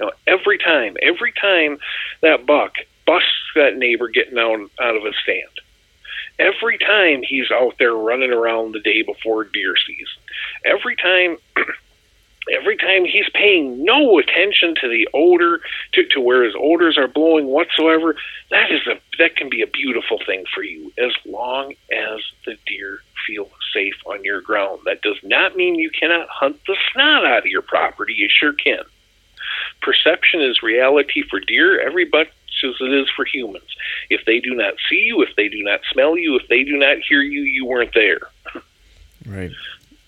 Now, every time, every time that buck busts that neighbor getting out, out of his stand, every time he's out there running around the day before deer season, every time every time he's paying no attention to the odor, to, to where his odors are blowing whatsoever, that is a that can be a beautiful thing for you, as long as the deer feel safe on your ground. That does not mean you cannot hunt the snot out of your property. You sure can. Perception is reality for deer every but as it is for humans. If they do not see you, if they do not smell you, if they do not hear you, you weren't there. Right.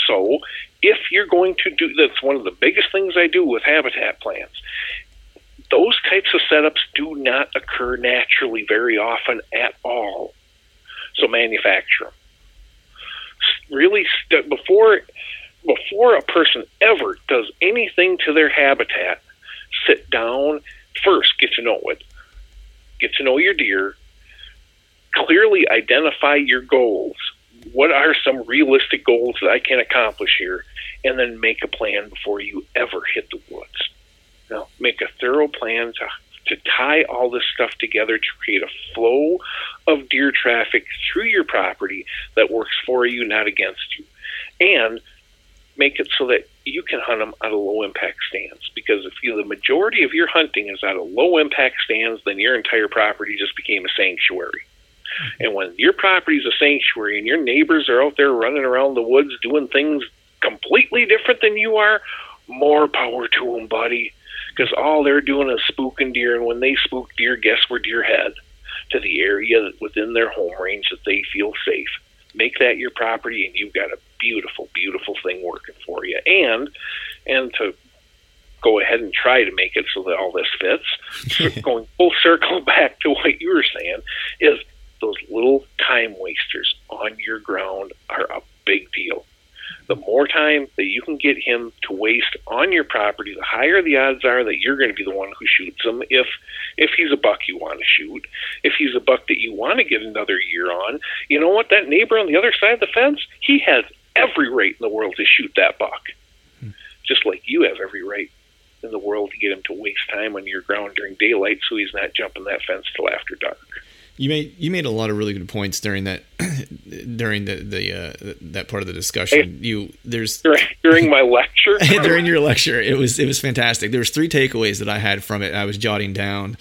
So if you're going to do, that's one of the biggest things I do with habitat plans. Those types of setups do not occur naturally very often at all. So manufacture them. Really, st- before, before a person ever does anything to their habitat, sit down, first get to know it. Get to know your deer, clearly identify your goals. What are some realistic goals that I can accomplish here? And then make a plan before you ever hit the woods. Now, make a thorough plan to, to tie all this stuff together to create a flow of deer traffic through your property that works for you, not against you. And make it so that you can hunt them out of low-impact stands, because if you, the majority of your hunting is out of low-impact stands, then your entire property just became a sanctuary. And when your property is a sanctuary and your neighbors are out there running around the woods doing things completely different than you are, more power to them, buddy, because all they're doing is spooking deer, and when they spook deer, guess where deer head? To the area that within their home range that they feel safe. Make that your property, and you've got a beautiful, beautiful thing working for you. And and to go ahead and try to make it so that all this fits, going full circle back to what you were saying, is those little time wasters on your ground are a big deal. The more time that you can get him to waste on your property, the higher the odds are that you're going to be the one who shoots him. If if he's a buck you want to shoot, if he's a buck that you want to get another year on, you know what? That neighbor on the other side of the fence, he has every right in the world to shoot that buck. Hmm. Just like you have every right in the world to get him to waste time on your ground during daylight so he's not jumping that fence till after dark. You made you made a lot of really good points during that during the the uh, that part of the discussion. You there's during my lecture during your lecture it was it was fantastic. There was three takeaways that I had from it. I was jotting down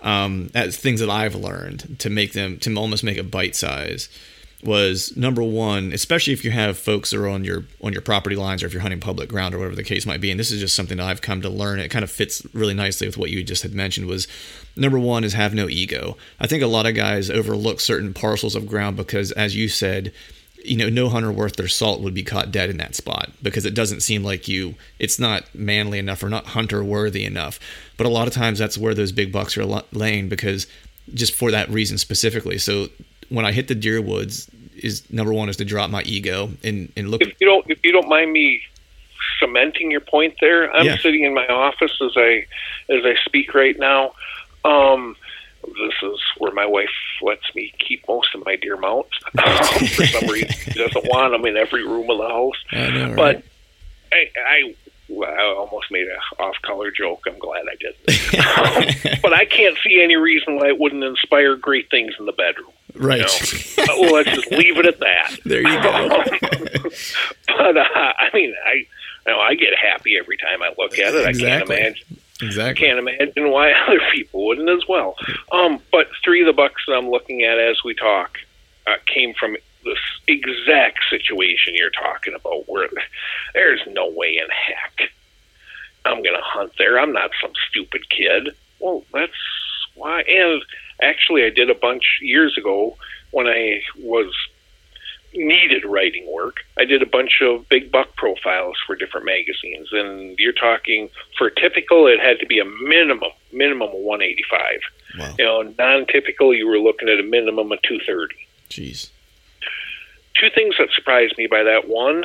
um, as things that I've learned to make them to almost make a bite size. Was number one, especially if you have folks that are on your on your property lines or if you're hunting public ground or whatever the case might be, and this is just something that I've come to learn. It kind of fits really nicely with what you just had mentioned. Was number one is have no ego. I think a lot of guys overlook certain parcels of ground because, as you said, you know, no hunter worth their salt would be caught dead in that spot because it doesn't seem like you. It's not manly enough or not hunter worthy enough. But a lot of times that's where those big bucks are laying because just for that reason specifically. So when I hit the deer woods, is number one is to drop my ego and, and look. If you don't, if you don't mind me cementing your point there, I'm yeah. sitting in my office as I as I speak right now. Um, this is where my wife lets me keep most of my deer mounts. Um, for some reason, she doesn't want them in every room of the house. I know, but right? I. I I almost made a off-color joke. I'm glad I didn't. um, but I can't see any reason why it wouldn't inspire great things in the bedroom. Right. You know? Well, let's just leave it at that. There you go. but, uh, I mean, I you know, I get happy every time I look at it. Exactly. I can't imagine, exactly. can't imagine why other people wouldn't as well. Um, but three of the bucks that I'm looking at as we talk uh, came from this exact situation you're talking about, where there's no way in heck I'm going to hunt there. I'm not some stupid kid. Well, that's why. And actually, I did a bunch years ago when I was needed writing work. I did a bunch of big buck profiles for different magazines, and you're talking for typical, it had to be a minimum, minimum of one eighty-five. Wow. You know, non-typical, you were looking at a minimum of two thirty. Jeez. two things that surprised me by that. One,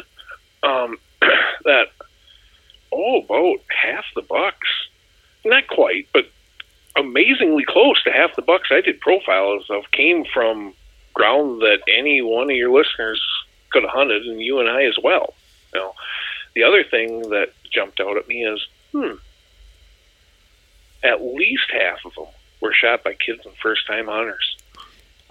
um, that oh, boat half the bucks, not quite, but amazingly close to half the bucks I did profiles of came from ground that any one of your listeners could have hunted, and you and I as well. Now, the other thing that jumped out at me is, hmm, at least half of them were shot by kids and first-time hunters.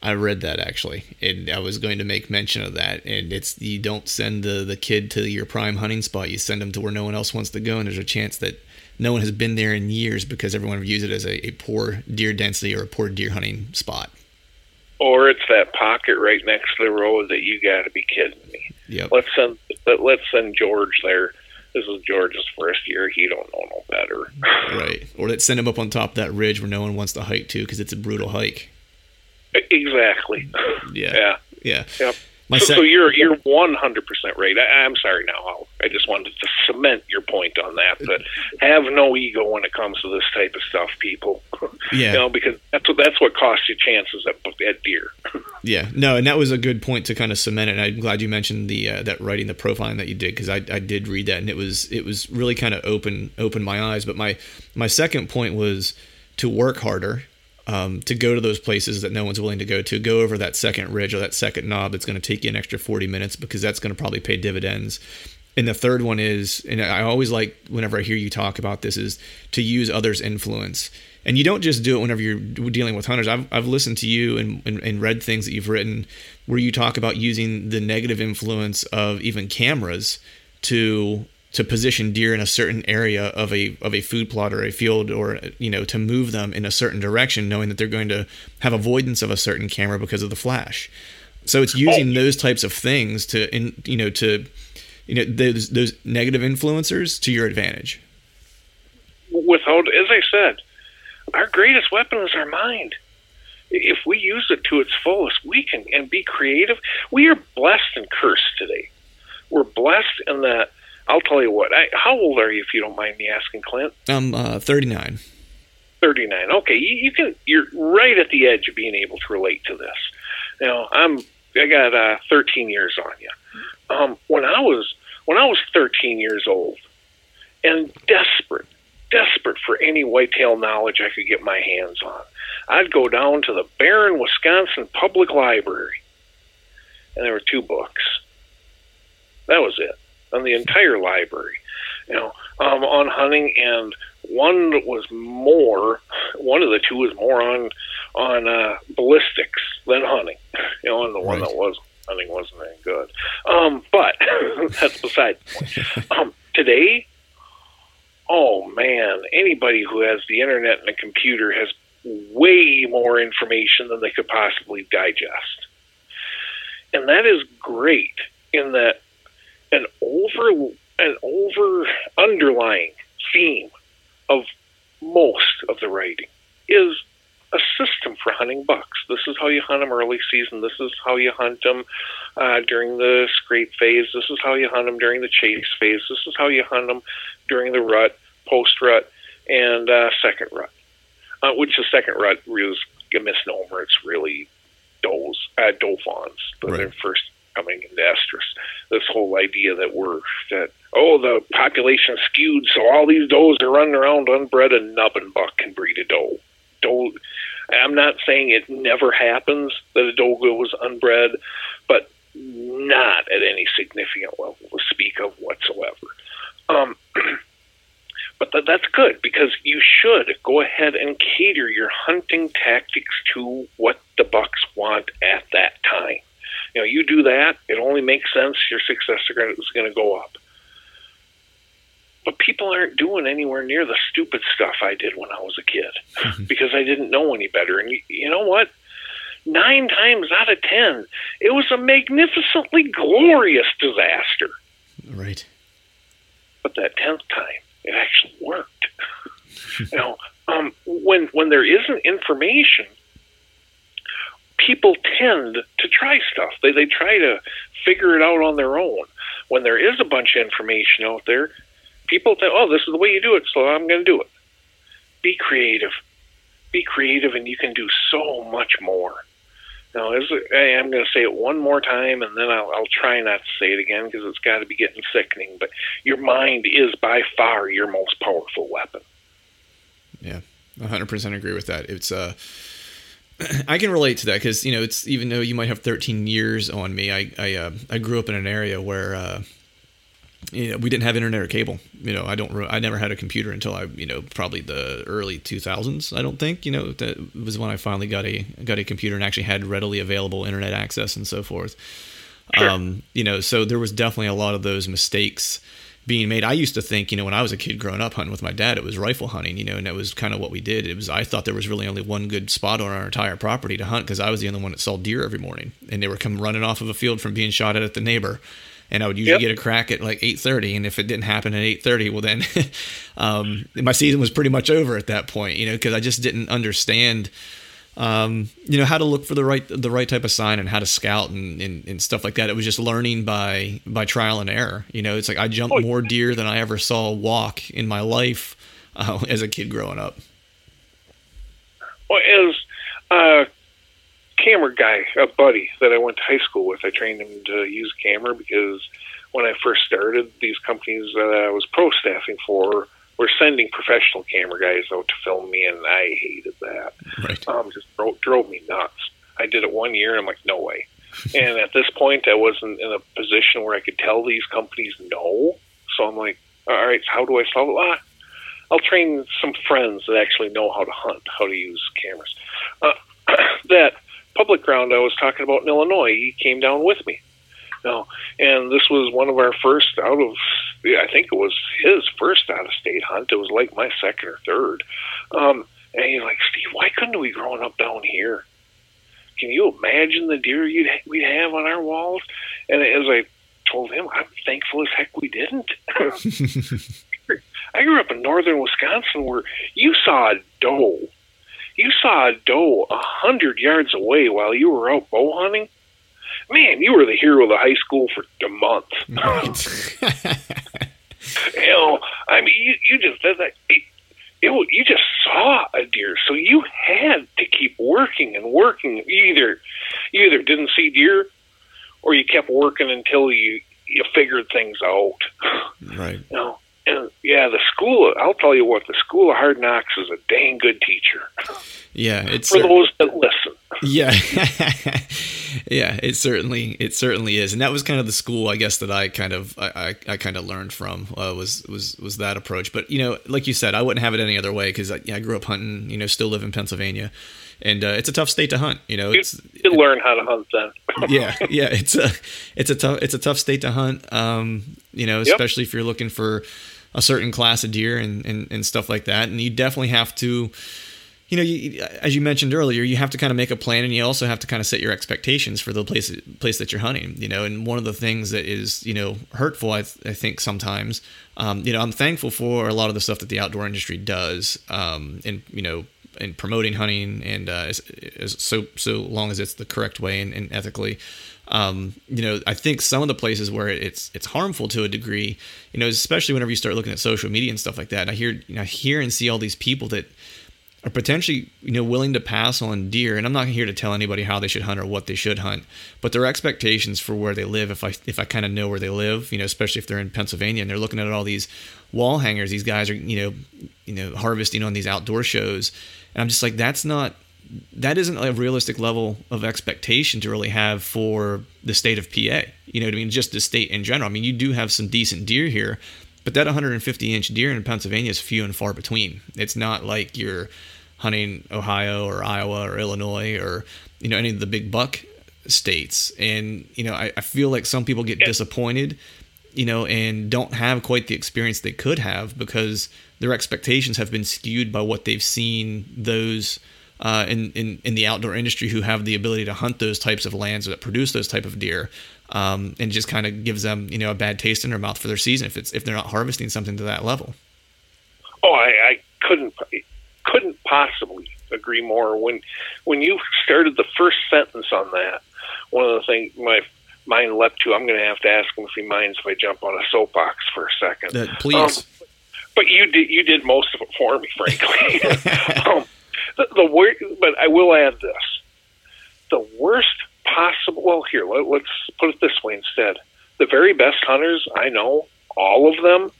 I read that, actually, and I was going to make mention of that. And it's, you don't send the, the kid to your prime hunting spot. You send them to where no one else wants to go, and there's a chance that no one has been there in years because everyone views it as a, a poor deer density or a poor deer hunting spot. Or it's that pocket right next to the road that you got to be kidding me. Yep. Let's send let's send George there. This is George's first year. He don't know no better. Right. Or let's send him up on top of that ridge where no one wants to hike to because it's a brutal hike. Exactly. Yeah. Yeah. Yeah. Yep. My so, sec- so you're you're one hundred percent right. I, I'm sorry now. I'll, I just wanted to cement your point on that. But have no ego when it comes to this type of stuff, people. Yeah. You know, because that's what that's what costs you chances at at deer. Yeah. No, and that was a good point to kind of cement it. And I'm glad you mentioned the uh, that writing, the profiling that you did, because I I did read that, and it was it was really kind of open opened my eyes. But my my second point was to work harder. Um, to go to those places that no one's willing to go to, go over that second ridge or that second knob that's going to take you an extra forty minutes, because that's going to probably pay dividends. And the third one is, and I always like whenever I hear you talk about this, is to use others' influence. And you don't just do it whenever you're dealing with hunters. I've I've listened to you and, and, and read things that you've written where you talk about using the negative influence of even cameras to to position deer in a certain area of a of a food plot or a field, or, you know, to move them in a certain direction, knowing that they're going to have avoidance of a certain camera because of the flash. So it's using those types of things to, in, you know, to, you know, those, those negative influencers to your advantage. Without, as I said, our greatest weapon is our mind. If we use it to its fullest, we can and be creative. We are blessed and cursed today. We're blessed in that. I'll tell you what. I, how old are you, if you don't mind me asking, Clint? I'm uh, thirty-nine. thirty-nine. Okay, you, you can. You're right at the edge of being able to relate to this. Now, I'm. I got uh, thirteen years on you. Um, when I was when I was thirteen years old, and desperate, desperate for any whitetail knowledge I could get my hands on, I'd go down to the barren Wisconsin Public Library, and there were two books. That was it. On the entire library, you know, um, on hunting, and one was more, one of the two was more on on uh, ballistics than hunting, you know, and the right. one that was hunting wasn't that good. Um, but that's beside the point. Um, today, oh man, anybody who has the internet and a computer has way more information than they could possibly digest, and that is great in that. An over, an over underlying theme of most of the writing is a system for hunting bucks. This is how you hunt them early season. This is how you hunt them uh, during the scrape phase. This is how you hunt them during the chase phase. This is how you hunt them during the rut, post rut, and uh, second rut. Uh, which the second rut is a misnomer. It's really does, uh, doe fawns, but right. They're first. Coming into estrus, this whole idea that we're that oh the population skewed, so all these does are running around unbred, and nubbin buck can breed a doe. Doe. I'm not saying it never happens that a doe goes unbred, but not at any significant level to speak of whatsoever. Um, but th- that's good, because you should go ahead and cater your hunting tactics to what the bucks want at that time. You know, you do that, it only makes sense your success is going to go up. But people aren't doing anywhere near the stupid stuff I did when I was a kid, mm-hmm. because I didn't know any better. And you, you know what? Nine times out of ten, it was a magnificently glorious disaster. Right. But that tenth time, it actually worked. You know, um, when when there isn't information, people tend to try stuff. They they try to figure it out on their own. When there is a bunch of information out there, people think, oh, this is the way you do it, so I'm going to do it. Be creative. Be creative, and you can do so much more. No, it's, hey, I'm going to say it one more time, and then I'll, I'll try not to say it again because it's got to be getting sickening. But your mind is by far your most powerful weapon. Yeah, one hundred percent agree with that. It's uh, I can relate to that because, you know, it's even though you might have thirteen years on me, I I, uh, I grew up in an area where uh, you know, we didn't have internet or cable. You know, I don't I never had a computer until I you know probably the early two thousands. I don't think you know that was when I finally got a got a computer and actually had readily available internet access and so forth. Sure. Um, you know, so there was definitely a lot of those mistakes being made. I used to think, you know, when I was a kid growing up hunting with my dad, it was rifle hunting, you know, and that was kind of what we did. It was I thought there was really only one good spot on our entire property to hunt because I was the only one that saw deer every morning, and they were come running off of a field from being shot at at the neighbor. And I would usually yep. get a crack at like eight thirty, and if it didn't happen at eight thirty, well then um, my season was pretty much over at that point, you know, because I just didn't understand, um, you know, how to look for the right the right type of sign and how to scout and, and, and stuff like that. It was just learning by by trial and error. You know, it's like I jumped oh, more deer than I ever saw walk in my life uh, as a kid growing up. Well, as uh camera guy, a buddy that I went to high school with, I trained him to use camera because when I first started, these companies that I was pro staffing for were sending professional camera guys out to film me, and I hated that. Right. Um, just drove, drove me nuts. I did it one year, and I'm like, no way. And at this point, I wasn't in a position where I could tell these companies no. So I'm like, all right, so how do I solve it? I'll train some friends that actually know how to hunt, how to use cameras. Uh, that public ground I was talking about in Illinois, he came down with me. No, and this was one of our first out of, I think it was his first out-of-state hunt. It was like my second or third. Um, and he's like, Steve, why couldn't we growing up down here? Can you imagine the deer you'd, we'd have on our walls? And as I told him, I'm thankful as heck we didn't. I grew up in northern Wisconsin where you saw a doe. You saw a doe a hundred yards away while you were out bow hunting. Man, you were the hero of the high school for a month. Right. You know, I mean, you, you just that, that, it, it, you just saw a deer, so you had to keep working and working. You either you either didn't see deer, or you kept working until you you figured things out. Right. You know? And yeah, the school, I'll tell you what, the school of hard knocks is a dang good teacher. Yeah. It's for cer- those that listen. Yeah. Yeah, it certainly, it certainly is. And that was kind of the school, I guess, that I kind of, I, I, I kind of learned from, uh, was, was, was that approach. But, you know, like you said, I wouldn't have it any other way. Cause I, I grew up hunting, you know, still live in Pennsylvania. And uh, it's a tough state to hunt, you know. It's, you learn how to hunt then. yeah, yeah, it's a, it's a tough, it's a tough state to hunt. Um, you know, especially yep. if you're looking for a certain class of deer and, and, and stuff like that. And you definitely have to, you know, you, as you mentioned earlier, you have to kind of make a plan, and you also have to kind of set your expectations for the place place that you're hunting. You know, and one of the things that is, you know, hurtful, I, th- I think sometimes, um, you know, I'm thankful for a lot of the stuff that the outdoor industry does, um, and you know. and promoting hunting and, uh, as, as so, so long as it's the correct way and, and ethically, um, you know, I think some of the places where it's, it's harmful to a degree, you know, especially whenever you start looking at social media and stuff like that. And I hear, you know, I hear and see all these people that are potentially, you know, willing to pass on deer. And I'm not here to tell anybody how they should hunt or what they should hunt, but their expectations for where they live. If I, if I kind of know where they live, you know, especially if they're in Pennsylvania and they're looking at all these wall hangers, these guys are, you know, you know, harvesting on these outdoor shows. And I'm just like, that's not, that isn't a realistic level of expectation to really have for the state of P A. You know what I mean? Just the state in general. I mean, you do have some decent deer here, but that one hundred fifty inch deer in Pennsylvania is few and far between. It's not like you're hunting Ohio or Iowa or Illinois or, you know, any of the big buck states. And, you know, I, I feel like some people get disappointed, you know, and don't have quite the experience they could have because their expectations have been skewed by what they've seen those uh, in, in, in the outdoor industry who have the ability to hunt those types of lands or that produce those type of deer, um, and just kind of gives them, you know, a bad taste in their mouth for their season if it's if they're not harvesting something to that level. Oh, I, I couldn't couldn't possibly agree more. When when you started the first sentence on that, one of the things my mind leapt to, I'm going to have to ask him if he minds if I jump on a soapbox for a second. Uh, please. Um, But you did you did most of it for me, frankly. um, the, the word, but I will add this: the worst possible, well, here, let, let's put it this way instead. The very best hunters I know, all of them,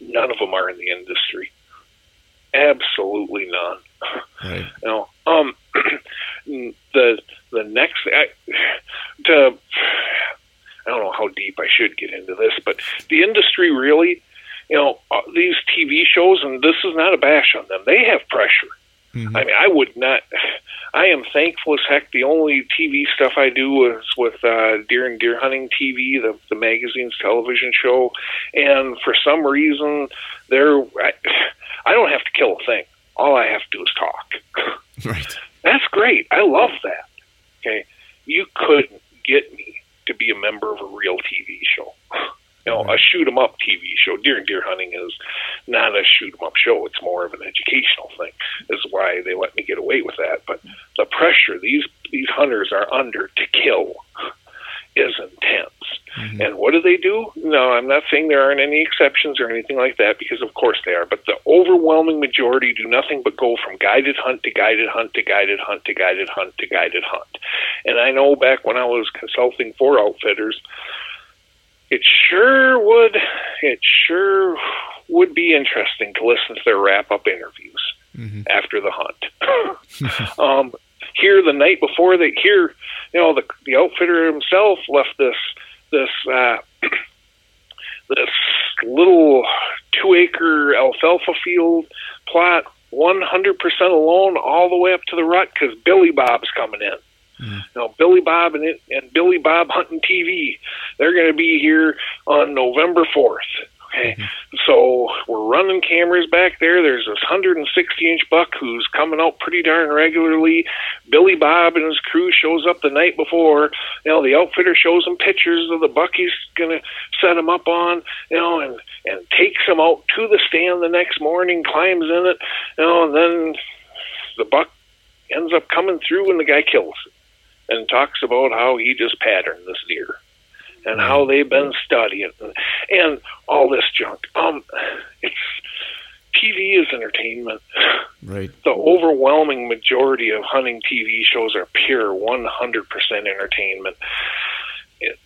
none of them are in the industry. Absolutely none. Right. You know, um, the the next I, to I don't know how deep I should get into this, but the industry really, you know, these T V shows, and this is not a bash on them. They have pressure. Mm-hmm. I mean, I would not. I am thankful as heck. The only T V stuff I do is with uh, Deer and Deer Hunting T V, the, the magazine's television show, and for some reason, they're. I, I don't have to kill a thing. All I have to do is talk. Right. That's great. I love that. Okay. You couldn't get me to be a member of a real T V show. You know, right. A shoot 'em up T V show. Deer and Deer Hunting is not a shoot 'em up show. It's more of an educational thing. That's why they let me get away with that. But the pressure these these hunters are under to kill is intense. Mm-hmm. And what do they do? No, I'm not saying there aren't any exceptions or anything like that, because of course they are, but the overwhelming majority do nothing but go from guided hunt to guided hunt to guided hunt to guided hunt to guided hunt. And I know back when I was consulting for outfitters, it sure would it sure would be interesting to listen to their wrap-up interviews mm-hmm. after the hunt. um Here the night before they here, you know, the the outfitter himself left this this uh, this little two acre alfalfa field plot one hundred percent alone all the way up to the rut because Billy Bob's coming in. Mm. You know, Billy Bob and it, and Billy Bob Hunting T V. They're going to be here on November fourth. Okay, mm-hmm. So we're running cameras back there. There's this one hundred sixty inch buck who's coming out pretty darn regularly. Billy Bob and his crew shows up the night before. You know, the outfitter shows him pictures of the buck he's going to set him up on, you know, and, and takes him out to the stand the next morning, climbs in it, you know, and then the buck ends up coming through and the guy kills it and talks about how he just patterned this deer. And how they've been studying and, and all this junk. Um, it's T V is entertainment. Right. The overwhelming majority of hunting T V shows are pure one hundred percent entertainment. It,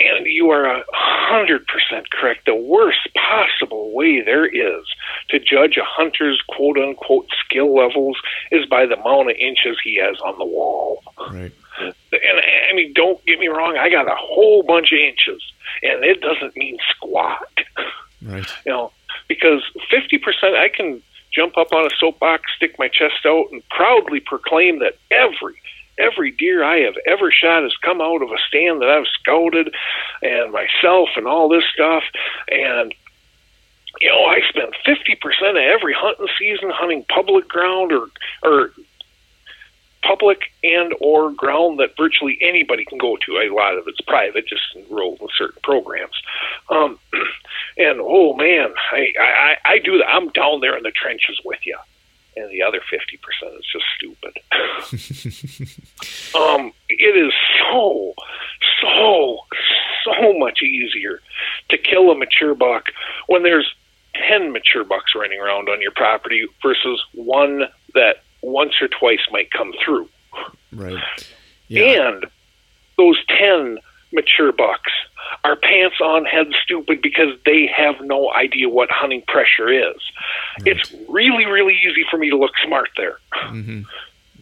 and you are one hundred percent correct. The worst possible way there is to judge a hunter's quote-unquote skill levels is by the amount of inches he has on the wall. Right. And I mean, don't get me wrong, I got a whole bunch of inches, and it doesn't mean squat. Right. You know, because fifty percent, I can jump up on a soapbox, stick my chest out, and proudly proclaim that every, every deer I have ever shot has come out of a stand that I've scouted, and myself, and all this stuff, and... You know, I spend fifty percent of every hunting season hunting public ground or or public and or ground that virtually anybody can go to. A lot of it's private, just enrolled in certain programs. Um, and, oh, man, I, I, I do that. I'm down there in the trenches with you. And the other fifty percent is just stupid. um, it is so, so, so much easier to kill a mature buck when there's ten mature bucks running around on your property versus one that once or twice might come through. Right. Yeah. And those ten mature bucks are pants on head stupid because they have no idea what hunting pressure is. Right. It's really, really easy for me to look smart there. Mm-hmm.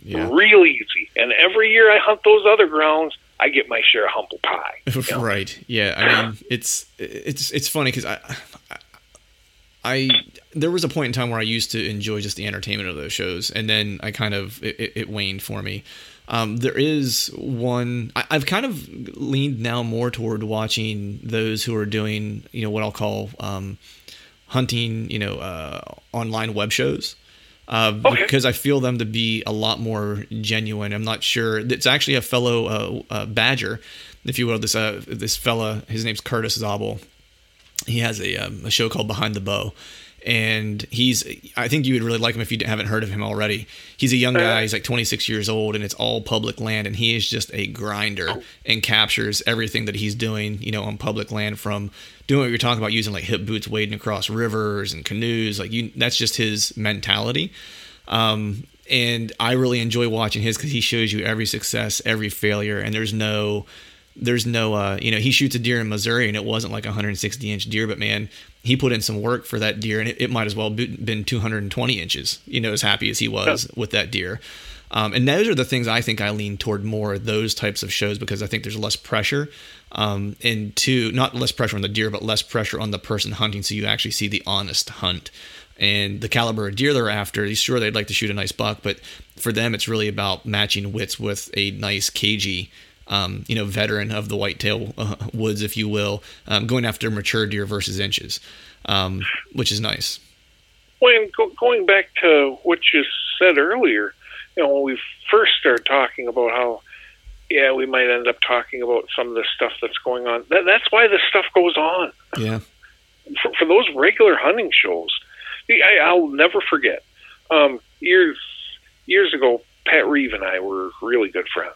Yeah. Really easy. And every year I hunt those other grounds, I get my share of humble pie. You know? Right. Yeah. I mean, it's, it's, it's funny because I, I, I, there was a point in time where I used to enjoy just the entertainment of those shows. And then I kind of, it, it waned for me. Um, there is one, I, I've kind of leaned now more toward watching those who are doing, you know, what I'll call, um, hunting, you know, uh, online web shows. Uh, okay. Because I feel them to be a lot more genuine. I'm not sure. It's actually a fellow uh, uh, badger, if you will. This uh, this fella, his name's Curtis Zabel. He has a, um, a show called Behind the Bow, and he's. I think you would really like him if you haven't heard of him already. He's a young guy. He's like twenty-six years old, and it's all public land. And he is just a grinder and captures everything that he's doing, you know, on public land, from doing what you're talking about, using like hip boots, wading across rivers and canoes. Like you, that's just his mentality. Um, And I really enjoy watching his because he shows you every success, every failure, and there's no, there's no, uh, you know, he shoots a deer in Missouri and it wasn't like a one hundred sixty inch deer, but man, he put in some work for that deer, and it, it might as well be, been two hundred twenty inches. You know, as happy as he was yeah. with that deer. Um, and those are the things I think I lean toward more, those types of shows, because I think there's less pressure, um, and two, not less pressure on the deer, but less pressure on the person hunting. So you actually see the honest hunt and the caliber of deer they're after. Sure, they'd like to shoot a nice buck, but for them, it's really about matching wits with a nice cagey, um, you know, veteran of the whitetail uh, woods, if you will, um, going after mature deer versus inches, um, which is nice. Well, and go- going back to what you said earlier, you know, when we first started talking about how, yeah, we might end up talking about some of the stuff that's going on. That, that's why this stuff goes on. Yeah. For, for those regular hunting shows, I, I'll never forget. Um, years years ago, Pat Reeve and I were really good friends,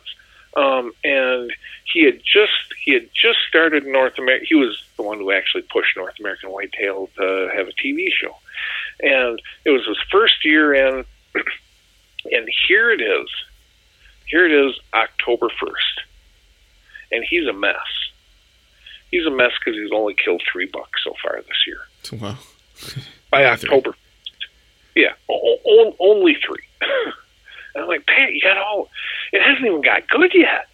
um, and he had just he had just started North America. He was the one who actually pushed North American Whitetail to have a T V show, and it was his first year in. And here it is, here it is, October first, and he's a mess. He's a mess because he's only killed three bucks so far this year. Wow! By October, yeah, o- o- only three. And I'm like, Pat, you got all. It hasn't even got good yet.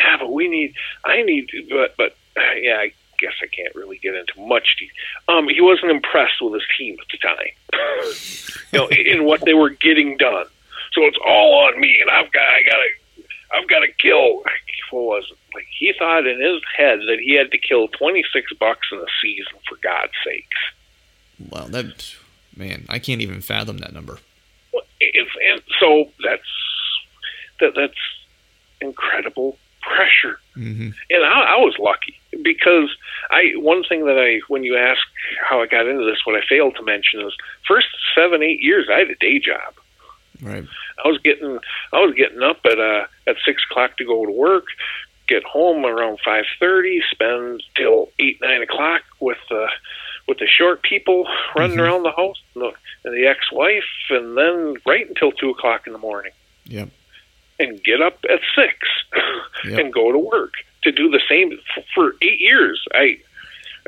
Yeah, but we need. I need. But but yeah, I guess I can't really get into much detail. Um, he wasn't impressed with his team at the time. You know, in what they were getting done. So it's all on me, and I've got, I gotta, I've got to kill. What was it? Like he thought in his head that he had to kill twenty-six bucks in a season. For God's sakes! Wow, that man, I can't even fathom that number. Well, it's, and so that's that, that's incredible pressure. Mm-hmm. And I, I was lucky because I one thing that I when you ask how I got into this, what I failed to mention is first seven, eight years I had a day job. Right. I was getting, I was getting up at uh, at six o'clock to go to work, get home around five thirty, spend till eight nine o'clock with the uh, with the short people running mm-hmm. around the house and the, and the ex-wife, and then right until two o'clock in the morning. Yep. And get up at six yep. and go to work to do the same for eight years. I,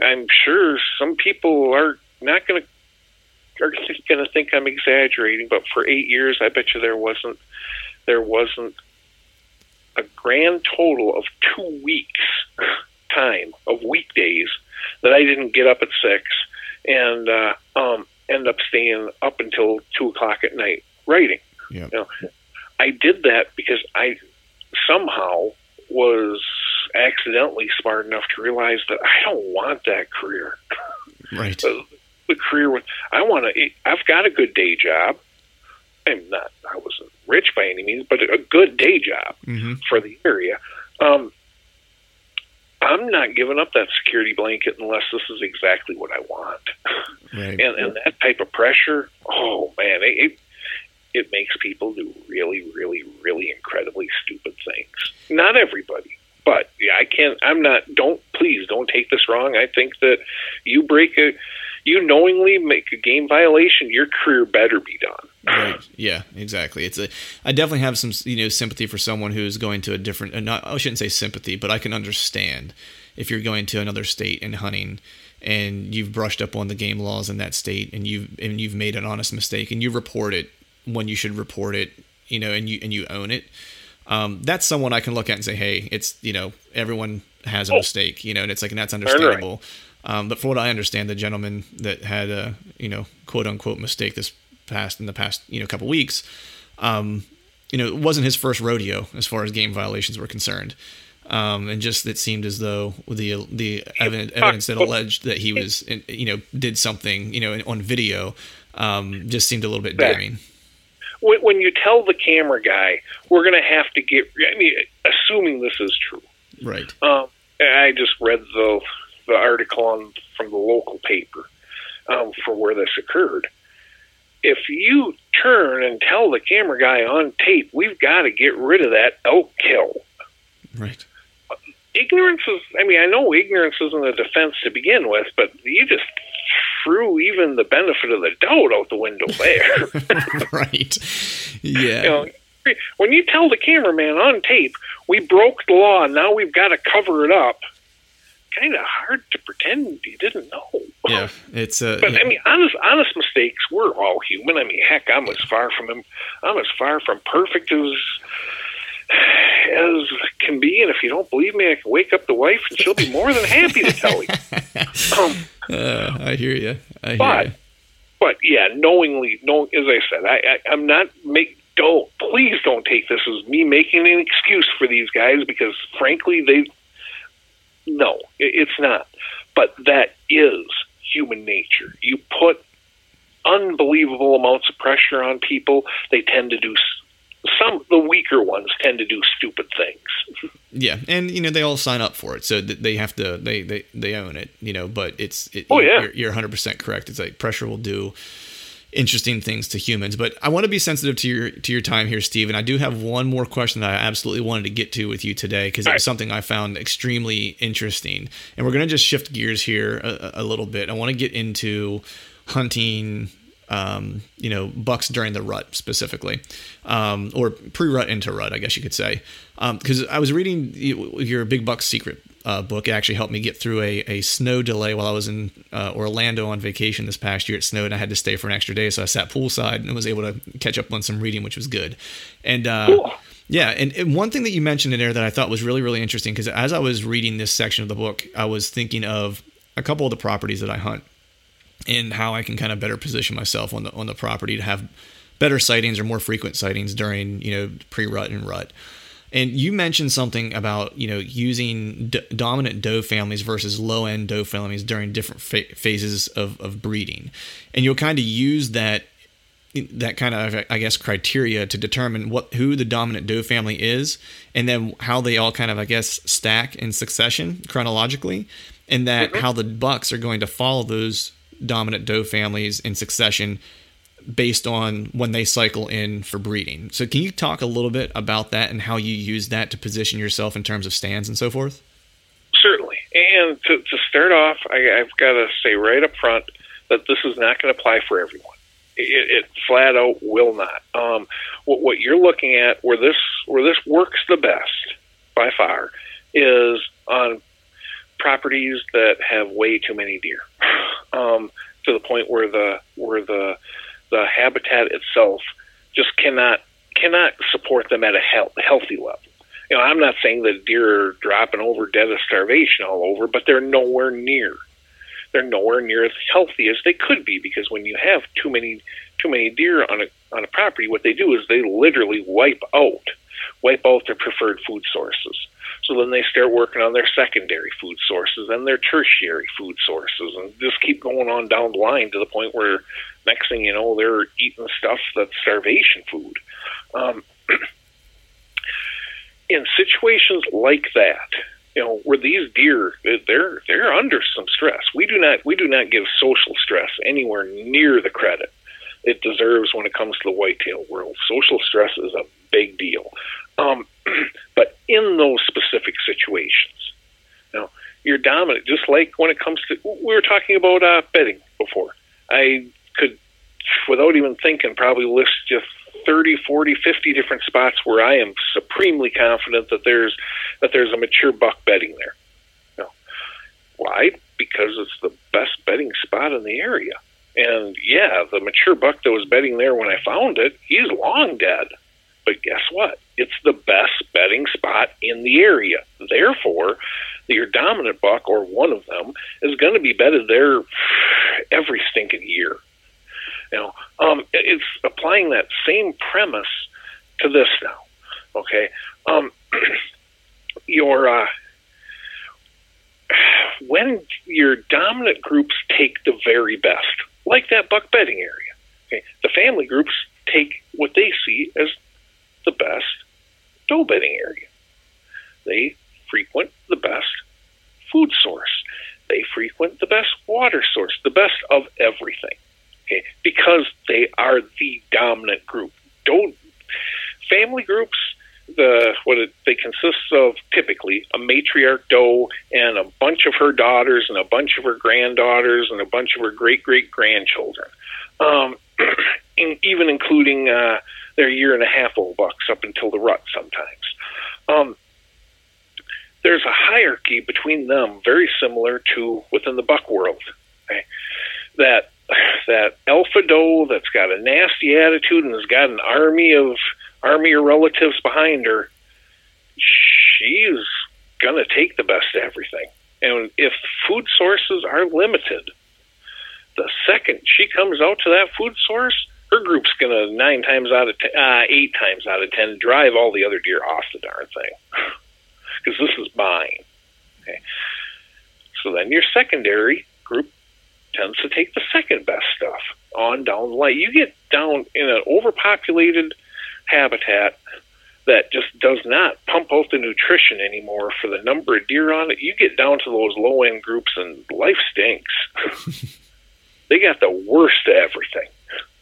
I'm sure some people are not going to. Are going to think I'm exaggerating, but for eight years, I bet you there wasn't there wasn't a grand total of two weeks time of weekdays that I didn't get up at six and uh, um, end up staying up until two o'clock at night writing. Yep. You know, I did that because I somehow was accidentally smart enough to realize that I don't want that career. Right. So, the career with I want to. I've got a good day job. I'm not. I wasn't rich by any means, but a good day job mm-hmm. for the area. Um, I'm not giving up that security blanket unless this is exactly what I want. Right. And and that type of pressure. Oh man, it, it it makes people do really, really, really incredibly stupid things. Not everybody. But yeah, I can't. I'm not. Don't please don't take this wrong. I think that you break a, you knowingly make a game violation, your career better be done. Right. Yeah. Exactly. It's a. I definitely have some you know sympathy for someone who is going to a different. Not, I shouldn't say sympathy, but I can understand if you're going to another state and hunting, and you've brushed up on the game laws in that state, and you've and you've made an honest mistake, and you report it when you should report it. You know, and you and you own it. Um, that's someone I can look at and say, hey, it's, you know, everyone has a oh. mistake, you know, and it's like, and that's understandable. Right. Um, but from what I understand, the gentleman that had a, you know, quote unquote mistake this past, in the past, you know, couple weeks, um, you know, it wasn't his first rodeo as far as game violations were concerned. Um, and just, it seemed as though the, the evidence, evidence that alleged that he was, you know, did something, you know, on video, um, just seemed a little bit damning. When you tell the camera guy, we're going to have to get, I mean, assuming this is true. Right. Um, I just read the the article on from the local paper um, for where this occurred. If you turn and tell the camera guy on tape, we've got to get rid of that elk kill. Right. Ignorance is, I mean, I know ignorance isn't a defense to begin with, but you just threw even the benefit of the doubt out the window there. Right. Yeah. You know, when you tell the cameraman on tape, we broke the law, now we've got to cover it up, kind of hard to pretend you didn't know. Yeah, it's a. But yeah. I mean, honest, honest mistakes. We're all human. I mean, heck, I'm as far from I'm as far from perfect as as can be. And if you don't believe me, I can wake up the wife, and she'll be more than happy to tell you. Um, uh, I hear you. I hear but, you. But yeah, knowingly, no. As I said, I, I I'm not make. Don't please don't take this as me making an excuse for these guys, because frankly, they. No, it's not. But that is human nature. You put unbelievable amounts of pressure on people. They tend to do some. The weaker ones tend to do stupid things. Yeah, and you know they all sign up for it, so they have to. They they, they own it. You know, but it's. It, oh yeah, you're one hundred percent correct. It's like pressure will do interesting things to humans. But I want to be sensitive to your to your time here, Steve. And I do have one more question that I absolutely wanted to get to with you today, because it was something I found extremely interesting. And we're going to just shift gears here a, a little bit. I want to get into hunting, um, you know, bucks during the rut specifically, um, or pre-rut into rut, I guess you could say. Because um, I was reading your Big Buck Secret uh, book. It actually helped me get through a, a snow delay while I was in uh, Orlando on vacation this past year. It snowed and I had to stay for an extra day, so I sat poolside and was able to catch up on some reading, which was good. And uh, cool. yeah, and, and one thing that you mentioned in there that I thought was really, really interesting, because as I was reading this section of the book, I was thinking of a couple of the properties that I hunt and how I can kind of better position myself on the on the property to have better sightings or more frequent sightings during, you know, pre-rut and rut. And you mentioned something about, you know, using d- dominant doe families versus low-end doe families during different fa- phases of, of breeding. And you'll kind of use that that kind of, I guess, criteria to determine what who the dominant doe family is, and then how they all kind of, I guess, stack in succession chronologically, and that mm-hmm. how the bucks are going to follow those dominant doe families in succession based on when they cycle in for breeding. So can you talk a little bit about that and how you use that to position yourself in terms of stands and so forth? Certainly. And to, to start off, I, I've got to say right up front that this is not going to apply for everyone. It, it flat out will not. Um, what, what you're looking at, where this where this works the best by far, is on properties that have way too many deer, um, to the point where the where the the habitat itself just cannot cannot support them at a health, healthy level. You know, I'm not saying that deer are dropping over dead of starvation all over, but they're nowhere near. They're nowhere near as healthy as they could be, because when you have too many too many deer on a on a property, what they do is they literally wipe out wipe out their preferred food sources. So then they start working on their secondary food sources and their tertiary food sources, and just keep going on down the line to the point where next thing you know, they're eating stuff that's starvation food. Um, in situations like that, you know, where these deer, they're they're under some stress. We do not we do not give social stress anywhere near the credit it deserves when it comes to the whitetail world. Social stress is a big deal. Um, but in those specific situations, you know, you're dominant, just like when it comes to, we were talking about uh, bedding before. I could, without even thinking, probably list just thirty, forty, fifty different spots where I am supremely confident that there's that there's a mature buck bedding there. You know, why? Because it's the best bedding spot in the area. And yeah, the mature buck that was bedding there when I found it, he's long dead. But guess what? It's the best bedding spot in the area. Therefore, your dominant buck, or one of them, is going to be bedded there every stinking year. You know, um, it's applying that same premise to this now. Okay, um, your uh, when your dominant groups take the very best, like that buck bedding area. Okay, the family groups take what they see as the best doe bedding area. They frequent the best food source. They frequent the best water source, the best of everything. Okay? Because they are the dominant group. Doe family groups, the what it, they consist of typically a matriarch doe and a bunch of her daughters and a bunch of her granddaughters and a bunch of her great great grandchildren, um, in, even including uh, their year and a half old bucks up until the rut sometimes. Um, there's a hierarchy between them, very similar to within the buck world. Okay? That that alpha doe that's got a nasty attitude and has got an army of army of relatives behind her, she's gonna take the best of everything. And if food sources are limited, the second she comes out to that food source, her group's gonna nine times out of ten, uh, eight times out of ten drive all the other deer off the darn thing, because this is mine. Okay. So then your secondary group tends to take the second best stuff on down the line. You get down in an overpopulated habitat that just does not pump out the nutrition anymore for the number of deer on it. You get down to those low end groups and life stinks. They got the worst of everything.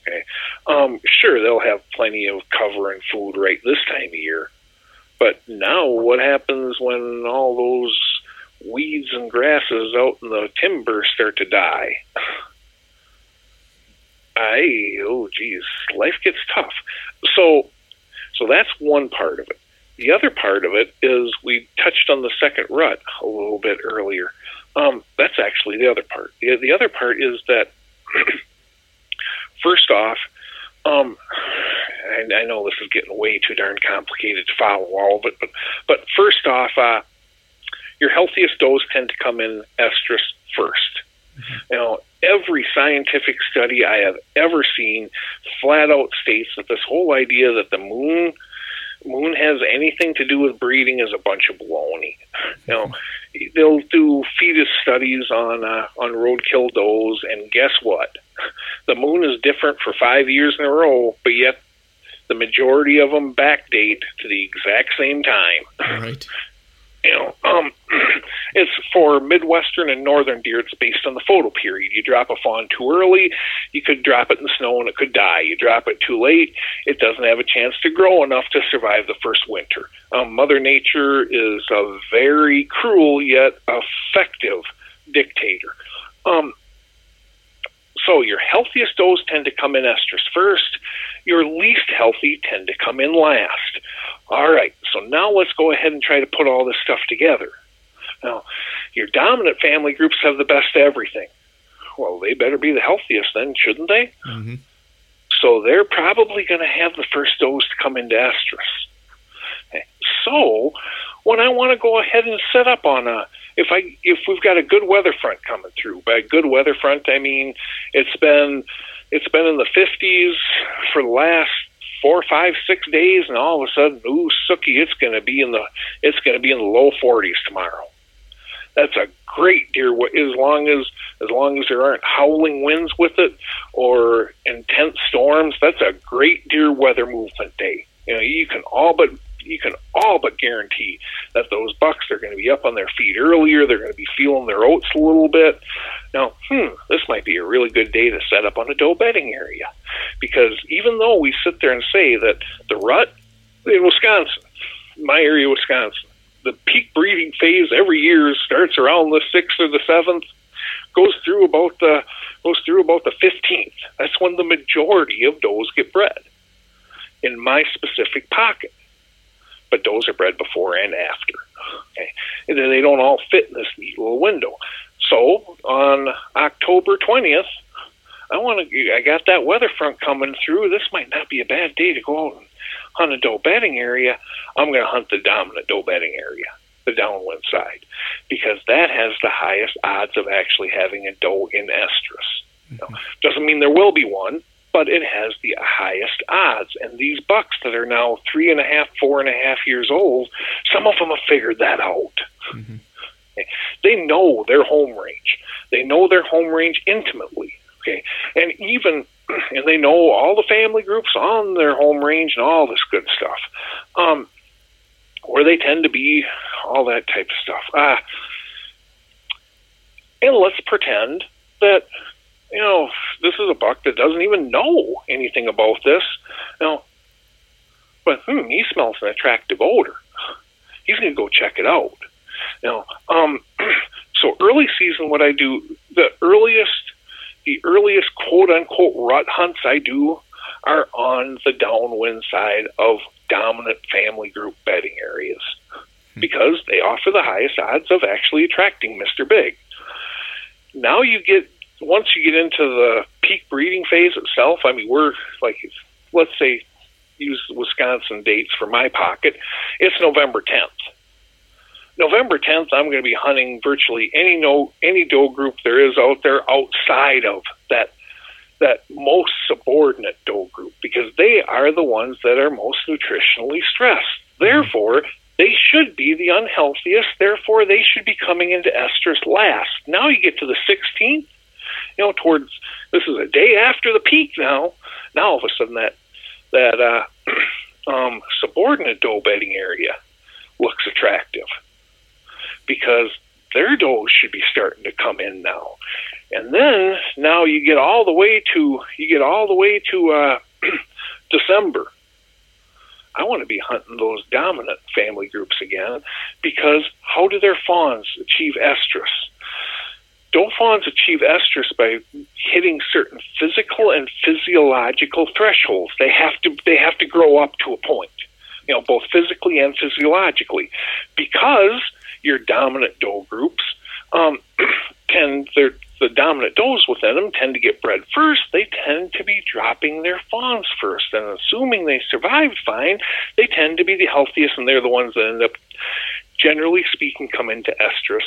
Okay. Um, sure, they'll have plenty of cover and food right this time of year, but now what happens when all those weeds and grasses out in the timber start to die? I, oh geez, life gets tough. So, so that's one part of it. The other part of it is we touched on the second rut a little bit earlier. Um, that's actually the other part. The, the other part is that, first off, um, and I know this is getting way too darn complicated to follow all of it, but, but first off, uh, your healthiest does tend to come in estrus first. Mm-hmm. Now, every scientific study I have ever seen flat out states that this whole idea that the moon moon has anything to do with breeding is a bunch of baloney. Mm-hmm. Now, they'll do fetus studies on uh, on roadkill does, and guess what? The moon is different for five years in a row, but yet the majority of them backdate to the exact same time. All right. You know, um, it's for Midwestern and Northern deer, it's based on the photo period. You drop a fawn too early, you could drop it in the snow and it could die. You drop it too late, it doesn't have a chance to grow enough to survive the first winter. Um, Mother Nature is a very cruel yet effective dictator. Um, so your healthiest does tend to come in estrus first. Your least healthy tend to come in last. All right, so now let's go ahead and try to put all this stuff together. Now, your dominant family groups have the best of everything. Well, they better be the healthiest then, shouldn't they? Mm-hmm. So they're probably going to have the first dose to come into estrus. Okay. So when I want to go ahead and set up on a, if I if we've got a good weather front coming through, by good weather front, I mean it's been it's been in the fifties for the last four, five, six days, and all of a sudden, ooh, sookie, it's going to be in the it's going to be in the low forties tomorrow. That's a great deer, as long as as long as there aren't howling winds with it or intense storms. That's a great deer weather movement day. You know, you can all but you can all but guarantee that those bucks are going to be up on their feet earlier. They're going to be feeling their oats a little bit. Now, hmm, this might be a really good day to set up on a doe bedding area, because even though we sit there and say that the rut in Wisconsin, my area, Wisconsin, the peak breeding phase every year starts around the sixth or the seventh, goes through about the goes through about the fifteenth. That's when the majority of does get bred in my specific pocket. But does are bred before and after. Okay. And then they don't all fit in this neat little window. So on October twentieth, I want to. I got that weather front coming through. This might not be a bad day to go out and hunt a doe bedding area. I'm going to hunt the dominant doe bedding area, the downwind side, because that has the highest odds of actually having a doe in estrus. Mm-hmm. Now, doesn't mean there will be one, but it has the highest odds. And these bucks that are now three and a half, four and a half years old, some of them have figured that out. Mm-hmm. They know their home range. They know their home range intimately. Okay, and even and they know all the family groups on their home range and all this good stuff, um, where they tend to be, all that type of stuff. Uh, and let's pretend that, you know, this is a buck that doesn't even know anything about this. Now, but hmm, he smells an attractive odor. He's going to go check it out. Now, um, so early season, what I do, the earliest, the earliest quote-unquote rut hunts I do are on the downwind side of dominant family group bedding areas because they offer the highest odds of actually attracting Mister Big. Now you get, once you get into the peak breeding phase itself, I mean, we're like, let's say, use Wisconsin dates for my pocket, it's November tenth. November tenth, I'm going to be hunting virtually any no any doe group there is out there outside of that that most subordinate doe group, because they are the ones that are most nutritionally stressed. Therefore, they should be the unhealthiest. Therefore, they should be coming into estrus last. Now you get to the sixteenth, you know, towards, this is a day after the peak now. Now, all of a sudden, that, that uh, um, subordinate doe bedding area looks attractive, because their does should be starting to come in now. And then now you get all the way to you get all the way to uh, December. I want to be hunting those dominant family groups again, because how do their fawns achieve estrus? Doe fawns achieve estrus by hitting certain physical and physiological thresholds. They have to they have to grow up to a point, you know, both physically and physiologically, because your dominant doe groups, um, tend their the dominant does within them tend to get bred first. They tend to be dropping their fawns first, and assuming they survive fine, they tend to be the healthiest, and they're the ones that end up, generally speaking, come into estrus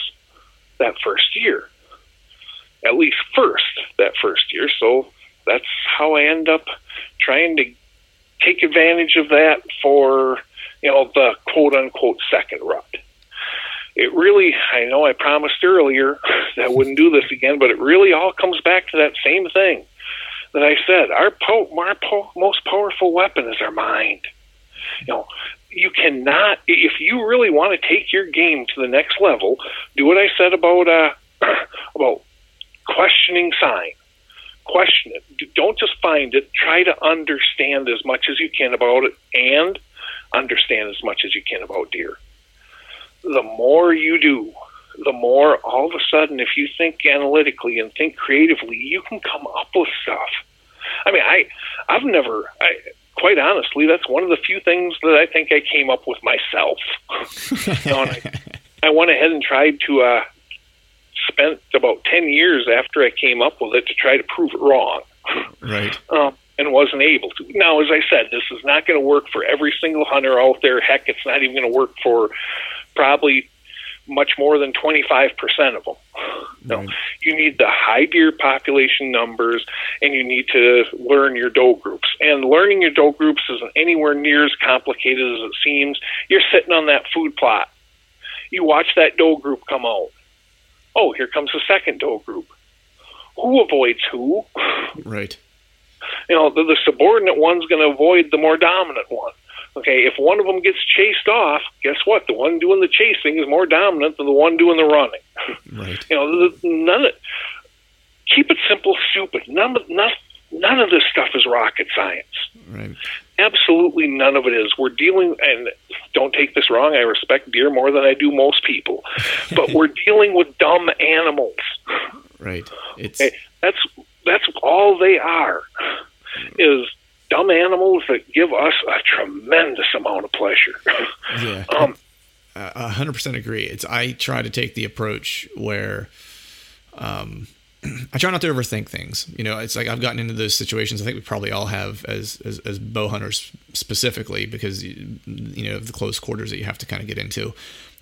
that first year, at least first that first year. So that's how I end up trying to take advantage of that for, you know, the quote unquote second rut. It really, I know I promised earlier that I wouldn't do this again, but it really all comes back to that same thing that I said. Our, po- our po- most powerful weapon is our mind. You know, you cannot, if you really want to take your game to the next level, do what I said about uh, about questioning sign. Question it. Don't just find it. Try to understand as much as you can about it, and understand as much as you can about deer. The more you do, the more all of a sudden, if you think analytically and think creatively, you can come up with stuff. I mean, I, I've never, I, quite honestly, that's one of the few things that I think I came up with myself. You know, I, I went ahead and tried to, uh, spent about ten years after I came up with it to try to prove it wrong. Right. Um, and wasn't able to. Now, as I said, this is not going to work for every single hunter out there. Heck, it's not even going to work for probably much more than twenty-five percent of them. No, right. You need the high deer population numbers, and you need to learn your doe groups. And learning your doe groups isn't anywhere near as complicated as it seems. You're sitting on that food plot. You watch that doe group come out. Oh, here comes the second doe group. Who avoids who? Right. You know, the, the subordinate one's going to avoid the more dominant one. Okay, if one of them gets chased off, guess what? The one doing the chasing is more dominant than the one doing the running. Right. You know, none of, keep it simple, stupid. None, none, none of this stuff is rocket science. Right. Absolutely none of it is. We're dealing, and don't take this wrong, I respect deer more than I do most people, but we're dealing with dumb animals. Right. It's okay, that's that's all they are, is dumb animals that give us a tremendous amount of pleasure. Yeah, um, I one hundred percent agree. It's I try to take the approach where um, I try not to overthink things. You know, it's like I've gotten into those situations. I think we probably all have as as, as bow hunters specifically, because you, you know, the close quarters that you have to kind of get into.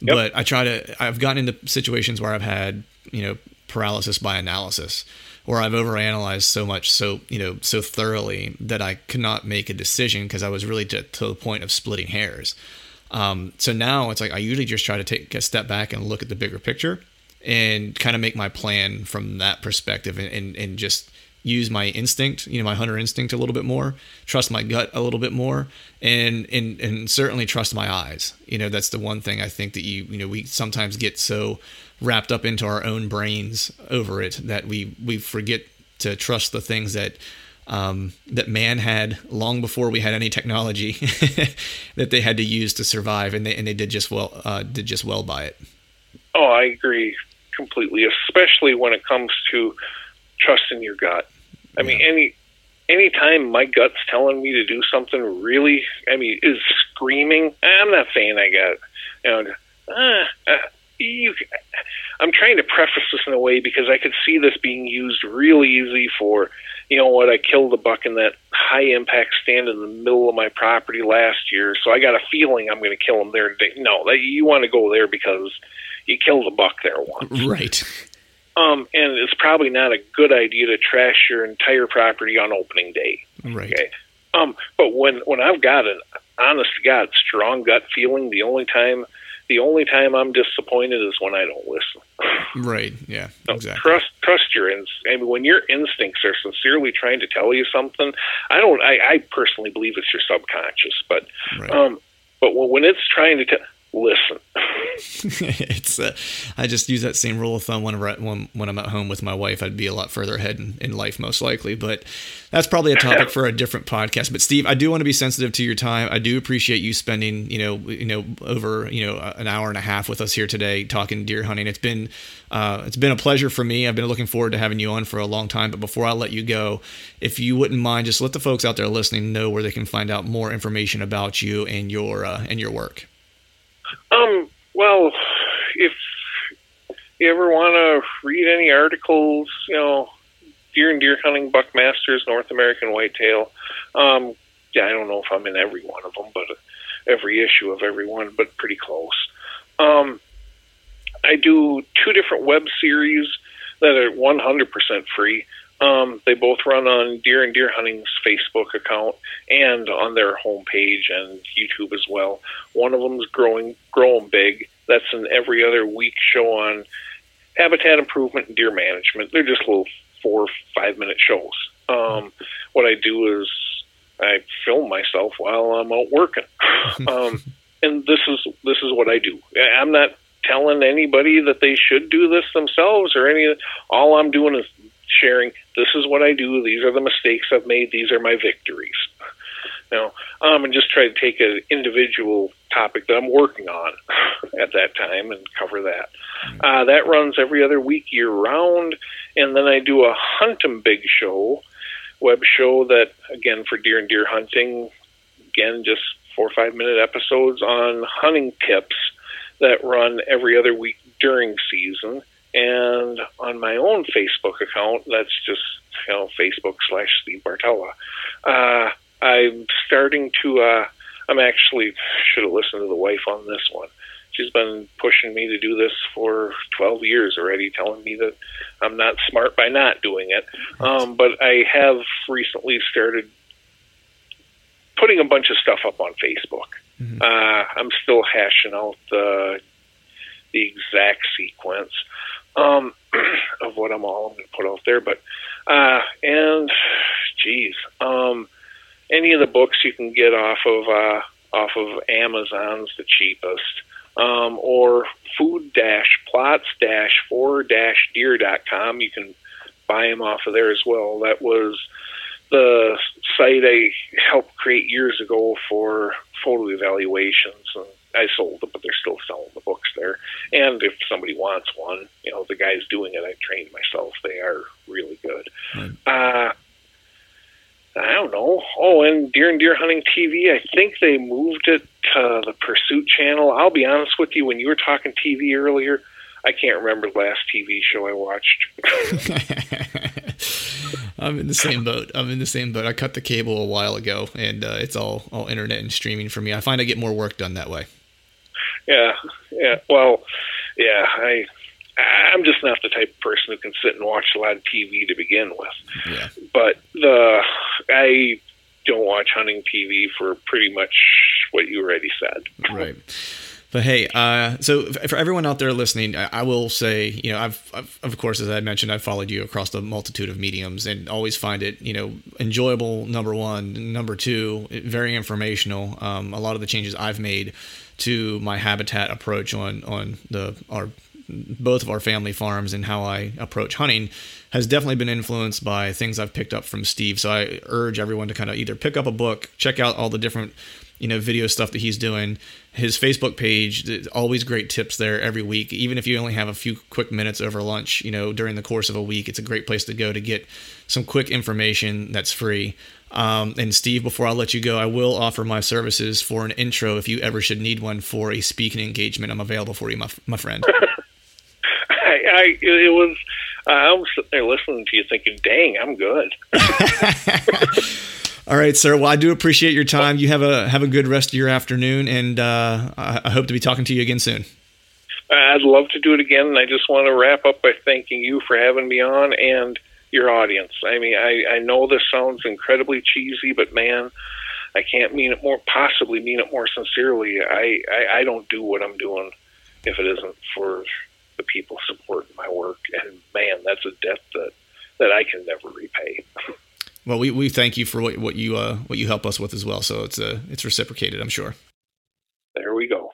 Yep. But I try to. I've gotten into situations where I've had, you know, paralysis by analysis, or I've overanalyzed so much, so, you know, so thoroughly that I could not make a decision because I was really to, to the point of splitting hairs. Um, so now it's like I usually just try to take a step back and look at the bigger picture and kind of make my plan from that perspective, and, and, and just use my instinct, you know, my hunter instinct a little bit more, trust my gut a little bit more, and and and certainly trust my eyes. You know, that's the one thing I think that you, you know, we sometimes get so wrapped up into our own brains over it that we, we forget to trust the things that um, that man had long before we had any technology that they had to use to survive, and they and they did just well uh, did just well by it. Oh, I agree completely, especially when it comes to trusting your gut. I yeah. mean, any any time my gut's telling me to do something really, I mean, is screaming. I'm not saying I got, you know, ah, ah, you, I'm trying to preface this in a way because I could see this being used really easy for, you know what, I killed a buck in that high-impact stand in the middle of my property last year, so I got a feeling I'm going to kill him there. No, you want to go there because you killed a buck there once. Right. Um, and it's probably not a good idea to trash your entire property on opening day. Right. Okay? Um, but when, when I've got an honest-to-God strong gut feeling, the only time... The only time I'm disappointed is when I don't listen. Right, yeah, so exactly. Trust, trust your instincts. I mean, when your instincts are sincerely trying to tell you something, I don't. I, I personally believe it's your subconscious, but right. um, but when it's trying to tell, listen. It's. Uh, I just use that same rule of thumb whenever I, when when I'm at home with my wife. I'd be a lot further ahead in, in life, most likely. But that's probably a topic for a different podcast. But Steve, I do want to be sensitive to your time. I do appreciate you spending you know you know over you know an hour and a half with us here today talking deer hunting. It's been uh, it's been a pleasure for me. I've been looking forward to having you on for a long time. But before I let you go, if you wouldn't mind, just let the folks out there listening know where they can find out more information about you and your uh, and your work. Um, well, if you ever want to read any articles, you know, Deer and Deer Hunting, Buckmasters, North American Whitetail, um, yeah, I don't know if I'm in every one of them, but every issue of every one, but pretty close. Um, I do two different web series that are one hundred percent free. Um, they both run on Deer and Deer Hunting's Facebook account and on their homepage and YouTube as well. One of them's growing, growing big. That's an every other week show on habitat improvement and deer management. They're just little four or five minute shows. Um, what I do is I film myself while I'm out working. um, and this is, this is what I do. I'm not telling anybody that they should do this themselves or any, all I'm doing is sharing, this is what I do, these are the mistakes I've made, these are my victories. You know, um, and just try to take an individual topic that I'm working on at that time and cover that. Uh, that runs every other week year-round, and then I do a Huntin' Big Show, web show that, again, for deer and deer hunting, again, just four or five-minute episodes on hunting tips that run every other week during season. And on my own Facebook account, that's just, you know, Facebook slash Steve Bartylla. Uh, I'm starting to, uh, I'm actually, should have listened to the wife on this one. She's been pushing me to do this for twelve years already, telling me that I'm not smart by not doing it. Um, but I have recently started putting a bunch of stuff up on Facebook. Mm-hmm. Uh, I'm still hashing out the, the exact sequence. Um, of what I'm all I'm going to put out there, but uh, and geez, um, any of the books you can get off of uh, off of Amazon's the cheapest, um, or food dash plots dash for dash deer dot com. You can buy them off of there as well. That was the site I helped create years ago for photo evaluations. And I sold it, but they're still selling the books there. And if somebody wants one, you know, the guys doing it, I trained myself. They are really good. Mm. Uh, I don't know. Oh, and Deer and Deer Hunting T V, I think they moved it to the Pursuit channel. I'll be honest with you, when you were talking T V earlier, I can't remember the last T V show I watched. I'm in the same boat. I'm in the same boat. I cut the cable a while ago, and uh, it's all, all internet and streaming for me. I find I get more work done that way. Yeah, yeah. Well, yeah. I, I'm just not the type of person who can sit and watch a lot of T V to begin with. Yeah. But the I don't watch hunting T V for pretty much what you already said. Right. But hey, uh, so for everyone out there listening, I, I will say, you know, I've, I've, of course, as I mentioned, I've followed you across the multitude of mediums and always find it, you know, enjoyable, number one. Number two, very informational. Um, a lot of the changes I've made to my habitat approach on, on the, our both of our family farms and how I approach hunting has definitely been influenced by things I've picked up from Steve. So I urge everyone to kind of either pick up a book, check out all the different, you know, video stuff that he's doing. His Facebook page, always great tips there every week. Even if you only have a few quick minutes over lunch, you know, during the course of a week, it's a great place to go to get some quick information that's free. Um, and Steve, before I let you go, I will offer my services for an intro if you ever should need one for a speaking engagement. I'm available for you, my, my friend. I, I, it was, uh, I was sitting there listening to you thinking, dang, I'm good. All right, sir. Well, I do appreciate your time. You have a have a good rest of your afternoon, and uh, I hope to be talking to you again soon. I'd love to do it again, and I just want to wrap up by thanking you for having me on and your audience. I mean, I, I know this sounds incredibly cheesy, but man, I can't mean it more, possibly mean it more sincerely. I, I, I don't do what I'm doing if it isn't for the people supporting my work, and man, that's a debt that, that I can never repay. Well, we, we thank you for what, what you uh, what you help us with as well. So it's uh, it's reciprocated, I'm sure. There we go.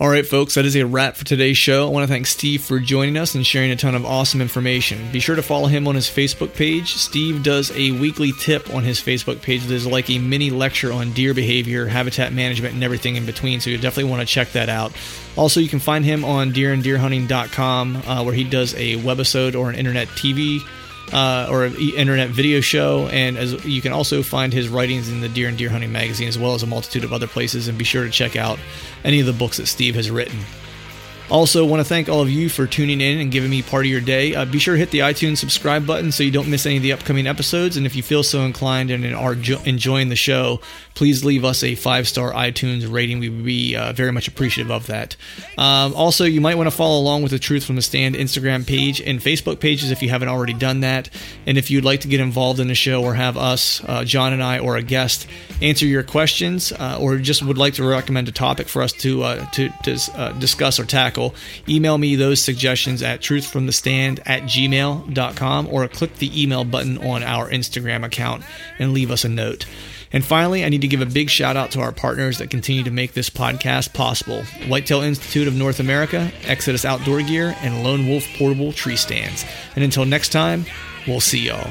All right, folks, that is a wrap for today's show. I want to thank Steve for joining us and sharing a ton of awesome information. Be sure to follow him on his Facebook page. Steve does a weekly tip on his Facebook page that is like a mini lecture on deer behavior, habitat management, and everything in between. So you definitely want to check that out. Also, you can find him on deer and deer hunting dot com, uh, where he does a webisode or an internet T V Uh, or an internet video show, and as you can also find his writings in the Deer and Deer Hunting magazine, as well as a multitude of other places. And be sure to check out any of the books that Steve has written. Also, want to thank all of you for tuning in and giving me part of your day. Uh, be sure to hit the iTunes subscribe button so you don't miss any of the upcoming episodes. And if you feel so inclined and are enjoying the show, please leave us a five-star iTunes rating. We would be uh, very much appreciative of that. Um, also, you might want to follow along with the Truth From The Stand Instagram page and Facebook pages if you haven't already done that. And if you'd like to get involved in the show or have us, uh, John and I, or a guest, answer your questions, uh, or just would like to recommend a topic for us to uh, to, to uh, discuss or tackle, email me those suggestions at truth from the stand at gmail dot com, or click the email button on our Instagram account and leave us a note. And finally, I need to give a big shout out to our partners that continue to make this podcast possible: Whitetail Institute of North America, Exodus Outdoor Gear, and Lone Wolf Portable Tree Stands. And until next time, we'll see y'all.